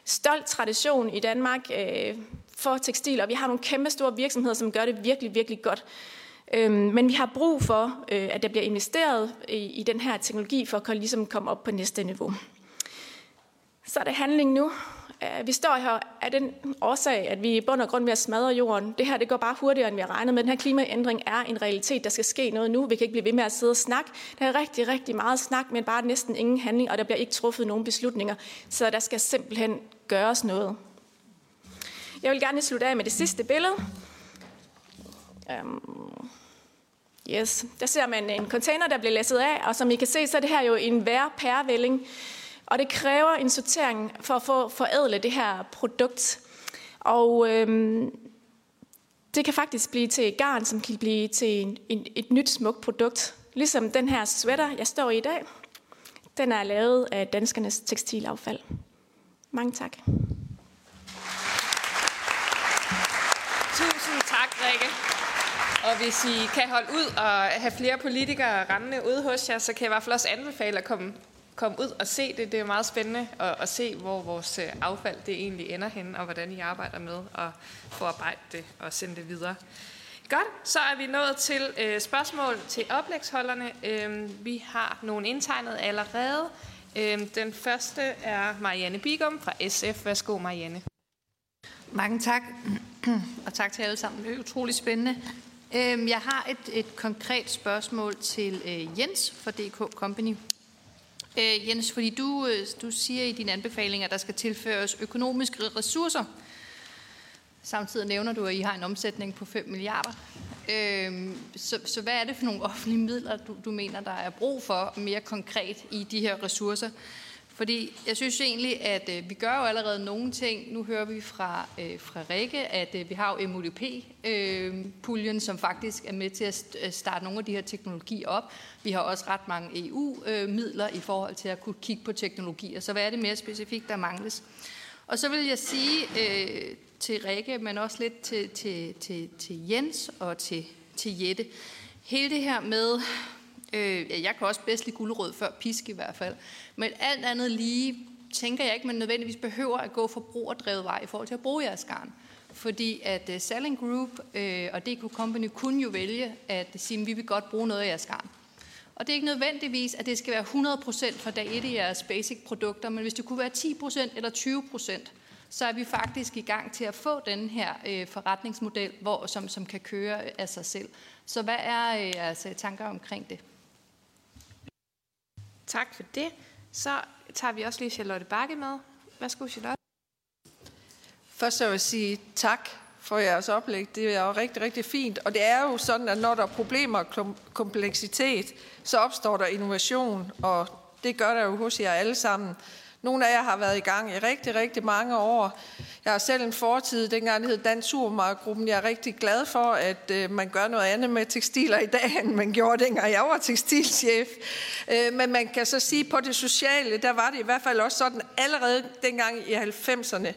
stolt tradition i Danmark øh, for tekstil, og vi har nogle kæmpe store virksomheder, som gør det virkelig, virkelig godt. Øh, men vi har brug for, øh, at der bliver investeret i, i den her teknologi, for at ligesom komme op på næste niveau. Så er det handling nu. Vi står her af den årsag, at vi i bund og grund ved at smadre jorden. Det her det går bare hurtigere, end vi har regnet med. Den her klimaændring er en realitet, der skal ske noget nu. Vi kan ikke blive ved med at sidde og snakke. Der er rigtig, rigtig meget snak, men bare næsten ingen handling, og der bliver ikke truffet nogen beslutninger. Så der skal simpelthen gøres noget. Jeg vil gerne slutte af med det sidste billede. Um yes. Der ser man en container, der bliver læsset af, og som I kan se, så er det her jo en vejrpærevælling. Og det kræver en sortering for at få forædle det her produkt. Og øhm, det kan faktisk blive til garn, som kan blive til en, en, et nyt smukt produkt. Ligesom den her sweater, jeg står i i dag. Den er lavet af danskernes tekstilaffald. Mange tak. Tusind tak, Rikke. Og hvis I kan holde ud og have flere politikere rendende ude hos jer, så kan jeg i hvert fald også anbefale at komme Kom ud og se det. Det er meget spændende at, at se, hvor vores affald det egentlig ender henne, og hvordan I arbejder med at forarbejde det og sende det videre. Godt, så er vi nået til øh, spørgsmål til oplægsholderne. Øh, vi har nogle indtegnet allerede. Øh, den første er Marianne Bigum fra S F. Værsgo, Marianne. Mange tak, og tak til alle sammen. Det er utrolig spændende. Øh, jeg har et, et konkret spørgsmål til øh, Jens fra D K Company. Øh, Jens, fordi du, du siger i dine anbefalinger, at der skal tilføres økonomiske ressourcer. Samtidig nævner du, at I har en omsætning på fem milliarder. Øh, så, så hvad er det for nogle offentlige midler, du, du mener, der er brug for mere konkret i de her ressourcer? Fordi jeg synes egentlig, at øh, vi gør jo allerede nogle ting. Nu hører vi fra, øh, fra Rikke, at øh, vi har jo M U D P-puljen, øh, som faktisk er med til at st- starte nogle af de her teknologier op. Vi har også ret mange E U-midler øh, i forhold til at kunne kigge på teknologier. Så hvad er det mere specifikt, der mangles? Og så vil jeg sige øh, til Rikke, men også lidt til, til, til, til Jens og til, til Jette. Hele det her med... Jeg kan også bedst lide gulerod før pisk i hvert fald. Men alt andet lige tænker jeg ikke, man nødvendigvis behøver at gå forbrugerdrevet vej i forhold til at bruge jeres garn. Fordi at Salling Group og D K Company kunne jo vælge at sige, at vi vil godt bruge noget af jeres garn. Og det er ikke nødvendigvis, at det skal være hundrede procent fra dag et i jeres basic produkter, men hvis det kunne være ti procent eller tyve procent, så er vi faktisk i gang til at få den her øh, forretningsmodel, hvor, som, som kan køre af sig selv. Så hvad er øh, jeres tanker omkring det? Tak for det. Så tager vi også lige Charlotte Bakke med. Værsgo, Charlotte. Først så vil jeg sige tak for jeres oplæg. Det er jo rigtig, rigtig fint. Og det er jo sådan, at når der er problemer og kompleksitet, så opstår der innovation, og det gør der jo hos jer alle sammen. Nogle af jer har været i gang i rigtig, rigtig mange år. Jeg har selv en fortid, dengang det hed Dansk Supermarkedgruppen. Jeg er rigtig glad for, at øh, man gør noget andet med tekstiler i dag, end man gjorde dengang jeg var tekstilchef. Øh, men man kan så sige, på det sociale, der var det i hvert fald også sådan, allerede dengang i halvfemserne,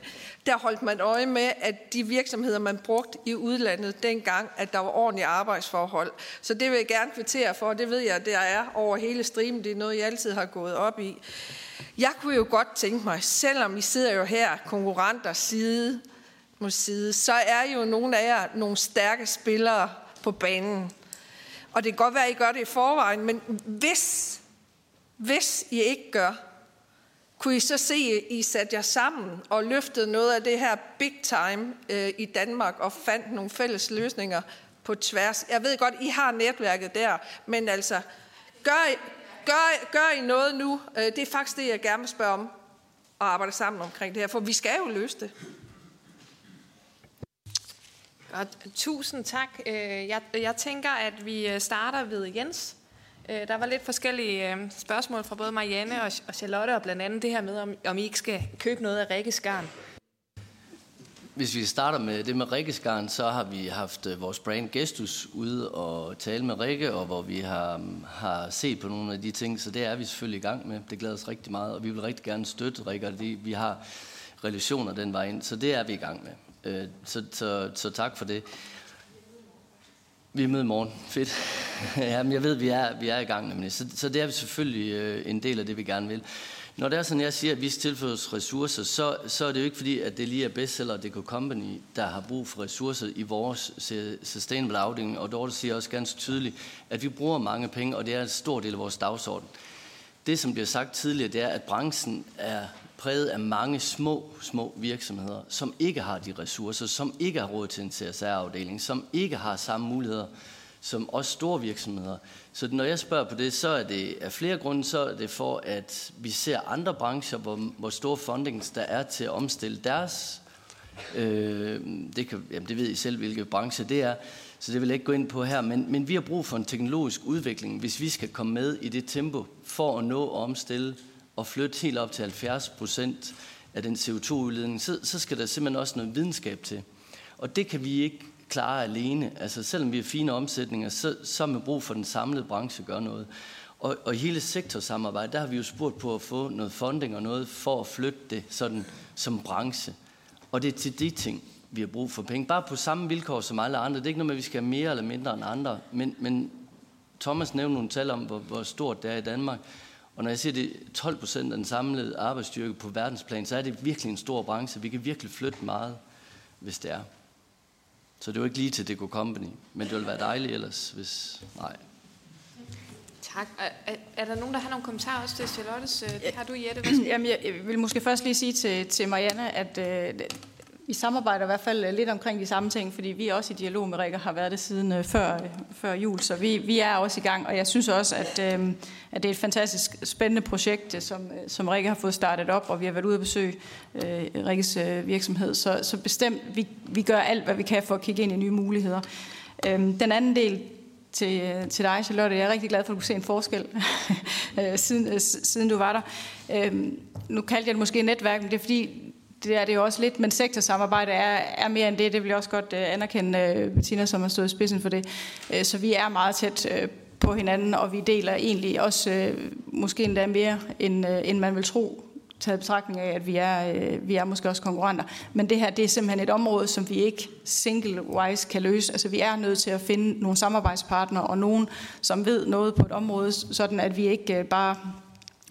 der holdt man øje med, at de virksomheder, man brugte i udlandet dengang, at der var ordentlige arbejdsforhold. Så det vil jeg gerne kvittere for, det ved jeg, der er over hele striben. Det er noget, jeg altid har gået op i. Jeg kunne jo godt tænke mig, selvom I sidder jo her, konkurrenter side mod side, så er jo nogle af jer nogle stærke spillere på banen. Og det kan godt være, at I gør det i forvejen, men hvis, hvis I ikke gør, kunne I så se, at I satte jer sammen og løftede noget af det her big time øh, i Danmark og fandt nogle fælles løsninger på tværs. Jeg ved godt, I har netværket der, men altså, gør I, Gør, gør I noget nu? Det er faktisk det, jeg gerne vil spørge om og arbejde sammen omkring det her, for vi skal jo løse det. Og tusind tak. Jeg, jeg tænker, at vi starter ved Jens. Der var lidt forskellige spørgsmål fra både Marianne og, og Charlotte, og blandt andet det her med, om, om I ikke skal købe noget af Rikkes Garn. Hvis vi starter med det med Rikkes Garn, så har vi haft vores brand Gestus ude og tale med Rikke, og hvor vi har, har set på nogle af de ting, så det er vi selvfølgelig i gang med. Det glæder os rigtig meget, og vi vil rigtig gerne støtte Rikke, og det, vi har relationer den vej ind, så det er vi i gang med. Så, så, så tak for det. Vi er med i morgen. Fedt. Jamen, jeg ved, vi er, vi er i gang nemlig. Så, så det er vi selvfølgelig en del af det, vi gerne vil. Når det er sådan, jeg siger, at vi tilføres ressourcer, så, så er det jo ikke fordi, at det lige er bestseller og D K Company, der har brug for ressourcer i vores sustainable afdeling. Og Dorte siger også ganske tydeligt, at vi bruger mange penge, og det er en stor del af vores dagsorden. Det, som bliver sagt tidligere, det er, at branchen er præget af mange små, små virksomheder, som ikke har de ressourcer, som ikke har råd til en C S R-afdeling, som ikke har samme muligheder som også store virksomheder. Så når jeg spørger på det, så er det af flere grunde, så er det for, at vi ser andre brancher, hvor, hvor store fundings der er til at omstille deres. Øh, det, kan, jamen det ved I selv, hvilke brancher det er, så det vil jeg ikke gå ind på her. Men, men vi har brug for en teknologisk udvikling, hvis vi skal komme med i det tempo, for at nå at omstille og flytte helt op til halvfjerds procent af den C O to-udledning, så, så skal der simpelthen også noget videnskab til. Og det kan vi ikke klare alene. Altså selvom vi har fine omsætninger, så, så er man brug for den samlede branche at gøre noget. Og, og hele sektorsamarbejdet, der har vi jo spurgt på at få noget funding og noget for at flytte det sådan som branche. Og det er til de ting, vi har brug for penge. Bare på samme vilkår som alle andre. Det er ikke noget med, at vi skal have mere eller mindre end andre. Men, men Thomas nævnte nogle tal om, hvor, hvor stort det er i Danmark. Og når jeg siger, det tolv procent af den samlede arbejdsstyrke på verdensplan, så er det virkelig en stor branche. Vi kan virkelig flytte meget, hvis det er. Så det var ikke lige til D K Company, men det ville være dejligt ellers, hvis... Nej. Tak. Er, er der nogen, der har nogle kommentarer også til Charlottes? Det har du, Jette. Jamen, jeg vil måske først lige sige til, til Marianne, at øh, vi samarbejder i hvert fald lidt omkring de samme ting, fordi vi er også i dialog med Rikke, har været det siden øh, før, øh, før jul, så vi, vi er også i gang, og jeg synes også, at, øh, at det er et fantastisk spændende projekt, som, som Rikke har fået startet op, og vi har været ude at besøge øh, Rikkes øh, virksomhed, så, så bestemt, vi, vi gør alt, hvad vi kan for at kigge ind i nye muligheder. Øh, den anden del til, til dig, Charlotte, jeg er rigtig glad for, at du kunne se en forskel, siden, øh, siden du var der. Øh, nu kaldte jeg det måske netværk, men det er fordi, det er det jo også lidt, men sektorsamarbejde er, er mere end det. Det vil jeg også godt øh, anerkende øh, Bettina, som har stået i spidsen for det. Øh, så vi er meget tæt øh, på hinanden, og vi deler egentlig også øh, måske endda mere, end, øh, end man vil tro, taget betragtning af, at vi er, øh, vi er måske også konkurrenter. Men det her, det er simpelthen et område, som vi ikke single-wise kan løse. Altså vi er nødt til at finde nogle samarbejdspartnere, og nogen, som ved noget på et område, sådan at vi ikke øh, bare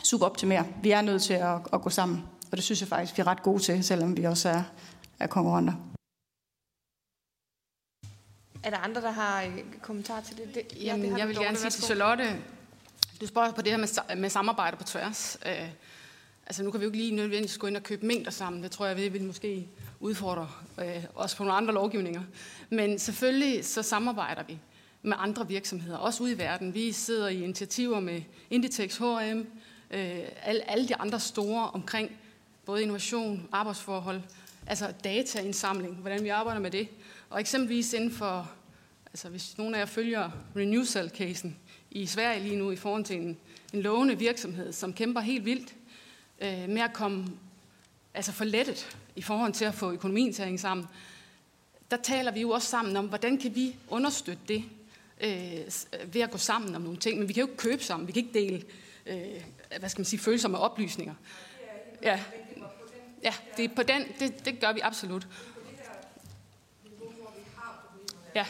suboptimerer. Vi er nødt til at, at gå sammen. Og det synes jeg faktisk, vi er ret gode til, selvom vi også er, er konkurrenter. Er der andre, der har kommentarer til det? det Jamen, ja, det jeg vil gerne sige til Charlotte, du spørger på det her med, med samarbejde på tværs. Øh, altså nu kan vi jo ikke lige nødvendigvis gå ind og købe mængder sammen. Det tror jeg, vi vil måske udfordre øh, også på nogle andre lovgivninger. Men selvfølgelig så samarbejder vi med andre virksomheder, også ude i verden. Vi sidder i initiativer med Inditex, H og M, øh, alle, alle de andre store omkring både innovation, arbejdsforhold, altså dataindsamling, hvordan vi arbejder med det. Og eksempelvis inden for, altså hvis nogen af jer følger Renewcell-casen i Sverige lige nu i forhold til en, en lovende virksomhed, som kæmper helt vildt, øh, med at komme altså for lettet i forhold til at få økonomien til at hænge sammen, der taler vi jo også sammen om, hvordan kan vi understøtte det øh, ved at gå sammen om nogle ting. Men vi kan jo ikke købe sammen, vi kan ikke dele øh, hvad skal man sige, følsomme oplysninger. Ja, ja det, er på den, det, det gør vi absolut. Ja.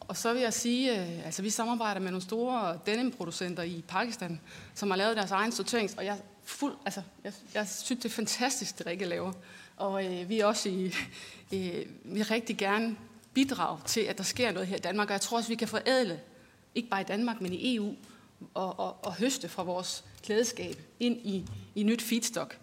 Og så vil jeg sige, øh, altså vi samarbejder med nogle store denimproducenter i Pakistan, som har lavet deres egen sorterings, og jeg, fuld, altså, jeg, jeg synes, det er fantastisk, det Rikke laver. Og øh, vi også i, øh, vil rigtig gerne bidrage til, at der sker noget her i Danmark, og jeg tror også, vi kan forædle, ikke bare i Danmark, men i E U, og, og, og høste fra vores klædeskab ind i, i nyt feedstock.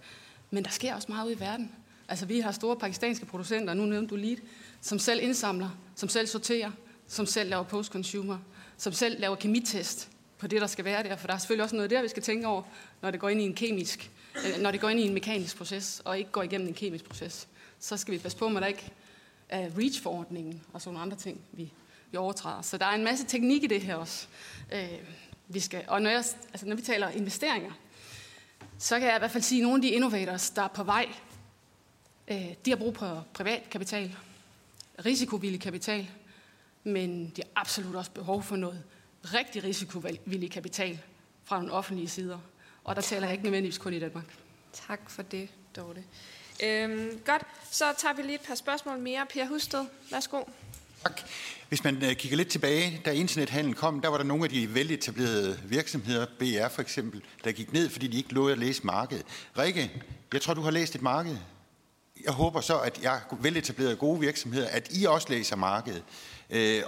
Men der sker også meget ude i verden. Altså vi har store pakistanske producenter, nu nævnte du lidt, som selv indsamler, som selv sorterer, som selv laver post-consumer, som selv laver kemitest på det, der skal være der. For der er selvfølgelig også noget der, vi skal tænke over, når det går ind i en kemisk, når det går ind i en mekanisk proces, og ikke går igennem en kemisk proces. Så skal vi passe på, at der ikke er REACH-forordningen og sådan nogle andre ting, vi, vi overtræder. Så der er en masse teknik i det her også. Øh, vi skal, og når, jeg, altså når vi taler investeringer, så kan jeg i hvert fald sige, at nogle af de innovators, der er på vej, øh, de har brug for privat kapital, risikovillig kapital, men de har absolut også behov for noget rigtig risikovillig kapital fra nogle offentlige sider. Og der taler jeg ikke nødvendigvis kun i Danmark. Tak for det, Dorte. Øhm, godt, så tager vi lige et par spørgsmål mere. Per Husted, værsgo. Tak. Hvis man kigger lidt tilbage, da internethandlen kom, der var der nogle af de veletablerede virksomheder, B R for eksempel, der gik ned, fordi de ikke lod at læse markedet. Rikke, jeg tror, du har læst et marked. Jeg håber så, at jeg veletablerede gode virksomheder, at I også læser markedet.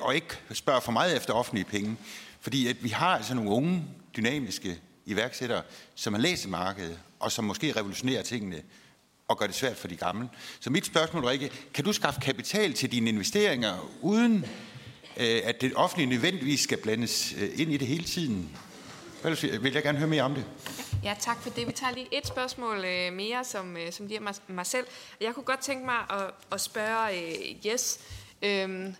Og ikke spørge for meget efter offentlige penge. Fordi at vi har altså nogle unge, dynamiske iværksættere, som har læst markedet, og som måske revolutionerer tingene og gør det svært for de gamle. Så mit spørgsmål, Rikke, kan du skaffe kapital til dine investeringer, uden at det offentlige nødvendigvis skal blandes ind i det hele tiden? Ellers vil jeg gerne høre mere om det. Ja, tak for det. Vi tager lige et spørgsmål mere, som, som lige er mig selv. Jeg kunne godt tænke mig at, at spørge Jes... Øhm,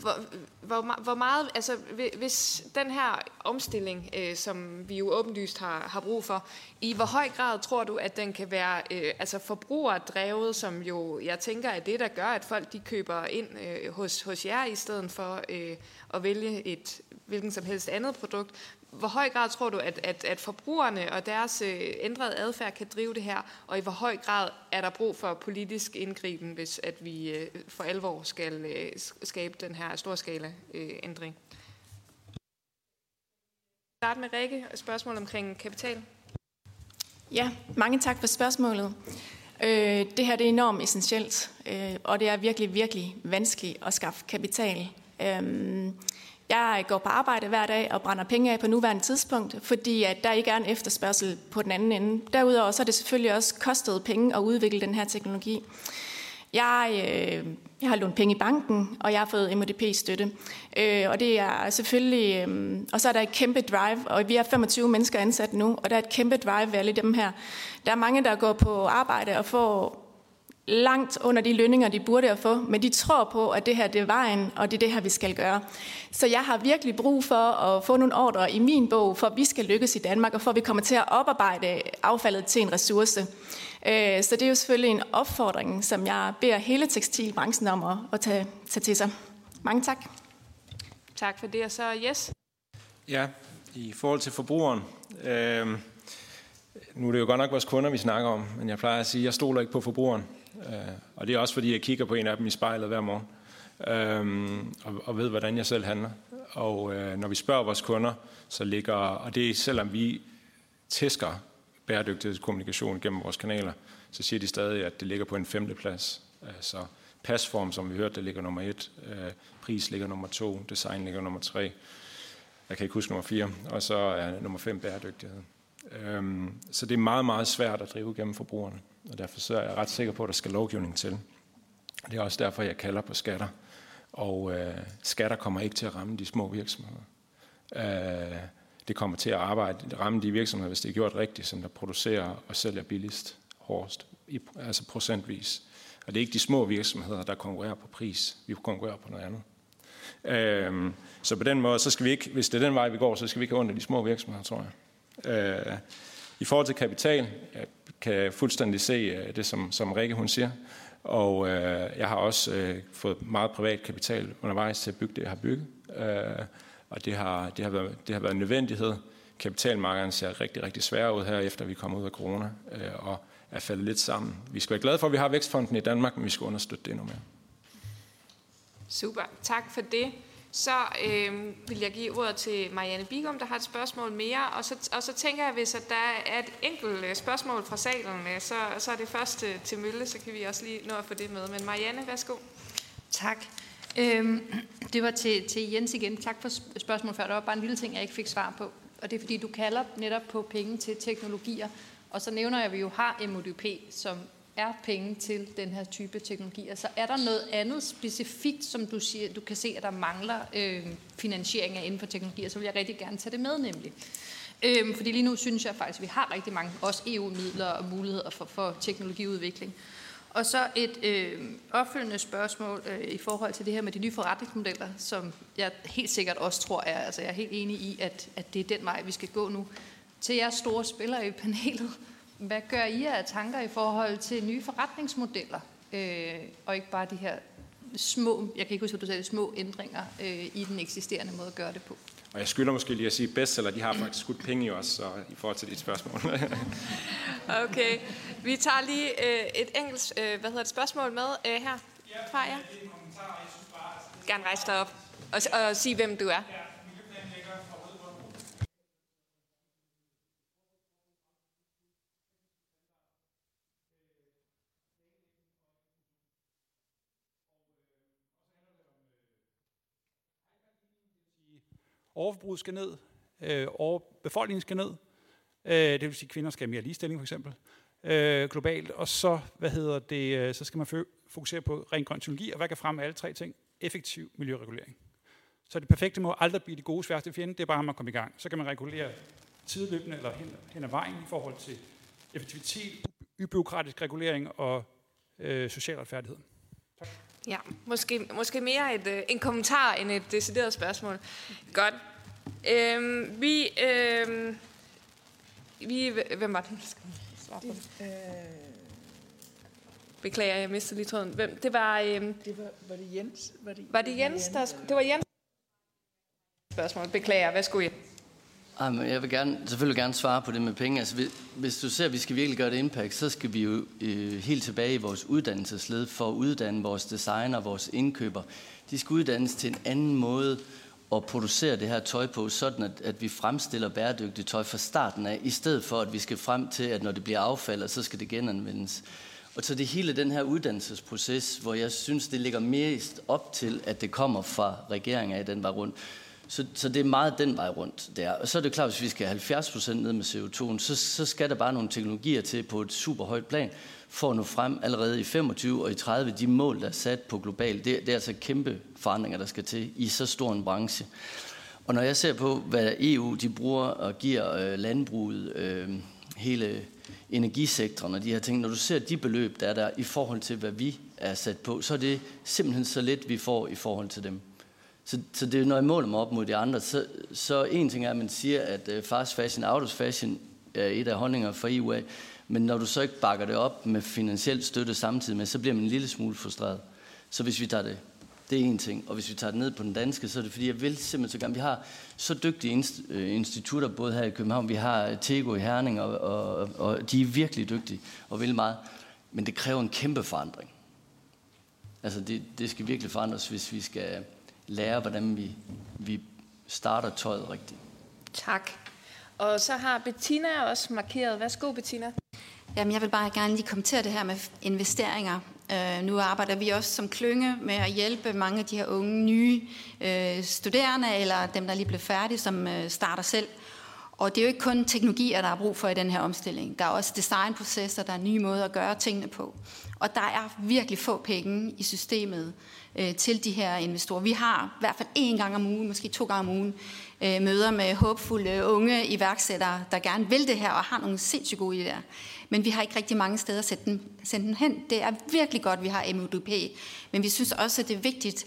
Hvor, hvor, hvor meget, altså hvis den her omstilling, øh, som vi jo åbenlyst har, har brug for, i hvor høj grad tror du, at den kan være øh, altså forbrugerdrevet, som jo jeg tænker er det, der gør, at folk de køber ind øh, hos, hos jer i stedet for øh, at vælge et hvilken som helst andet produkt. Hvor høj grad tror du, at, at, at forbrugerne og deres øh, ændrede adfærd kan drive det her, og i hvor høj grad er der brug for politisk indgriben, hvis at vi øh, for alvor skal øh, skabe den her storskala øh, ændring? Vi starter med Rikke og spørgsmål omkring kapital. Ja, mange tak for spørgsmålet. Øh, det her det er enormt essentielt, øh, og det er virkelig, virkelig vanskeligt at skaffe kapital. Øh, Jeg går på arbejde hver dag og brænder penge af på nuværende tidspunkt, fordi at der ikke er en efterspørgsel på den anden ende. Derudover så er det selvfølgelig også kostet penge at udvikle den her teknologi. Jeg, øh, jeg har lånt penge i banken, og jeg har fået M O D P-støtte. Øh, og, det er selvfølgelig, øh, og så er der et kæmpe drive, og vi er femogtyve mennesker ansat nu, og der er et kæmpe drive ved alle dem her. Der er mange, der går på arbejde og får langt under de lønninger, de burde at få, men de tror på, at det her det er vejen, og det er det her, vi skal gøre. Så jeg har virkelig brug for at få nogle ordre i min bog, for at vi skal lykkes i Danmark, og for at vi kommer til at oparbejde affaldet til en ressource. Så det er jo selvfølgelig en opfordring, som jeg beder hele tekstilbranchen om at tage, tage til sig. Mange tak. Tak for det, og så Jes. Ja, i forhold til forbrugeren. Øh, nu er det jo godt nok vores kunder, vi snakker om, men jeg plejer at sige, at jeg stoler ikke på forbrugeren. Uh, og det er også fordi, jeg kigger på en af dem i spejlet hver morgen, uh, og, og ved, hvordan jeg selv handler. Og uh, når vi spørger vores kunder, så ligger, og det er selvom vi tæsker bæredygtighedskommunikation gennem vores kanaler, så siger de stadig, at det ligger på en femteplads. Uh, så pasform, som vi hørte, det ligger nummer et, uh, pris ligger nummer to, design ligger nummer tre, jeg kan ikke huske nummer fire, og så er nummer fem bæredygtighed. Uh, så det er meget, meget svært at drive gennem forbrugerne. Og derfor så er jeg ret sikker på, at der skal lovgivning til. Det er også derfor, jeg kalder på skatter. Og øh, skatter kommer ikke til at ramme de små virksomheder. Øh, det kommer til at arbejde, ramme de virksomheder, hvis det er gjort rigtigt, som der producerer og sælger billigst, hårdest, i, altså procentvis. Og det er ikke de små virksomheder, der konkurrerer på pris. Vi konkurrerer på noget andet. Øh, så på den måde, så skal vi ikke, hvis det er den vej, vi går, så skal vi ikke have ondt af de små virksomheder, tror jeg. Øh, I forhold til kapital, jeg kan fuldstændig se det, som, som Rikke hun siger. Og øh, jeg har også øh, fået meget privat kapital undervejs til at bygge det, jeg har bygget. Øh, og det har, det, har været, det har været en nødvendighed. Kapitalmarkederne ser rigtig, rigtig svære ud her, efter vi kommer ud af corona øh, og er faldet lidt sammen. Vi skal være glade for, at vi har Vækstfonden i Danmark, men vi skal understøtte det endnu mere. Super, tak for det. Så øh, vil jeg give ordet til Marianne Bigum, der har et spørgsmål mere. Og så, og så tænker jeg, hvis at der er et enkelt spørgsmål fra salen, så, så er det først til Mølle, så kan vi også lige nå at få det med. Men Marianne, værsgo. Tak. Øhm, det var til, til Jens igen. Tak for spørgsmålet før. Der var bare en lille ting, jeg ikke fik svar på. Og det er, fordi du kalder netop på penge til teknologier. Og så nævner jeg, at vi jo har M O D P, som er penge til den her type teknologier. Så er der noget andet specifikt, som du siger, du kan se, at der mangler øh, finansiering af inden for teknologier, så vil jeg rigtig gerne tage det med nemlig. Øh, fordi lige nu synes jeg faktisk, at vi har rigtig mange, også E U-midler og muligheder for, for teknologiudvikling. Og så et øh, opfølgende spørgsmål øh, i forhold til det her med de nye forretningsmodeller, som jeg helt sikkert også tror er, altså jeg er helt enig i, at, at det er den vej, vi skal gå nu. Til jer store spillere i panelet, hvad gør I af tanker i forhold til nye forretningsmodeller, øh, og ikke bare de her små, jeg kan ikke huske, at du sagde, små ændringer øh, i den eksisterende måde at gøre det på? Og jeg skylder måske lige at sige, at bestseller, de har faktisk skudt penge i os, så i forhold til dit spørgsmål. Okay, vi tager lige øh, et enkelt øh, hvad hedder det, spørgsmål med øh, her fra jer. Gerne rejse dig op og, og sige, hvem du er. Overforbruget skal ned, øh, over befolkningen skal ned, øh, det vil sige, at kvinder skal have mere ligestilling for eksempel, øh, globalt, og så, hvad hedder det, øh, så skal man f- fokusere på ren grøn teknologi, og hvad kan fremme alle tre ting? Effektiv miljøregulering. Så det perfekte må aldrig blive det gode sværeste fjende, det er bare, at man kommer i gang. Så kan man regulere tidløbende eller hen, hen ad vejen i forhold til effektivitet, ubureaukratisk regulering og øh, social retfærdighed. Tak. Ja, måske, måske mere et, en kommentar end et decideret spørgsmål. Godt. Øhm, vi, øhm, vi... Hvem var det? Beklager, jeg mistede lige tråden. Hvem? Det var... Øhm, det var, var det Jens? Var det, var det Jens, der... Det var Jens. Spørgsmål. Beklager, hvad skulle I? Ej, men jeg vil gerne, selvfølgelig gerne svare på det med penge. Altså, hvis, hvis du ser, at vi skal virkelig gøre et impact, så skal vi jo øh, helt tilbage i vores uddannelsesled for at uddanne vores designer, vores indkøber. De skal uddannes til en anden måde at producere det her tøj på, sådan at, at vi fremstiller bæredygtigt tøj fra starten af, i stedet for, at vi skal frem til, at når det bliver affaldet, så skal det genanvendes. Og så det hele den her uddannelsesproces, hvor jeg synes, det ligger mest op til, at det kommer fra regeringen af den vej rundt. Så, så det er meget den vej rundt der. Og så er det klart, at hvis vi skal have halvfjerds procent ned med C O to, så, så skal der bare nogle teknologier til på et super højt plan, for at nå frem allerede i femogtyve og i tredive, de mål, der er sat på globalt. Det, det er altså kæmpe forandringer, der skal til i så stor en branche. Og når jeg ser på, hvad E U de bruger og giver øh, landbruget, øh, hele energisektoren og de her ting, når du ser de beløb, der er der i forhold til, hvad vi er sat på, så er det simpelthen så lidt, vi får i forhold til dem. Så, så det er, når jeg måler mig op mod de andre, så, så en ting er, at man siger, at uh, fast fashion, out fashion er et af holdninger for E U af, men når du så ikke bakker det op med finansiel støtte samtidig med, så bliver man en lille smule frustreret. Så hvis vi tager det, det er en ting, og hvis vi tager det ned på den danske, så er det fordi, jeg vil simpelthen så gerne, vi har så dygtige institutter, både her i København, vi har Tego i Herning, og, og, og de er virkelig dygtige og vil meget, men det kræver en kæmpe forandring. Altså det, det skal virkelig forandres, hvis vi skal... lære, hvordan vi, vi starter tøjet rigtigt. Tak. Og så har Bettina også markeret. Værsgo, Bettina. Jamen, jeg vil bare gerne lige kommentere det her med investeringer. Øh, nu arbejder vi også som klynge med at hjælpe mange af de her unge, nye øh, studerende, eller dem, der lige blev færdige, som øh, starter selv. Og det er jo ikke kun teknologier, der er brug for i den her omstilling. Der er også designprocesser, der er nye måder at gøre tingene på. Og der er virkelig få penge i systemet øh, til de her investorer. Vi har i hvert fald én gang om ugen, måske to gange om ugen, øh, møder med håbfulde unge iværksættere, der gerne vil det her og har nogle sindssygt gode idéer. Men vi har ikke rigtig mange steder at sætte dem, sende dem hen. Det er virkelig godt, at vi har M O D P. Men vi synes også, at det er vigtigt,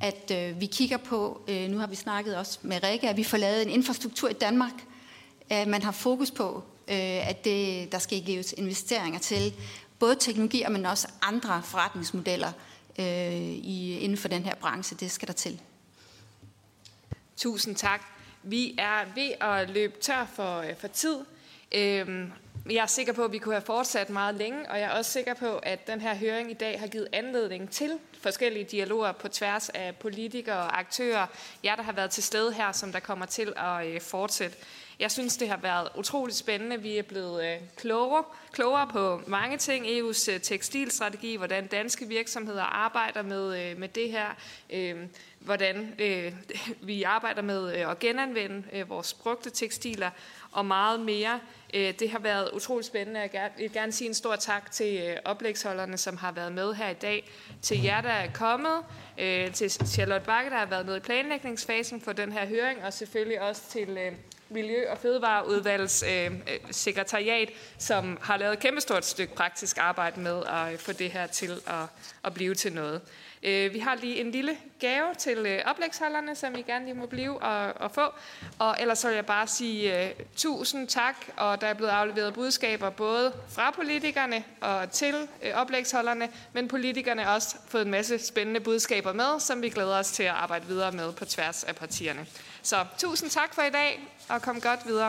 at øh, vi kigger på, øh, nu har vi snakket også med Rikke, at vi får lavet en infrastruktur i Danmark, at man har fokus på øh, at det, der skal gives investeringer til både teknologier, men også andre forretningsmodeller øh, i, inden for den her branche. Det skal der til. Tusind tak. Vi er ved at løbe tør for, for tid. Øhm, jeg er sikker på, at vi kunne have fortsat meget længe, og jeg er også sikker på, at den her høring i dag har givet anledning til forskellige dialoger på tværs af politikere og aktører. Jeg, der har været til stede her, som der kommer til at fortsætte. Jeg synes, det har været utroligt spændende. Vi er blevet klogere, klogere på mange ting. E U's tekstilstrategi, hvordan danske virksomheder arbejder med, med det her, hvordan vi arbejder med at genanvende vores brugte tekstiler og meget mere. Det har været utroligt spændende. Jeg vil gerne sige en stor tak til oplægsholderne, som har været med her i dag. Til jer, der er kommet. Til Charlotte Bakke, der har været med i planlægningsfasen for den her høring. Og selvfølgelig også til Miljø- og Fødevareudvalgets øh, sekretariat, som har lavet et kæmpestort stykke praktisk arbejde med at få det her til at, at blive til noget. Øh, vi har lige en lille gave til øh, oplægsholderne, som I gerne lige må blive og, og få. Og ellers så vil jeg bare sige øh, tusind tak, og der er blevet afleveret budskaber både fra politikerne og til øh, oplægsholderne, men politikerne har også fået en masse spændende budskaber med, som vi glæder os til at arbejde videre med på tværs af partierne. Så tusind tak for i dag, og kom godt videre.